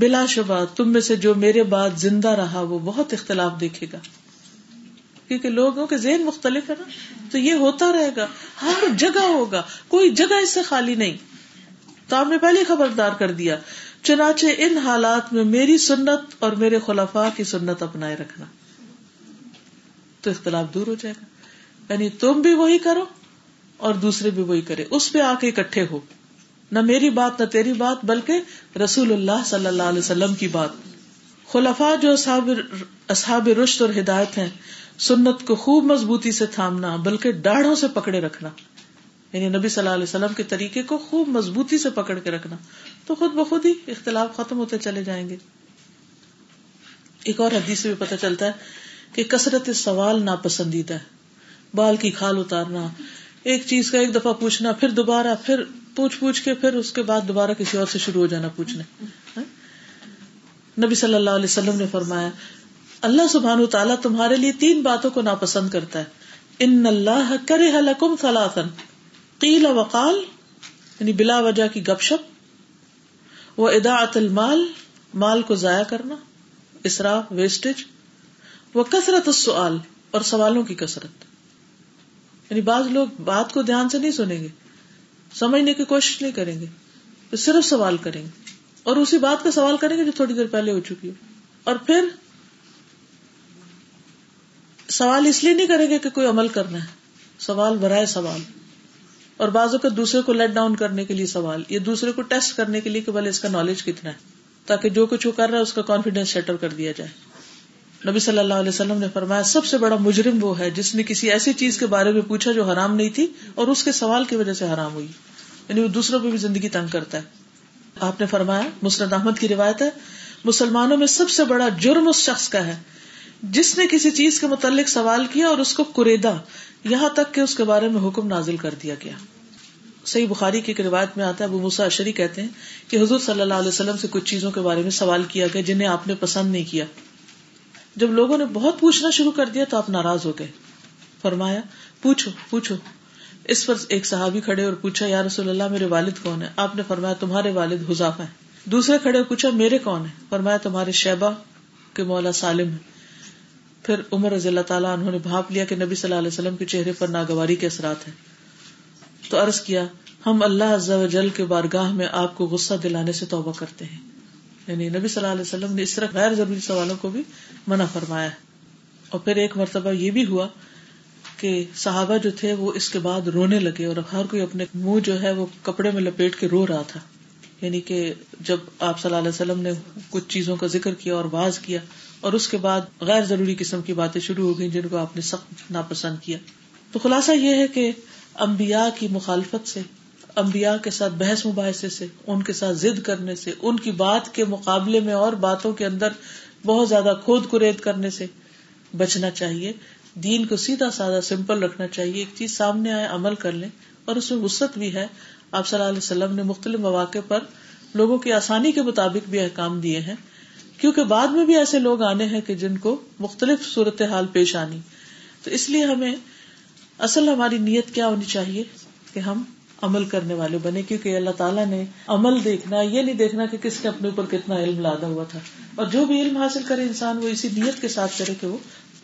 بلا شبہ تم میں سے جو میرے بعد زندہ رہا وہ بہت اختلاف دیکھے گا، کیونکہ لوگوں کے ذہن مختلف ہے نا، تو یہ ہوتا رہے گا، ہر جگہ ہوگا، کوئی جگہ اس سے خالی نہیں. تو آپ نے پہلے خبردار کر دیا، چنانچہ ان حالات میں میری سنت اور میرے خلفاء کی سنت اپنائے رکھنا، تو اختلاف دور ہو جائے گا. یعنی تم بھی وہی کرو اور دوسرے بھی وہی کرے، اس پہ آ کے اکٹھے ہو، نہ میری بات نہ تیری بات، بلکہ رسول اللہ صلی اللہ علیہ وسلم کی بات. خلفاء جو اصحاب اصحاب رشد اور ہدایت ہیں، سنت کو خوب مضبوطی سے تھامنا بلکہ ڈاڑھوں سے پکڑے رکھنا، یعنی نبی صلی اللہ علیہ وسلم کے طریقے کو خوب مضبوطی سے پکڑ کے رکھنا، تو خود بخود ہی اختلاف ختم ہوتے چلے جائیں گے. ایک اور حدیث سے بھی پتہ چلتا ہے کہ کثرت سوال ناپسندیدہ ہے، بال کی کھال اتارنا، ایک چیز کا ایک دفعہ پوچھنا، پھر دوبارہ، پھر پوچھ پوچھ کے، پھر اس کے بعد دوبارہ کسی اور سے شروع ہو جانا پوچھنے. نبی صلی اللہ علیہ وسلم نے فرمایا، اللہ سبحانہ وتعالی تمہارے لیے تین باتوں کو ناپسند کرتا ہے. ان اللہ کرہ لکم ثلاثا، قیل وقال، یعنی بلا وجہ کی گپ شپ، و اضاعۃ المال، مال کو ضائع کرنا، اسراف، ویسٹیج، و کثرت السؤال، اور سوالوں کی کثرت. یعنی بعض لوگ بات کو دھیان سے نہیں سنیں گے، سمجھنے کی کوشش نہیں کریں گے، تو صرف سوال کریں گے، اور اسی بات کا سوال کریں گے جو تھوڑی دیر پہلے ہو چکی ہے. اور پھر سوال اس لیے نہیں کریں گے کہ کوئی عمل کرنا ہے، سوال برائے سوال، اور بعضوں کا دوسرے کو لیٹ ڈاؤن کرنے کے لیے سوال، یا دوسرے کو ٹیسٹ کرنے کے لیے کہ بھلے اس کا نالج کتنا ہے، تاکہ جو کچھ وہ کر رہا ہے اس کا کانفیڈینس شیٹر کر دیا جائے. نبی صلی اللہ علیہ وسلم نے فرمایا، سب سے بڑا مجرم وہ ہے جس نے کسی ایسی چیز کے بارے میں پوچھا جو حرام نہیں تھی اور اس کے سوال کی وجہ سے حرام ہوئی، یعنی وہ دوسروں پہ بھی زندگی تنگ کرتا ہے. آپ نے فرمایا، مسند احمد کی روایت ہے، مسلمانوں میں سب سے بڑا جرم اس شخص کا ہے جس نے کسی چیز کے متعلق سوال کیا اور اس کو کریدا، یہاں تک کہ اس کے بارے میں حکم نازل کر دیا گیا. صحیح بخاری کی روایت میں آتا ہے، ابو موسیٰ الاشعری کہتے ہیں کہ حضور صلی اللہ علیہ وسلم سے کچھ چیزوں کے بارے میں سوال کیا گیا جنہیں آپ نے پسند نہیں کیا. جب لوگوں نے بہت پوچھنا شروع کر دیا تو آپ ناراض ہو گئے. فرمایا، پوچھو پوچھو. اس پر ایک صحابی کھڑے اور پوچھا، یا رسول اللہ میرے والد کون ہیں؟ آپ نے فرمایا، تمہارے والد حذافہ ہیں. دوسرے کھڑے اور پوچھا، میرے کون ہیں؟ فرمایا، تمہارے شیبہ کے مولا سالم ہیں. پھر عمر رضی اللہ تعالیٰ عنہ نے بھاپ لیا کہ نبی صلی اللہ علیہ وسلم کے چہرے پر ناگواری کے اثرات ہیں، تو عرض کیا، ہم اللہ عز و جل کے بارگاہ میں آپ کو غصہ دلانے سے توبہ کرتے ہیں. یعنی نبی صلی اللہ علیہ وسلم نے اس طرح غیر ضروری سوالوں کو بھی منع فرمایا. اور پھر ایک مرتبہ یہ بھی ہوا کہ صحابہ جو تھے وہ اس کے بعد رونے لگے، اور ہر کوئی اپنے منہ جو ہے وہ کپڑے میں لپیٹ کے رو رہا تھا. یعنی کہ جب آپ صلی اللہ علیہ وسلم نے کچھ چیزوں کا ذکر کیا اور واز کیا، اور اس کے بعد غیر ضروری قسم کی باتیں شروع ہو گئیں جن کو آپ نے سخت ناپسند کیا. تو خلاصہ یہ ہے کہ انبیاء کی مخالفت سے، انبیاء کے ساتھ بحث مباحثے سے، ان کے ساتھ ضد کرنے سے، ان کی بات کے مقابلے میں اور باتوں کے اندر بہت زیادہ کھود کرید کرنے سے بچنا چاہیے. دین کو سیدھا سادہ سمپل رکھنا چاہیے. ایک چیز سامنے آئے عمل کر لیں، اور اس میں وسعت بھی ہے. آپ صلی اللہ علیہ وسلم نے مختلف مواقع پر لوگوں کی آسانی کے مطابق بھی احکام دیے ہیں، کیونکہ بعد میں بھی ایسے لوگ آنے ہیں کہ جن کو مختلف صورتحال پیش آنی. تو اس لیے ہمیں اصل ہماری نیت کیا ہونی چاہیے کہ ہم عمل کرنے والے بنے، کیونکہ اللہ تعالیٰ نے عمل دیکھنا، یہ نہیں دیکھنا کہ کس نے اپنے اوپر کتنا علم لادا ہوا تھا. اور جو بھی علم حاصل کرے انسان، وہ اسی نیت کے ساتھ کرے کہ وہ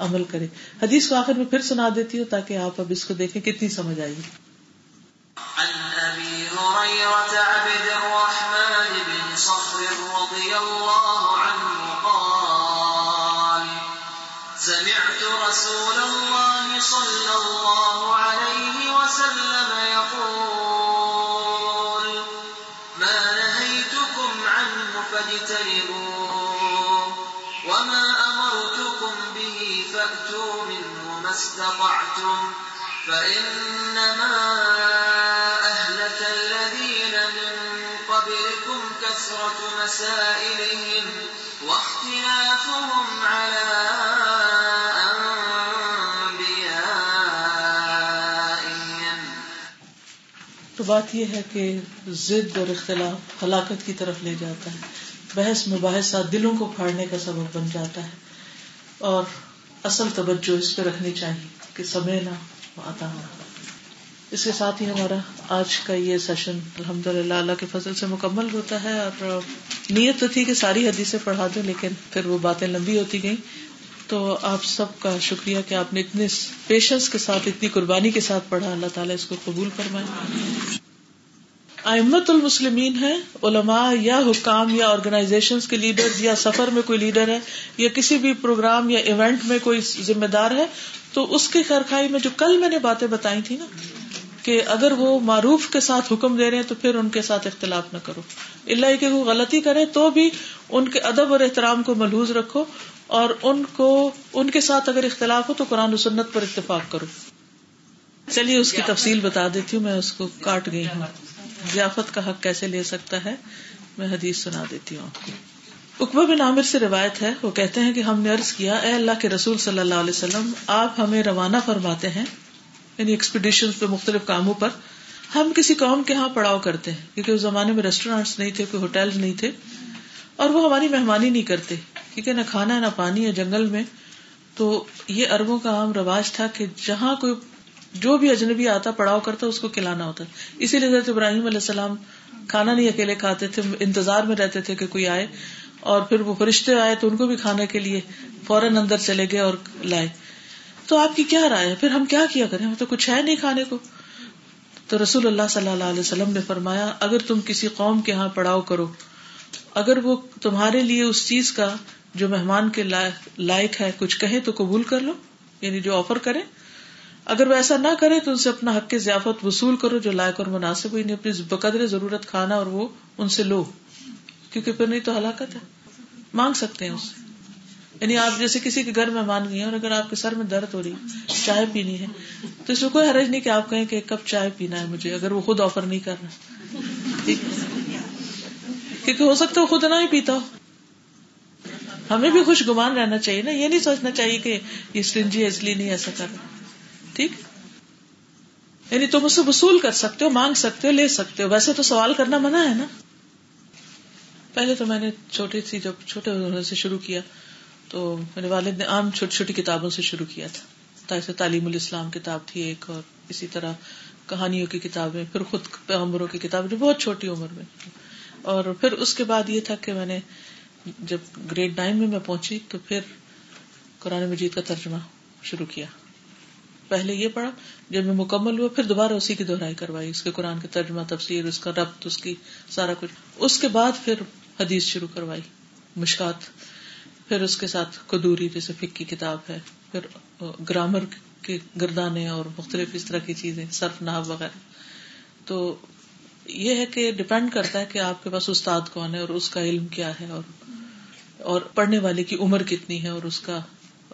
عمل کرے. حدیث کو آخر میں پھر سنا دیتی ہوں تاکہ آپ اب اس کو دیکھیں کتنی سمجھ آئی. عن أبي هريرة عبد الرحمن بن صخر رضي الله عنه قال سمعت رسول الله صلى الله عليه وسلم يقول ما نهيتكم عنه فاجتنبوه وما أمرتكم به فأتوا منه ما استطعتم فإنما مسائلهم واختلافهم على انبیائهم. تو بات یہ ہے کہ ضد اور اختلاف ہلاکت کی طرف لے جاتا ہے. بحث مباحثہ دلوں کو پھاڑنے کا سبب بن جاتا ہے، اور اصل توجہ اس پہ رکھنی چاہیے کہ سمعنا وأطعنا. اس کے ساتھ ہی ہمارا آج کا یہ سیشن الحمدللہ اللہ کے فضل سے مکمل ہوتا ہے. اور نیت تو تھی کہ ساری حدیثیں پڑھا دوں، لیکن پھر وہ باتیں لمبی ہوتی گئیں. تو آپ سب کا شکریہ کہ آپ نے اتنے پیشنس کے ساتھ، اتنی قربانی کے ساتھ پڑھا. اللہ تعالیٰ اس کو قبول فرمائے. ائمۃ المسلمین ہیں، علماء یا حکام یا آرگنائزیشنز کے لیڈرز، یا سفر میں کوئی لیڈر ہے، یا کسی بھی پروگرام یا ایونٹ میں کوئی ذمہ دار ہے، تو اس کی خیرخواہی میں جو کل میں نے باتیں بتائی تھی نا، کہ اگر وہ معروف کے ساتھ حکم دے رہے ہیں تو پھر ان کے ساتھ اختلاف نہ کرو، اللہ کہ وہ غلطی کرے تو بھی ان کے ادب اور احترام کو ملحوظ رکھو، اور ان کو ان کے ساتھ اگر اختلاف ہو تو قرآن و سنت پر اتفاق کرو. چلیے اس کی تفصیل بتا دیتی ہوں، میں اس کو کاٹ گئی ہوں. ضیافت کا حق کیسے لے سکتا ہے، میں حدیث سنا دیتی ہوں آپ کو. عقبہ بن عامر سے روایت ہے، وہ کہتے ہیں کہ ہم نے عرض کیا، اے اللہ کے رسول صلی اللہ علیہ وسلم، آپ ہمیں روانہ فرماتے ہیں، یعنی ایکسپیڈیشن پہ، مختلف کاموں پر. ہم کسی قوم کے ہاں پڑاؤ کرتے ہیں، کیونکہ اس زمانے میں ریسٹورینٹس نہیں تھے، کوئی ہوٹل نہیں تھے، اور وہ ہماری مہمانی نہیں کرتے، ٹھیک ہے، نہ کھانا نہ پانی ہے، جنگل میں. تو یہ عربوں کا عام رواج تھا کہ جہاں کوئی جو بھی اجنبی آتا پڑاؤ کرتا اس کو کھلانا ہوتا. اسی لیے حضرت ابراہیم علیہ السلام کھانا نہیں اکیلے کھاتے تھے، انتظار میں رہتے تھے کہ کوئی آئے، اور پھر وہ فرشتے آئے تو ان کو بھی کھانے کے لیے فوراً اندر چلے گئے اور لائے. تو آپ کی کیا رائے ہے، پھر ہم کیا کیا کریں، ہمیں تو کچھ ہے نہیں کھانے کو. تو رسول اللہ صلی اللہ علیہ وسلم نے فرمایا، اگر تم کسی قوم کے ہاں پڑاؤ کرو، اگر وہ تمہارے لیے اس چیز کا جو مہمان کے لائق ہے کچھ کہے تو قبول کر لو، یعنی جو آفر کرے. اگر وہ ایسا نہ کرے تو ان سے اپنا حق ضیافت وصول کرو جو لائق اور مناسب ہو، یعنی اپنی بقدر ضرورت کھانا اور وہ ان سے لو، کیونکہ پھر نہیں تو ہلاکت ہے. مانگ سکتے ہیں اس سے، یعنی آپ جیسے کسی کے گھر مہمان گئے ہیں اور اگر آپ کے سر میں درد ہو رہی ہے، چائے پینی ہے، تو اس میں کوئی حرج نہیں کہ آپ کہیں کہ ایک کپ چائے پینا ہے مجھے، اگر وہ خود آفر نہیں کر رہا، ٹھیک ہے، کیونکہ ہو سکتا ہے وہ خود نہ ہی پیتا ہو. ہمیں بھی خوش گمان رہنا چاہیے نا، یہ نہیں سوچنا چاہیے کہ یہ اسٹرنجی ہے اس لیے نہیں ایسا کر رہا، ٹھیک. یعنی تم اس سے وصول کر سکتے ہو، مانگ سکتے ہو، لے سکتے ہو. ویسے تو سوال کرنا منع ہے نا. پہلے تو میں نے چھوٹی سی، جب چھوٹے ہونے سے شروع کیا تو میرے والد نے عام چھوٹی چھوٹی کتابوں سے شروع کیا تھا. جیسے تعلیم الاسلام کتاب تھی ایک، اور اسی طرح کہانیوں کی کتابیں، پھر خود پیغمبروں کی کتابیں جو بہت چھوٹی عمر میں. اور پھر اس کے بعد یہ تھا کہ میں نے جب گریڈ نائن میں میں پہنچی تو پھر قرآن مجید کا ترجمہ شروع کیا. پہلے یہ پڑھا، جب میں مکمل ہوا پھر دوبارہ اسی کی دہرائی کروائی، اس کے قرآن کا ترجمہ، تفسیر، اس کا ربط، اس کی سارا کچھ. اس کے بعد پھر حدیث شروع کروائی، مشکات، پھر اس کے ساتھ قدوری جیسے فقہ کی کتاب ہے، پھر گرامر کے گردانے اور مختلف اس طرح کی چیزیں، صرف، نحو وغیرہ. تو یہ ہے کہ ڈپینڈ کرتا ہے کہ آپ کے پاس استاد کون ہے اور اس کا علم کیا ہے، اور اور پڑھنے والے کی عمر کتنی ہے اور اس کا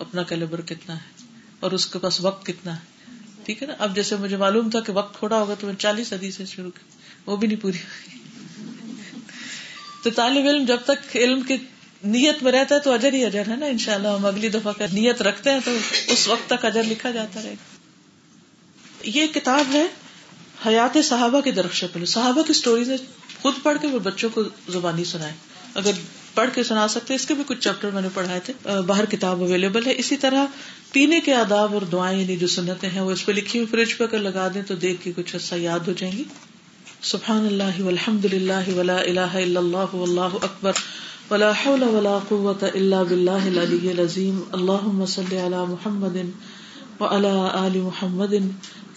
اپنا کیلیبر کتنا ہے اور اس کے پاس وقت کتنا ہے، ٹھیک ہے نا. اب جیسے مجھے معلوم تھا کہ وقت تھوڑا ہوگا تو میں چالیس حدیثیں شروع کی, وہ بھی نہیں پوری ہوئی. تو طالب علم جب تک علم کی نیت میں رہتا ہے تو اجر ہی اجر ہے نا. انشاءاللہ ہم اگلی دفعہ کا نیت رکھتے ہیں تو اس وقت تک اجر لکھا جاتا رہے گا. یہ کتاب ہے حیات صحابہ کے درخشاں پہلو. صحابہ کی سٹوریز خود پڑھ کے وہ بچوں کو زبانی سنائے, اگر پڑھ کے سنا سکتے. اس کے بھی کچھ چیپٹر میں نے پڑھائے تھے, باہر کتاب اویلیبل ہے. اسی طرح پینے کے آداب اور دعائیں یعنی جو سنتیں ہیں وہ اس پہ لکھی ہوئی فریج پہ کر لگا دیں تو دیکھ کے کچھ حصہ یاد ہو جائیں گی. سبحان اللہ والحمد للہ ولا الہ الا اللہ واللہ اکبر ولا حول ولا قوۃ الا باللہ العلی العظیم. اللہم صل علی محمد وعلی آل محمد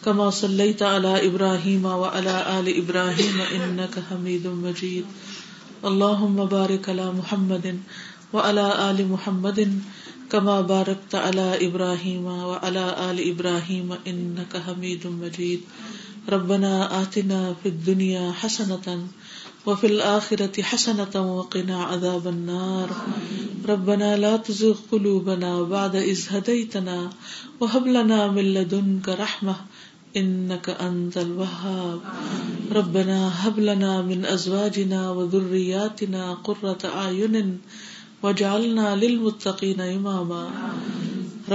کما صلیت علی ابراہیم وعلی آل ابراہیم انک حمید مجید. اللہم بارک علی محمد وعلی آل محمد کما بارکت علی ابراہیم وعلی آل ابراہیم انک حمید مجید. ربنا آتنا فی الدنیا حسنۃ وفي الآخرة حسنة وقنا عذاب النار. ربنا لا تزغ قلوبنا بعد إذ هديتنا وهب لنا من لدنك رحمة إنك أنت الوهاب. ربنا هب لنا من أزواجنا وذرياتنا قرة أعين واجعلنا للمتقين إماما.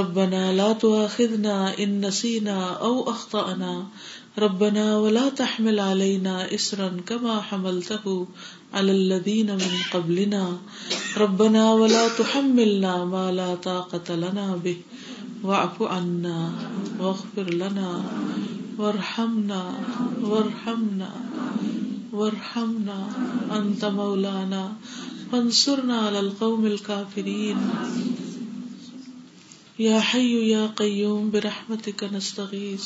ربنا لا تؤاخذنا إن نسينا أو أخطأنا ربنا ولا تحمل علينا إصرا كما حملته على الذين من قبلنا ربنا ولا تحملنا ما لا طاقة لنا به واعف عنا واغفر لنا وارحمنا وارحمنا وارحمنا أنت مولانا فانصرنا على القوم الكافرين. یا حی یا قیوم برحمتک نستغیث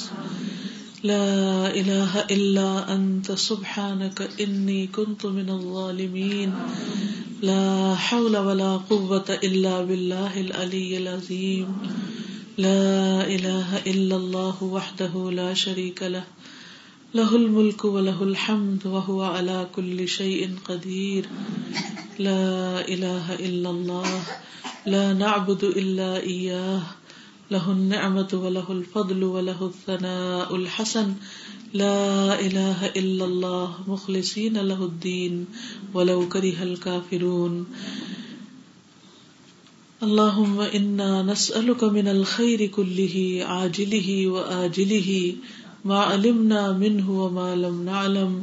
لا الہ الا انت سبحانک انی کنت من الظالمین. لا حول ولا قوة الا باللہ العلی العظیم. لا الہ الا اللہ وحدہ لا شریک لہ لہ الملک ولہ الحمد وہو علی کل شیء قدیر. لا الہ الا اللہ لا نعبد الا اياه له النعمة وله الفضل وله الثناء الحسن. لا اله الا الله مخلصين له الدين ولو كره الكافرون. اللهم انا نسألك من الخير كله عاجله وآجله ما علمنا منه وما لم نعلم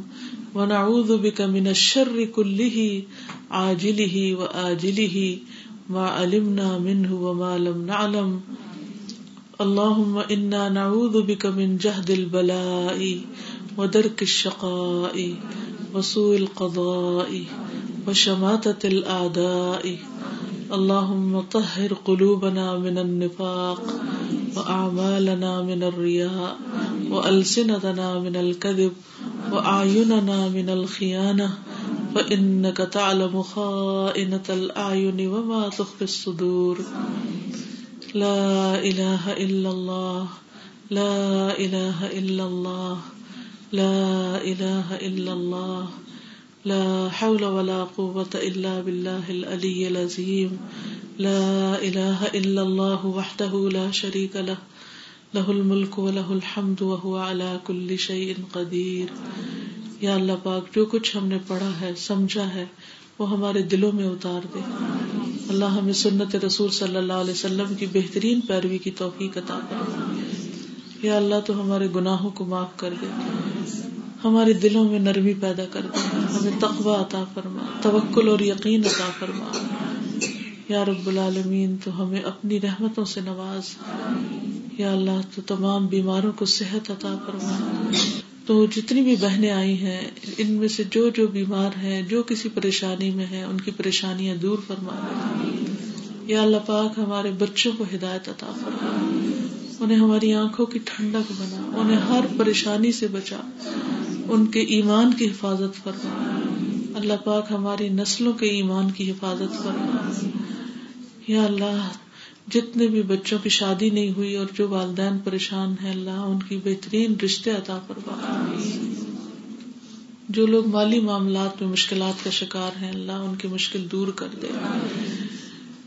ونعوذ بك من الشر كله عاجله وآجله ما علمنا منه وما لم نعلم. اللهم إنا نعوذ بك من جهد البلاء ودرك الشقاء وسوء القضاء وشماتة الأعداء. اللهم طهر قلوبنا من النفاق وأعمالنا من الرياء وألسنتنا من الكذب وأعيننا من الخيانة فإنك تعلم خائنة الأعين وما تخفي الصدور. لا إله إلا الله لا إله إلا الله لا إله إلا الله لا حول ولا قوة إلا بالله العلي العظيم. لا إله إلا الله وحده لا شريك له له الملك وله الحمد وهو على كل شيء قدير. یا اللہ پاک جو کچھ ہم نے پڑھا ہے سمجھا ہے وہ ہمارے دلوں میں اتار دے. اللہ ہمیں سنت رسول صلی اللہ علیہ وسلم کی بہترین پیروی کی توفیق عطا کر. یا اللہ تو ہمارے گناہوں کو معاف کر دے, ہمارے دلوں میں نرمی پیدا کر دے, ہمیں تقوی عطا فرما, توکل اور یقین عطا فرما. یا رب العالمین تو ہمیں اپنی رحمتوں سے نواز. یا اللہ تو تمام بیماروں کو صحت عطا فرما. تو جتنی بھی بہنیں آئی ہیں ان میں سے جو جو بیمار ہیں, جو کسی پریشانی میں ہیں, ان کی پریشانیاں دور فرما. یا اللہ پاک ہمارے بچوں کو ہدایت عطا فرما, انہیں ہماری آنکھوں کی ٹھنڈک بنا, انہیں ہر پریشانی سے بچا, ان کے ایمان کی حفاظت فرما. اللہ پاک ہماری نسلوں کے ایمان کی حفاظت فرما. یا اللہ جتنے بھی بچوں کی شادی نہیں ہوئی اور جو والدین پریشان ہیں اللہ ان کی بہترین رشتے عطا فرما. جو لوگ مالی معاملات میں مشکلات کا شکار ہیں اللہ ان کی مشکل دور کر دے.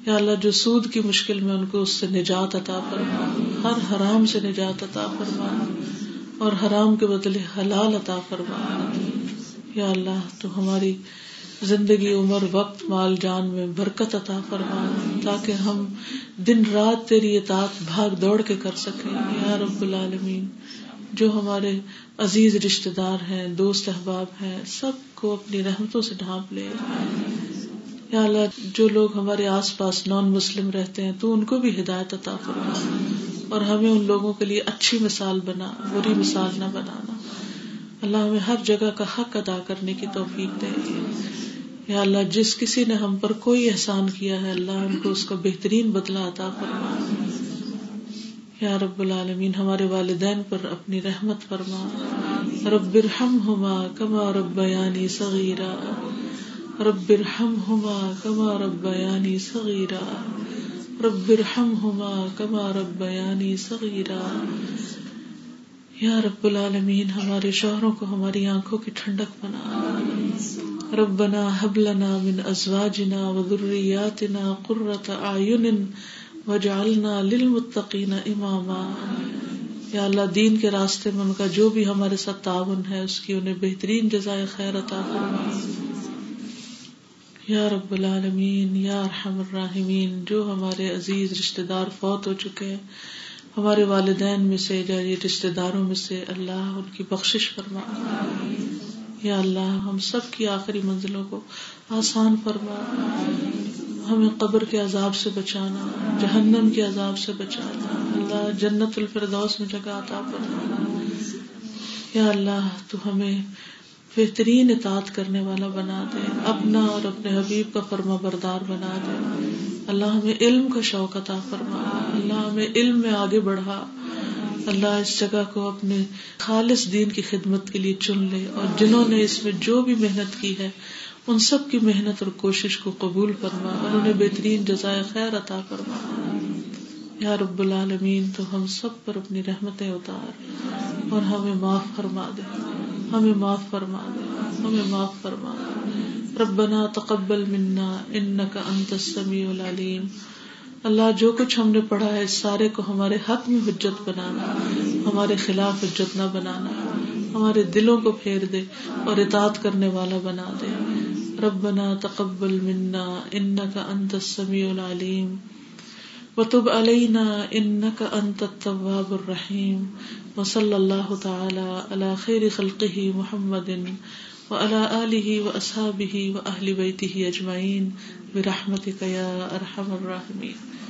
یا اللہ جو سود کی مشکل میں ان کو اس سے نجات عطا فرما، ہر حرام سے نجات عطا فرما اور حرام کے بدلے حلال عطا فرما. یا اللہ تو ہماری زندگی، عمر، وقت، مال، جان میں برکت عطا فرما تاکہ ہم دن رات تیری اطاعت بھاگ دوڑ کے کر سکیں. یا رب العالمین جو ہمارے عزیز رشتہ دار ہیں، دوست احباب ہیں، سب کو اپنی رحمتوں سے ڈھانپ لے. یا اللہ جو لوگ ہمارے آس پاس نان مسلم رہتے ہیں تو ان کو بھی ہدایت عطا فرما اور ہمیں ان لوگوں کے لیے اچھی مثال بنا، بری مثال نہ بنانا. اللہ ہمیں ہر جگہ کا حق ادا کرنے کی توفیق دے. یا اللہ جس کسی نے ہم پر کوئی احسان کیا ہے اللہ ان کو اس کا بہترین بدلہ عطا فرما. یا رب العالمین ہمارے والدین پر اپنی رحمت فرما. رب ارحمہما کما ربیانی صغیرا، رب ارحمہما کما ربیانی صغیرا، رب ارحمہما کما ربیانی صغیرا. یا رب العالمین ہمارے شوہروں کو ہماری آنکھوں کی ٹھنڈک بنا. ربنا ہب لنا من ازواجنا وذریاتنا قرۃ اعین واجعلنا للمتقین اماما. یا اللہ دین کے راستے میں ان کا جو بھی ہمارے ساتھ تعاون ہے اس کی انہیں بہترین جزائے خیر عطا فرما. یا رب العالمین یا ارحم الراحمین جو ہمارے عزیز رشتہ دار فوت ہو چکے ہیں، ہمارے والدین میں سے یا رشتہ داروں میں سے، اللہ ان کی بخشش فرما. یا اللہ ہم سب کی آخری منزلوں کو آسان فرما. ہمیں قبر کے عذاب سے بچانا، جہنم کے عذاب سے بچانا. اللہ جنت الفردوس میں جگہ عطا فرما. یا اللہ تو ہمیں بہترین اطاعت کرنے والا بنا دے، اپنا اور اپنے حبیب کا فرما بردار بنا دے. اللہ ہمیں علم کا شوق عطا فرما. اللہ ہمیں علم میں آگے بڑھا. اللہ اس جگہ کو اپنے خالص دین کی خدمت کے لیے چن لے اور جنہوں نے اس میں جو بھی محنت کی ہے ان سب کی محنت اور کوشش کو قبول فرما اور انہیں بہترین جزائے خیر عطا فرما. یا رب العالمین تو ہم سب پر اپنی رحمتیں اتار اور ہمیں معاف فرما دے، ہمیں معاف فرما دے، ہمیں معاف فرما دے. ربنا تقبل منا انک انت السمیع العلیم. اللہ جو کچھ ہم نے پڑھا ہے اس سارے کو ہمارے حق میں حجت بنانا، ہمارے خلاف حجت نہ بنانا. ہمارے دلوں کو پھیر دے اور اطاعت کرنے والا بنا دے. ربنا تقبل منا انک انت السمیع العلیم وتب علینا انک انت التواب الرحیم. وصلی اللہ تعالی علی خیر خلقہ محمد وعلى آله وأصحابه وأهل بيته أجمعين برحمتك يا أرحم الراحمين.